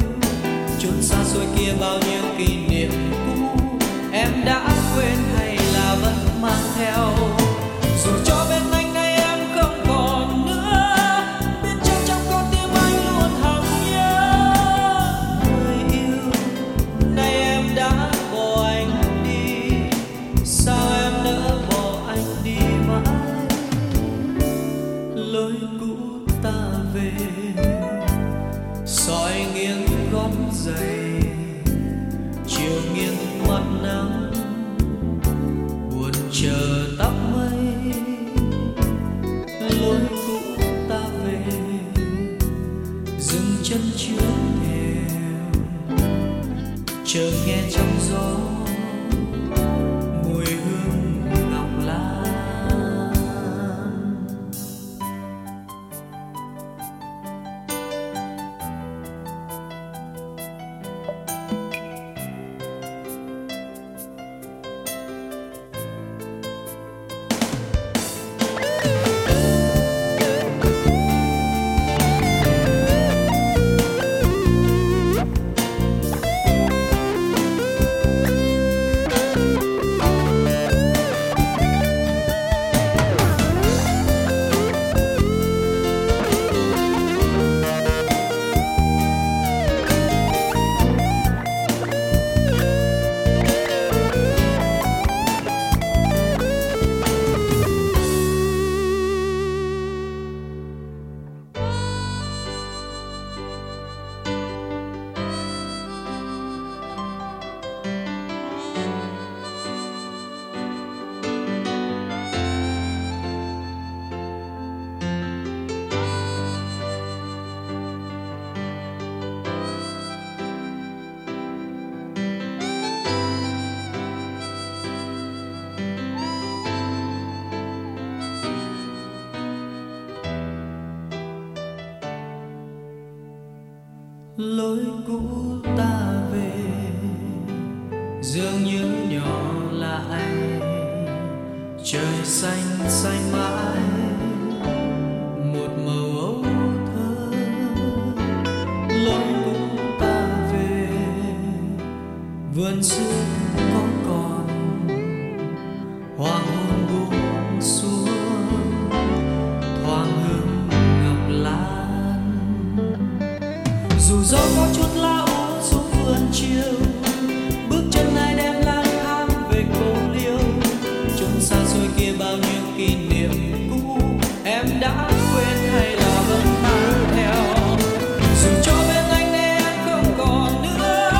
chốn xa xôi kia bao nhiêu kỷ niệm cũ em đã quên hay là vẫn mang theo. Dù cho bên anh em không còn nữa.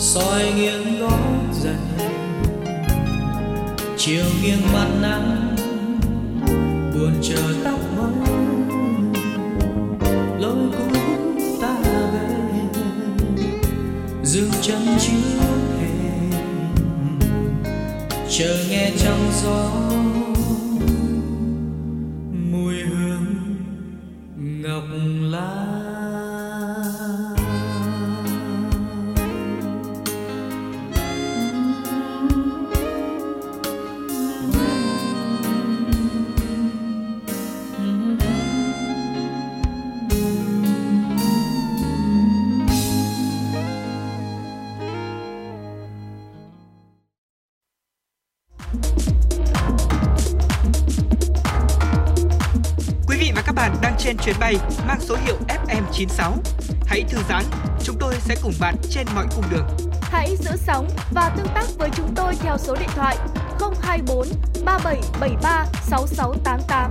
soi nghiêng gót dày, chiều nghiêng mặt nắng buồn chờ tóc mới, lối cũ ta về dừng chân chiếu hẹn, chờ nghe trong gió mùi hương ngọc lá. Trên chuyến bay mang số hiệu FM 96. Hãy thư giãn, chúng tôi sẽ cùng bạn trên mọi cung đường. Hãy giữ sóng và tương tác với chúng tôi theo số điện thoại 024 3773 6688.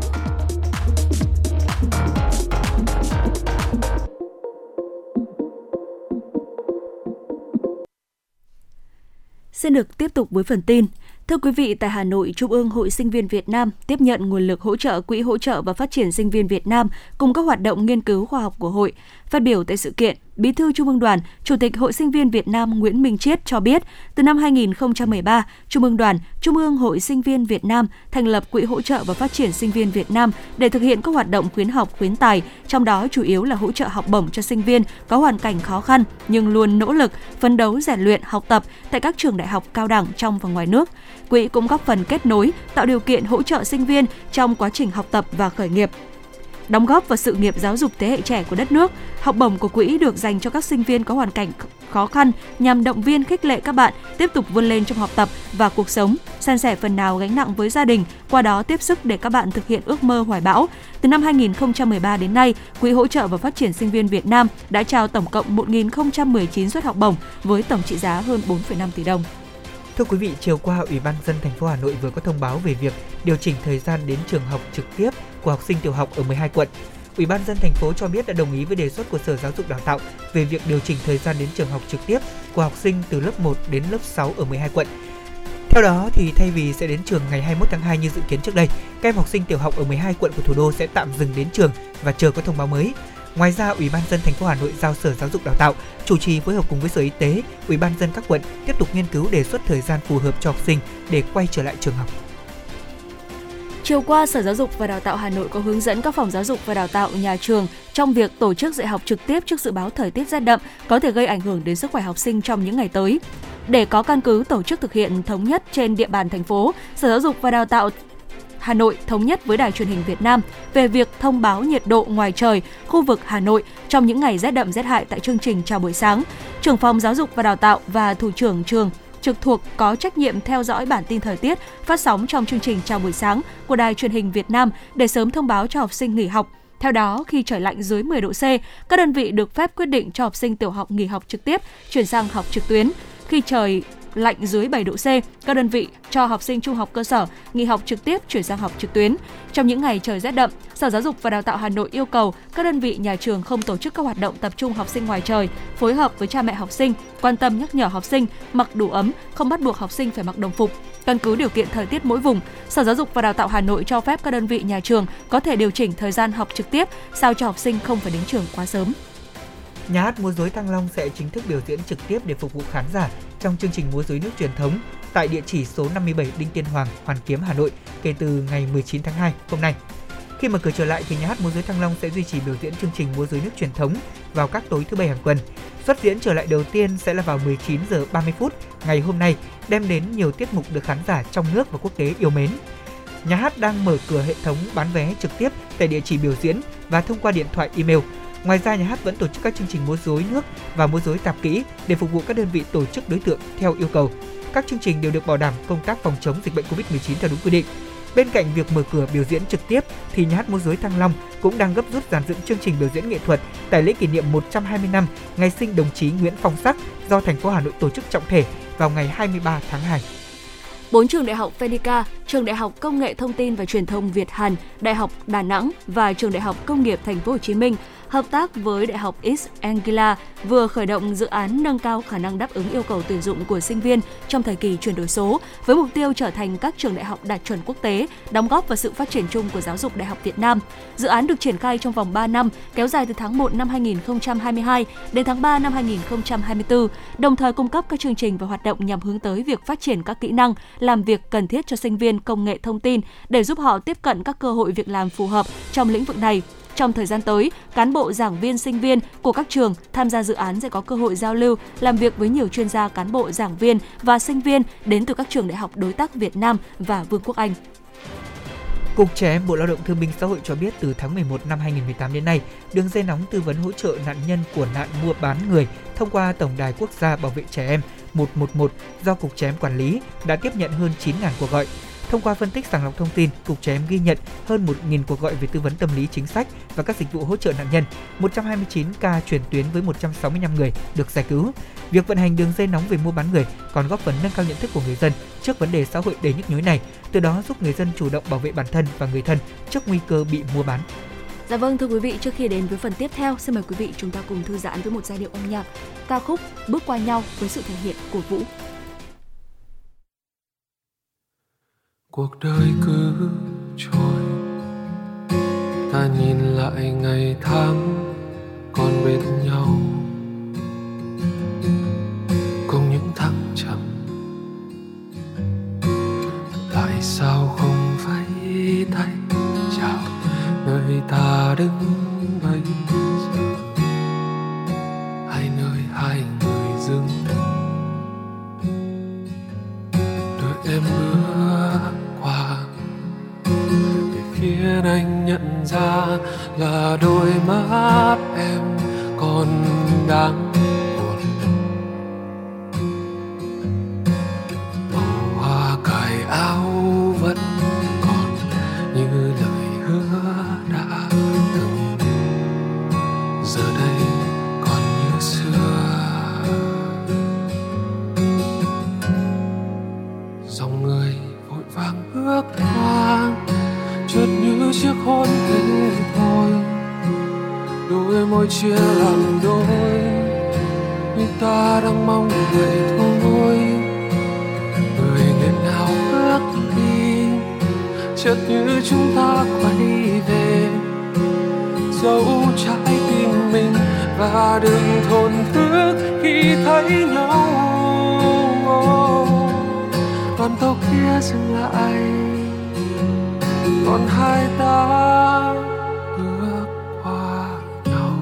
Xin được tiếp tục với phần tin. Thưa quý vị, tại Hà Nội, Trung ương Hội Sinh viên Việt Nam tiếp nhận nguồn lực hỗ trợ Quỹ hỗ trợ và phát triển sinh viên Việt Nam cùng các hoạt động nghiên cứu khoa học của hội. Phát biểu tại sự kiện, Bí thư Trung ương Đoàn, Chủ tịch Hội Sinh viên Việt Nam Nguyễn Minh Chiết cho biết, từ năm 2013, Trung ương Đoàn, Trung ương Hội Sinh viên Việt Nam thành lập Quỹ hỗ trợ và phát triển sinh viên Việt Nam để thực hiện các hoạt động khuyến học, khuyến tài, trong đó chủ yếu là hỗ trợ học bổng cho sinh viên có hoàn cảnh khó khăn nhưng luôn nỗ lực, phấn đấu rèn luyện học tập tại các trường đại học, cao đẳng trong và ngoài nước. Quỹ cũng góp phần kết nối, tạo điều kiện hỗ trợ sinh viên trong quá trình học tập và khởi nghiệp, đóng góp vào sự nghiệp giáo dục thế hệ trẻ của đất nước. Học bổng của quỹ được dành cho các sinh viên có hoàn cảnh khó khăn nhằm động viên, khích lệ các bạn tiếp tục vươn lên trong học tập và cuộc sống, san sẻ phần nào gánh nặng với gia đình, qua đó tiếp sức để các bạn thực hiện ước mơ hoài bão. Từ năm 2013 đến nay, Quỹ hỗ trợ và phát triển sinh viên Việt Nam đã trao tổng cộng 1.019 suất học bổng với tổng trị giá hơn 4,5 tỷ đồng. Thưa quý vị, chiều qua, Ủy ban nhân dân thành phố Hà Nội vừa có thông báo về việc điều chỉnh thời gian đến trường học trực tiếp của học sinh tiểu học ở 12 quận. Ủy ban nhân dân thành phố cho biết đã đồng ý với đề xuất của Sở Giáo dục Đào tạo về việc điều chỉnh thời gian đến trường học trực tiếp của học sinh từ lớp 1 đến lớp 6 ở 12 quận. Theo đó, thì thay vì sẽ đến trường ngày 21 tháng 2 như dự kiến trước đây, các em học sinh tiểu học ở 12 quận của thủ đô sẽ tạm dừng đến trường và chờ có thông báo mới. Ngoài ra, Ủy ban nhân dân thành phố Hà Nội giao Sở Giáo dục Đào tạo chủ trì phối hợp cùng với Sở Y tế, Ủy ban nhân dân các quận tiếp tục nghiên cứu đề xuất thời gian phù hợp cho học sinh để quay trở lại trường học. Chiều qua, Sở Giáo dục và Đào tạo Hà Nội có hướng dẫn các phòng giáo dục và đào tạo, nhà trường trong việc tổ chức dạy học trực tiếp trước dự báo thời tiết rét đậm có thể gây ảnh hưởng đến sức khỏe học sinh trong những ngày tới. Để có căn cứ tổ chức thực hiện thống nhất trên địa bàn thành phố, Sở Giáo dục và Đào tạo Hà Nội thống nhất với Đài Truyền hình Việt Nam về việc thông báo nhiệt độ ngoài trời khu vực Hà Nội trong những ngày rét đậm rét hại tại chương trình Chào buổi sáng. Trưởng phòng Giáo dục và Đào tạo và thủ trưởng trường trực thuộc có trách nhiệm theo dõi bản tin thời tiết phát sóng trong chương trình Chào buổi sáng của Đài Truyền hình Việt Nam để sớm thông báo cho học sinh nghỉ học. Theo đó, khi trời lạnh dưới 10 độ C, các đơn vị được phép quyết định cho học sinh tiểu học nghỉ học trực tiếp, chuyển sang học trực tuyến. Khi trời lạnh dưới 7 độ C, các đơn vị cho học sinh trung học cơ sở nghỉ học trực tiếp, chuyển sang học trực tuyến. Trong những ngày trời rét đậm, Sở Giáo dục và Đào tạo Hà Nội yêu cầu các đơn vị, nhà trường không tổ chức các hoạt động tập trung học sinh ngoài trời, phối hợp với cha mẹ học sinh, quan tâm nhắc nhở học sinh mặc đủ ấm, không bắt buộc học sinh phải mặc đồng phục. Căn cứ điều kiện thời tiết mỗi vùng, Sở Giáo dục và Đào tạo Hà Nội cho phép các đơn vị, nhà trường có thể điều chỉnh thời gian học trực tiếp sao cho học sinh không phải đến trường quá sớm. Nhà hát Múa rối Thăng Long sẽ chính thức biểu diễn trực tiếp để phục vụ khán giả trong chương trình múa rối nước truyền thống tại địa chỉ số 57 Đinh Tiên Hoàng, Hoàn Kiếm, Hà Nội kể từ ngày 19 tháng 2 hôm nay. Khi mở cửa trở lại thì Nhà hát Múa rối Thăng Long sẽ duy trì biểu diễn chương trình múa rối nước truyền thống vào các tối thứ Bảy hàng tuần. Xuất diễn trở lại đầu tiên sẽ là vào 19 giờ 30 phút ngày hôm nay, đem đến nhiều tiết mục được khán giả trong nước và quốc tế yêu mến. Nhà hát đang mở cửa hệ thống bán vé trực tiếp tại địa chỉ biểu diễn và thông qua điện thoại, email. Ngoài ra, nhà hát vẫn tổ chức các chương trình múa rối nước và múa rối tạp kỹ để phục vụ các đơn vị, tổ chức, đối tượng theo yêu cầu. Các chương trình đều được bảo đảm công tác phòng chống dịch bệnh Covid-19 theo đúng quy định. Bên cạnh việc mở cửa biểu diễn trực tiếp thì nhà hát múa rối Thăng Long cũng đang gấp rút dàn dựng chương trình biểu diễn nghệ thuật tại lễ kỷ niệm 120 năm ngày sinh đồng chí Nguyễn Phong Sắc do thành phố Hà Nội tổ chức trọng thể vào ngày 23 tháng 2. 4 trường đại học Phenica, Trường Đại học Công nghệ Thông tin và Truyền thông Việt Hàn, Đại học Đà Nẵng và Trường Đại học Công nghiệp Thành phố Hồ Chí Minh hợp tác với Đại học East Anglia vừa khởi động dự án nâng cao khả năng đáp ứng yêu cầu tuyển dụng của sinh viên trong thời kỳ chuyển đổi số, với mục tiêu trở thành các trường đại học đạt chuẩn quốc tế, đóng góp vào sự phát triển chung của giáo dục đại học Việt Nam. Dự án được triển khai trong vòng 3 năm, kéo dài từ tháng 1 năm 2022 đến tháng 3 năm 2024, đồng thời cung cấp các chương trình và hoạt động nhằm hướng tới việc phát triển các kỹ năng làm việc cần thiết cho sinh viên công nghệ thông tin để giúp họ tiếp cận các cơ hội việc làm phù hợp trong lĩnh vực này. Trong thời gian tới, cán bộ, giảng viên, sinh viên của các trường tham gia dự án sẽ có cơ hội giao lưu, làm việc với nhiều chuyên gia, cán bộ, giảng viên và sinh viên đến từ các trường đại học đối tác Việt Nam và Vương quốc Anh. Cục Trẻ em, Bộ Lao động Thương binh Xã hội cho biết từ tháng 11 năm 2018 đến nay, đường dây nóng tư vấn hỗ trợ nạn nhân của nạn mua bán người thông qua Tổng đài Quốc gia Bảo vệ Trẻ em 111 do Cục Trẻ em quản lý đã tiếp nhận hơn 9.000 cuộc gọi. Thông qua phân tích sàng lọc thông tin, Cục Trẻ em ghi nhận hơn 1.000 cuộc gọi về tư vấn tâm lý, chính sách và các dịch vụ hỗ trợ nạn nhân, 129 ca chuyển tuyến với 165 người được giải cứu. Việc vận hành đường dây nóng về mua bán người còn góp phần nâng cao nhận thức của người dân trước vấn đề xã hội đầy nhức nhối này, từ đó giúp người dân chủ động bảo vệ bản thân và người thân trước nguy cơ bị mua bán. Dạ vâng, thưa quý vị, trước khi đến với phần tiếp theo, xin mời quý vị chúng ta cùng thư giãn với một giai điệu âm nhạc, ca khúc Bước Qua Nhau với sự thể hiện của Vũ. Cuộc đời cứ trôi, ta nhìn lại ngày tháng còn bên nhau, cùng những thăng trầm. Tại sao không vẫy tay chào nơi ta đứng bây giờ? Hai nơi hai người dừng, đợi em bước qua. Về phía anh nhận ra là đôi mắt em còn đang buồn. Màu hoa cài áo vẫn còn như lời hứa đã từng, giờ đây còn như xưa. Dòng người vàng ước hoang chợt như chiếc hôn thế thôi, đôi môi chia làm đôi, nhưng ta đang mong vậy thôi. Người nên nào bước đi chợt như chúng ta quay về, dẫu trái tim mình và đừng thổn thức khi thấy nhau. Con tàu kia dừng lại, còn hai ta bước qua nhau.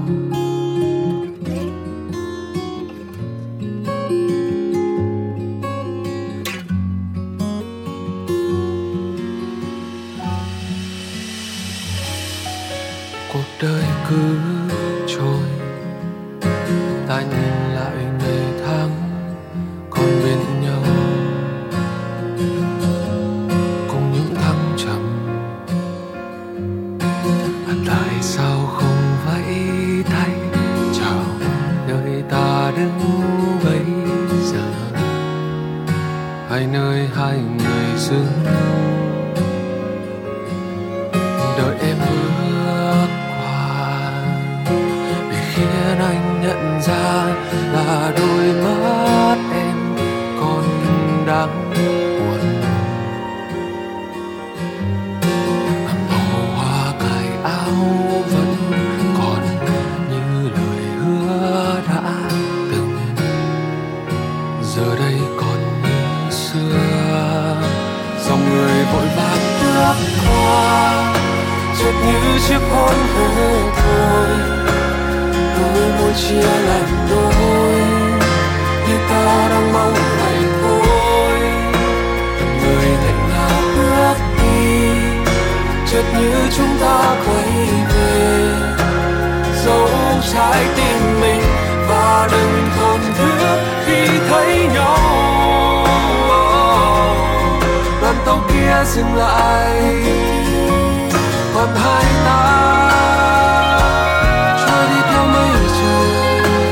Cuộc đời cứ trôi, ta nhìn lại ngày tháng còn bên nhau, đứng bây giờ hai nơi hai người dừng, đợi em bước qua. Để khiến anh nhận ra là đôi mắt em còn đang buồn, màu hoa cài áo vẫn còn như lời hứa đã, giờ đây còn như xưa. Dòng người vội vàng bước qua, chợt như chiếc hôn hề thôi, đôi môi chia làm đôi, như ta đang mong ngày thôi. Người nghẹn ngào bước đi, chợt như chúng ta quay về, dấu trái tim mình và đừng thổn thức khi thấy nhau. Đoàn tàu kia dừng lại, còn hai ta trôi đi theo mây trời.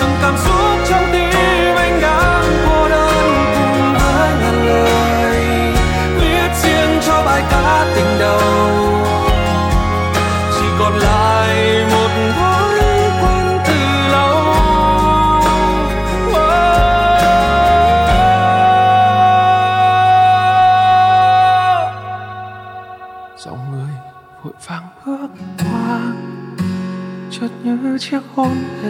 Từng cảm xúc trong tim anh đang cô đơn cùng với ngàn lời viết riêng cho bài ca tình đầu, chỉ còn lại hôn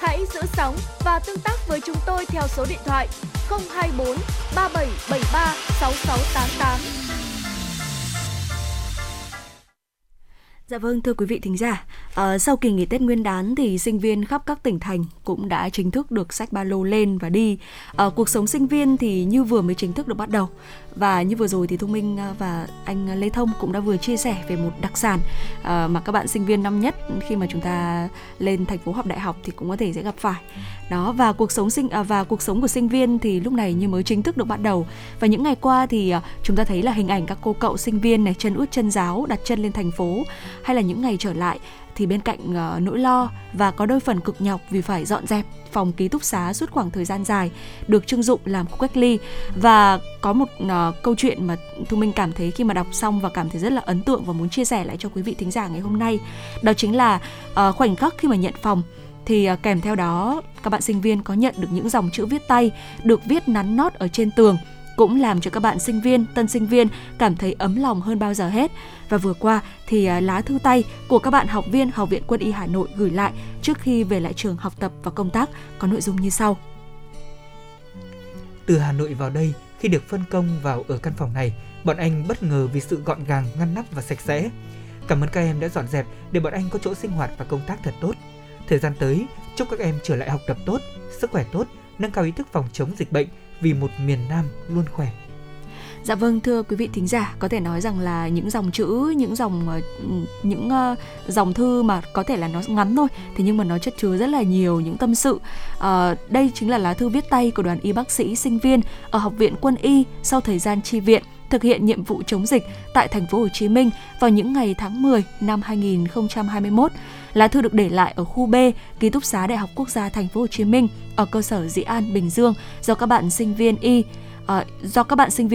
Hãy giữ sóng và tương tác với chúng tôi theo số điện thoại 024 3773 6688. Dạ vâng, thưa quý vị thính giả, sau kỳ nghỉ Tết Nguyên đán thì sinh viên khắp các tỉnh thành cũng đã chính thức được xách ba lô lên và đi. Cuộc sống sinh viên thì như vừa mới chính thức được bắt đầu. Và như vừa rồi thì Thu Minh và anh Lê Thông cũng đã vừa chia sẻ về một đặc sản mà các bạn sinh viên năm nhất khi mà chúng ta lên thành phố học đại học thì cũng có thể sẽ gặp phải. Đó, và cuộc sống của sinh viên thì lúc này như mới chính thức được bắt đầu. Và những ngày qua thì chúng ta thấy là hình ảnh các cô cậu sinh viên này chân ướt chân ráo đặt chân lên thành phố, hay là những ngày trở lại thì bên cạnh nỗi lo và có đôi phần cực nhọc vì phải dọn dẹp phòng ký túc xá suốt khoảng thời gian dài được trưng dụng làm khu cách ly. Và có một câu chuyện mà Thu Minh cảm thấy khi mà đọc xong và cảm thấy rất là ấn tượng và muốn chia sẻ lại cho quý vị thính giả ngày hôm nay. Đó chính là khoảnh khắc khi mà nhận phòng thì kèm theo đó các bạn sinh viên có nhận được những dòng chữ viết tay được viết nắn nót ở trên tường, cũng làm cho các bạn sinh viên, tân sinh viên cảm thấy ấm lòng hơn bao giờ hết. Và vừa qua thì lá thư tay của các bạn học viên Học viện Quân y Hà Nội gửi lại trước khi về lại trường học tập và công tác có nội dung như sau. Từ Hà Nội vào đây, khi được phân công vào ở căn phòng này, bọn anh bất ngờ vì sự gọn gàng, ngăn nắp và sạch sẽ. Cảm ơn các em đã dọn dẹp để bọn anh có chỗ sinh hoạt và công tác thật tốt. Thời gian tới, chúc các em trở lại học tập tốt, sức khỏe tốt, nâng cao ý thức phòng chống dịch bệnh, vì một miền Nam luôn khỏe. Dạ vâng, thưa quý vị thính giả, có thể nói rằng là những dòng chữ, những dòng thư mà có thể là nó ngắn thôi, thế nhưng mà nó chất chứa rất là nhiều những tâm sự. Đây chính là lá thư viết tay của đoàn y bác sĩ sinh viên ở Học viện Quân y sau thời gian chi viện thực hiện nhiệm vụ chống dịch tại thành phố Hồ Chí Minh vào những ngày tháng 10 năm 2021. Lá thư được để lại ở khu B, ký túc xá Đại học Quốc gia Thành phố Hồ Chí Minh ở cơ sở Dĩ An, Bình Dương do các bạn sinh viên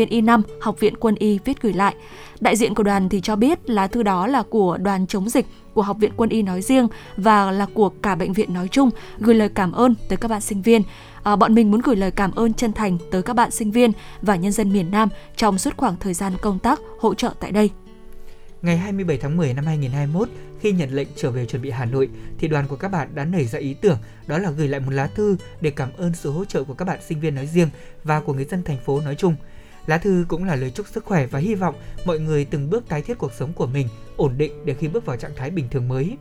Y5 Học viện Quân y viết gửi lại. Đại diện của đoàn thì cho biết lá thư đó là của đoàn chống dịch của Học viện Quân y nói riêng và là của cả bệnh viện nói chung, gửi lời cảm ơn tới các bạn sinh viên. Bọn mình muốn gửi lời cảm ơn chân thành tới các bạn sinh viên và nhân dân miền Nam trong suốt khoảng thời gian công tác hỗ trợ tại đây. Ngày 27 tháng 10 năm 2021, khi nhận lệnh trở về chuẩn bị Hà Nội, thì đoàn của các bạn đã nảy ra ý tưởng đó là gửi lại một lá thư để cảm ơn sự hỗ trợ của các bạn sinh viên nói riêng và của người dân thành phố nói chung. Lá thư cũng là lời chúc sức khỏe và hy vọng mọi người từng bước tái thiết cuộc sống của mình, ổn định để khi bước vào trạng thái bình thường mới.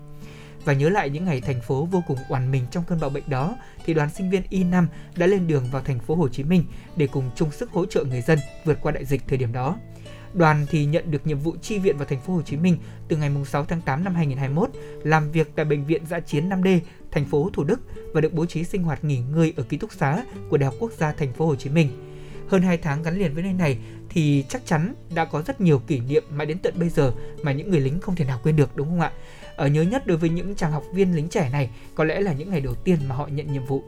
Và nhớ lại những ngày thành phố vô cùng oằn mình trong cơn bão bệnh đó, thì đoàn sinh viên Y5 đã lên đường vào thành phố Hồ Chí Minh để cùng chung sức hỗ trợ người dân vượt qua đại dịch thời điểm đó. Đoàn thì nhận được nhiệm vụ chi viện vào thành phố Hồ Chí Minh từ ngày 6 tháng 8 năm 2021, làm việc tại bệnh viện dã chiến 5D, thành phố Thủ Đức và được bố trí sinh hoạt nghỉ ngơi ở ký túc xá của Đại học Quốc gia Thành phố Hồ Chí Minh. Hơn 2 tháng gắn liền với nơi này thì chắc chắn đã có rất nhiều kỷ niệm mãi đến tận bây giờ mà những người lính không thể nào quên được, đúng không ạ? Nhớ nhất đối với những chàng học viên lính trẻ này có lẽ là những ngày đầu tiên mà họ nhận nhiệm vụ.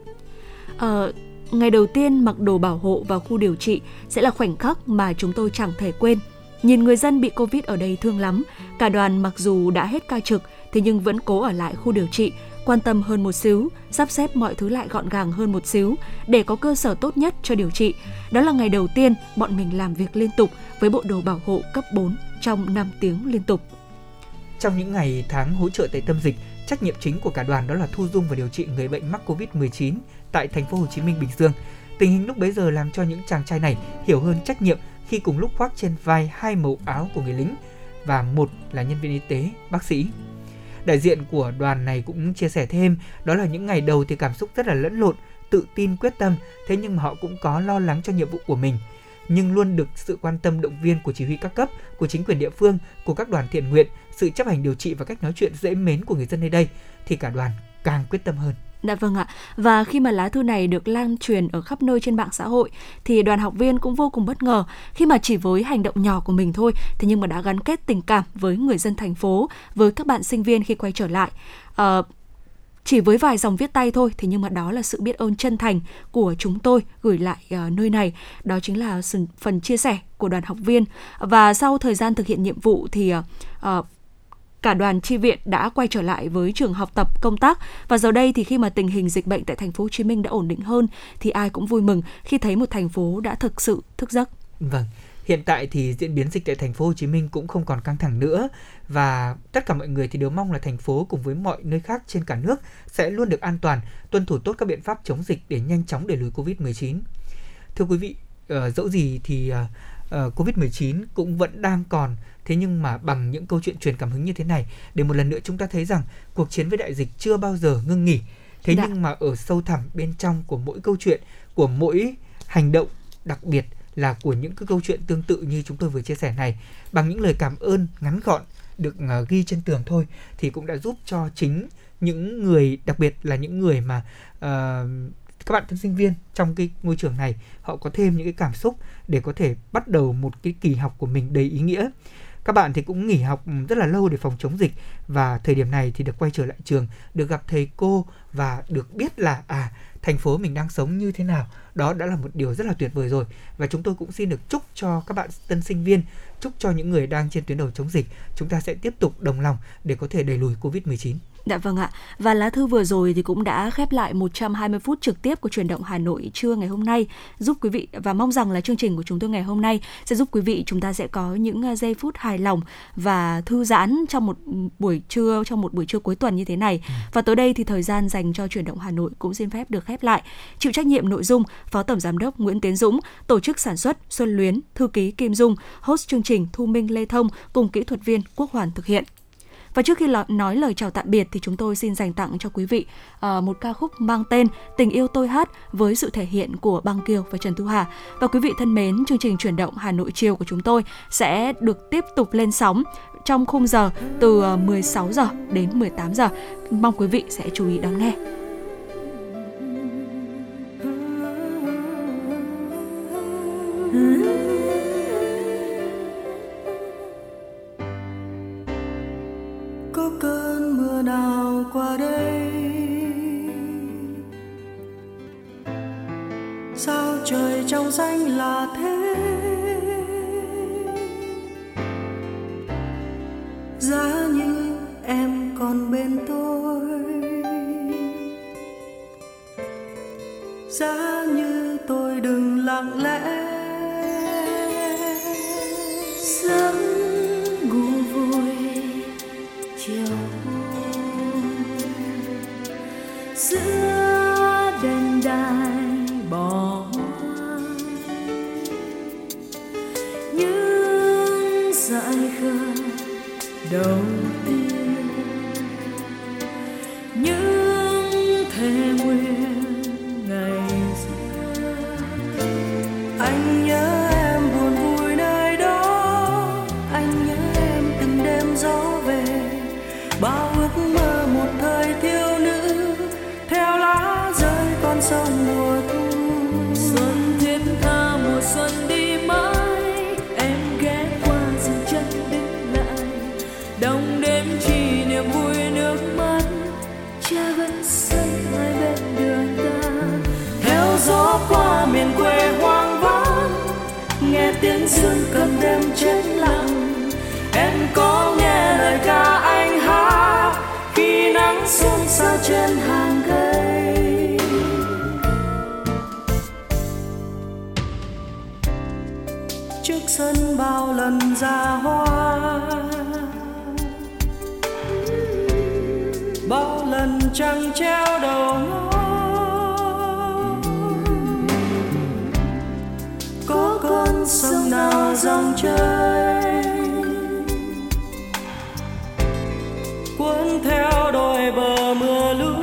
Ngày đầu tiên mặc đồ bảo hộ vào khu điều trị sẽ là khoảnh khắc mà chúng tôi chẳng thể quên. Nhìn người dân bị Covid ở đây thương lắm, cả đoàn mặc dù đã hết ca trực thế nhưng vẫn cố ở lại khu điều trị, quan tâm hơn một xíu, sắp xếp mọi thứ lại gọn gàng hơn một xíu để có cơ sở tốt nhất cho điều trị. Đó là ngày đầu tiên bọn mình làm việc liên tục với bộ đồ bảo hộ cấp 4 trong 5 tiếng liên tục. Trong những ngày tháng hỗ trợ tại tâm dịch, trách nhiệm chính của cả đoàn đó là thu dung và điều trị người bệnh mắc Covid-19 tại thành phố Hồ Chí Minh, Bình Dương. Tình hình lúc bấy giờ làm cho những chàng trai này hiểu hơn trách nhiệm khi cùng lúc khoác trên vai 2 màu áo của người lính và một là nhân viên y tế, bác sĩ. Đại diện của đoàn này cũng chia sẻ thêm, đó là những ngày đầu thì cảm xúc rất là lẫn lộn, tự tin quyết tâm, thế nhưng mà họ cũng có lo lắng cho nhiệm vụ của mình. Nhưng luôn được sự quan tâm động viên của chỉ huy các cấp, của chính quyền địa phương, của các đoàn thiện nguyện, sự chấp hành điều trị và cách nói chuyện dễ mến của người dân nơi đây thì cả đoàn càng quyết tâm hơn. Dạ vâng ạ. Và khi mà lá thư này được lan truyền ở khắp nơi trên mạng xã hội thì đoàn học viên cũng vô cùng bất ngờ khi mà chỉ với hành động nhỏ của mình thôi thế nhưng mà đã gắn kết tình cảm với người dân thành phố, với các bạn sinh viên khi quay trở lại. Chỉ với vài dòng viết tay thôi, thế nhưng mà đó là sự biết ơn chân thành của chúng tôi gửi lại nơi này. Đó chính là phần chia sẻ của đoàn học viên. Và sau thời gian thực hiện nhiệm vụ thì cả đoàn chi viện đã quay trở lại với trường học tập, công tác. Và giờ đây thì khi mà tình hình dịch bệnh tại thành phố Hồ Chí Minh đã ổn định hơn thì ai cũng vui mừng khi thấy một thành phố đã thực sự thức giấc. Vâng. Hiện tại thì diễn biến dịch tại thành phố Hồ Chí Minh cũng không còn căng thẳng nữa, và tất cả mọi người thì đều mong là thành phố cùng với mọi nơi khác trên cả nước sẽ luôn được an toàn, tuân thủ tốt các biện pháp chống dịch để nhanh chóng đẩy lùi Covid-19. Thưa quý vị, dẫu gì thì Covid-19 cũng vẫn đang còn, thế nhưng mà bằng những câu chuyện truyền cảm hứng như thế này để một lần nữa chúng ta thấy rằng cuộc chiến với đại dịch chưa bao giờ ngưng nghỉ. Thế nhưng mà ở sâu thẳm bên trong của mỗi câu chuyện, của mỗi hành động, đặc biệt là của những cái câu chuyện tương tự như chúng tôi vừa chia sẻ này, bằng những lời cảm ơn ngắn gọn được ghi trên tường thôi thì cũng đã giúp cho chính những người, đặc biệt là những người mà các bạn thân sinh viên trong cái ngôi trường này, họ có thêm những cái cảm xúc để có thể bắt đầu một cái kỳ học của mình đầy ý nghĩa. Các bạn thì cũng nghỉ học rất là lâu để phòng chống dịch, và thời điểm này thì được quay trở lại trường, được gặp thầy cô và được biết là thành phố mình đang sống như thế nào. Đó đã là một điều rất là tuyệt vời rồi. Và chúng tôi cũng xin được chúc cho các bạn tân sinh viên, chúc cho những người đang trên tuyến đầu chống dịch, chúng ta sẽ tiếp tục đồng lòng để có thể đẩy lùi Covid-19. Dạ vâng ạ. Và lá thư vừa rồi thì cũng đã khép lại 120 phút trực tiếp của Chuyển động Hà Nội trưa ngày hôm nay. Giúp quý vị, và mong rằng là chương trình của chúng tôi ngày hôm nay sẽ giúp quý vị chúng ta sẽ có những giây phút hài lòng và thư giãn trong một buổi trưa, cuối tuần như thế này. Và tới đây thì thời gian dành cho Chuyển động Hà Nội cũng xin phép được khép lại. Chịu trách nhiệm nội dung Phó Tổng Giám đốc Nguyễn Tiến Dũng, tổ chức sản xuất Xuân Luyến, thư ký Kim Dung, host chương trình Thu Minh, Lê Thông cùng kỹ thuật viên Quốc Hoàn thực hiện. Và trước khi nói lời chào tạm biệt thì chúng tôi xin dành tặng cho quý vị một ca khúc mang tên Tình yêu tôi hát với sự thể hiện của Bằng Kiều và Trần Thu Hà. Và quý vị thân mến, chương trình Chuyển động Hà Nội chiều của chúng tôi sẽ được tiếp tục lên sóng trong khung giờ từ 16 giờ đến 18 giờ. Mong quý vị sẽ chú ý đón nghe. Có cơn mưa nào qua đây, sao trời trong xanh là thế, giá như em còn bên tôi, giá như tôi đừng lặng lẽ. Sớm ngủ vui chiều hôm giữa đêm đài bỏ những dại khờ đầu tiên, những thề nguyện ngày xưa. Anh nhớ sông mùa thu, xuân thiết tha mùa xuân đi mãi, em ghé qua dừng chân đứng lại, đông đêm chỉ niềm vui nước mắt, cha vẫn say hai bên đường ta, theo gió qua miền quê hoang vắng, nghe tiếng sương cơn đêm chết lặng, em có nghe lời ca anh hát khi nắng xuống sao trên hàng cây. Sân bao lần ra hoa, bao lần trăng treo đầu ngõ, có con sông nào dòng chơi cuốn theo đôi bờ mưa lũ.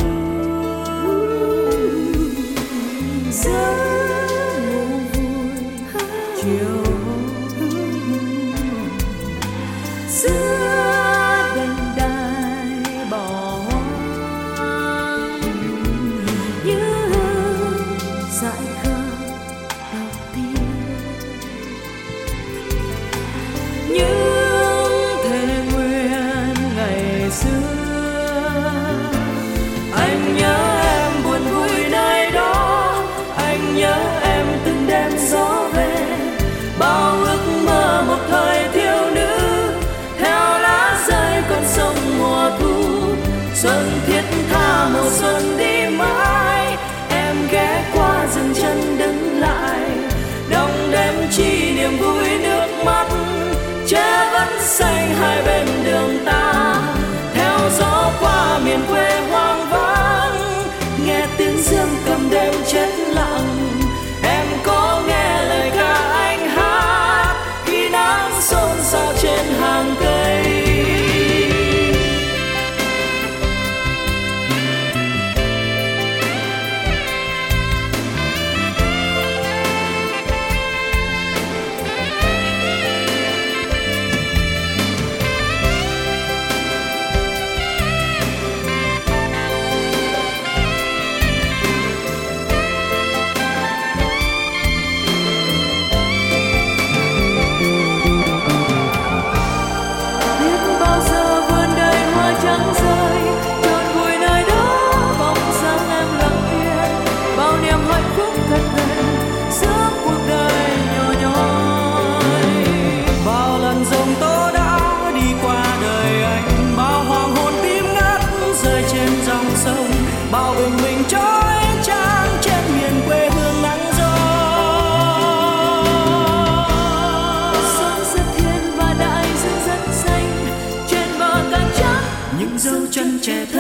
hai bên đường ta, theo gió qua miền quê hoang vắng, nghe tiếng dương cầm đêm chết lặng. Em có nghe lời ca anh hát khi nắng xôn xao trên hàng cây. Hãy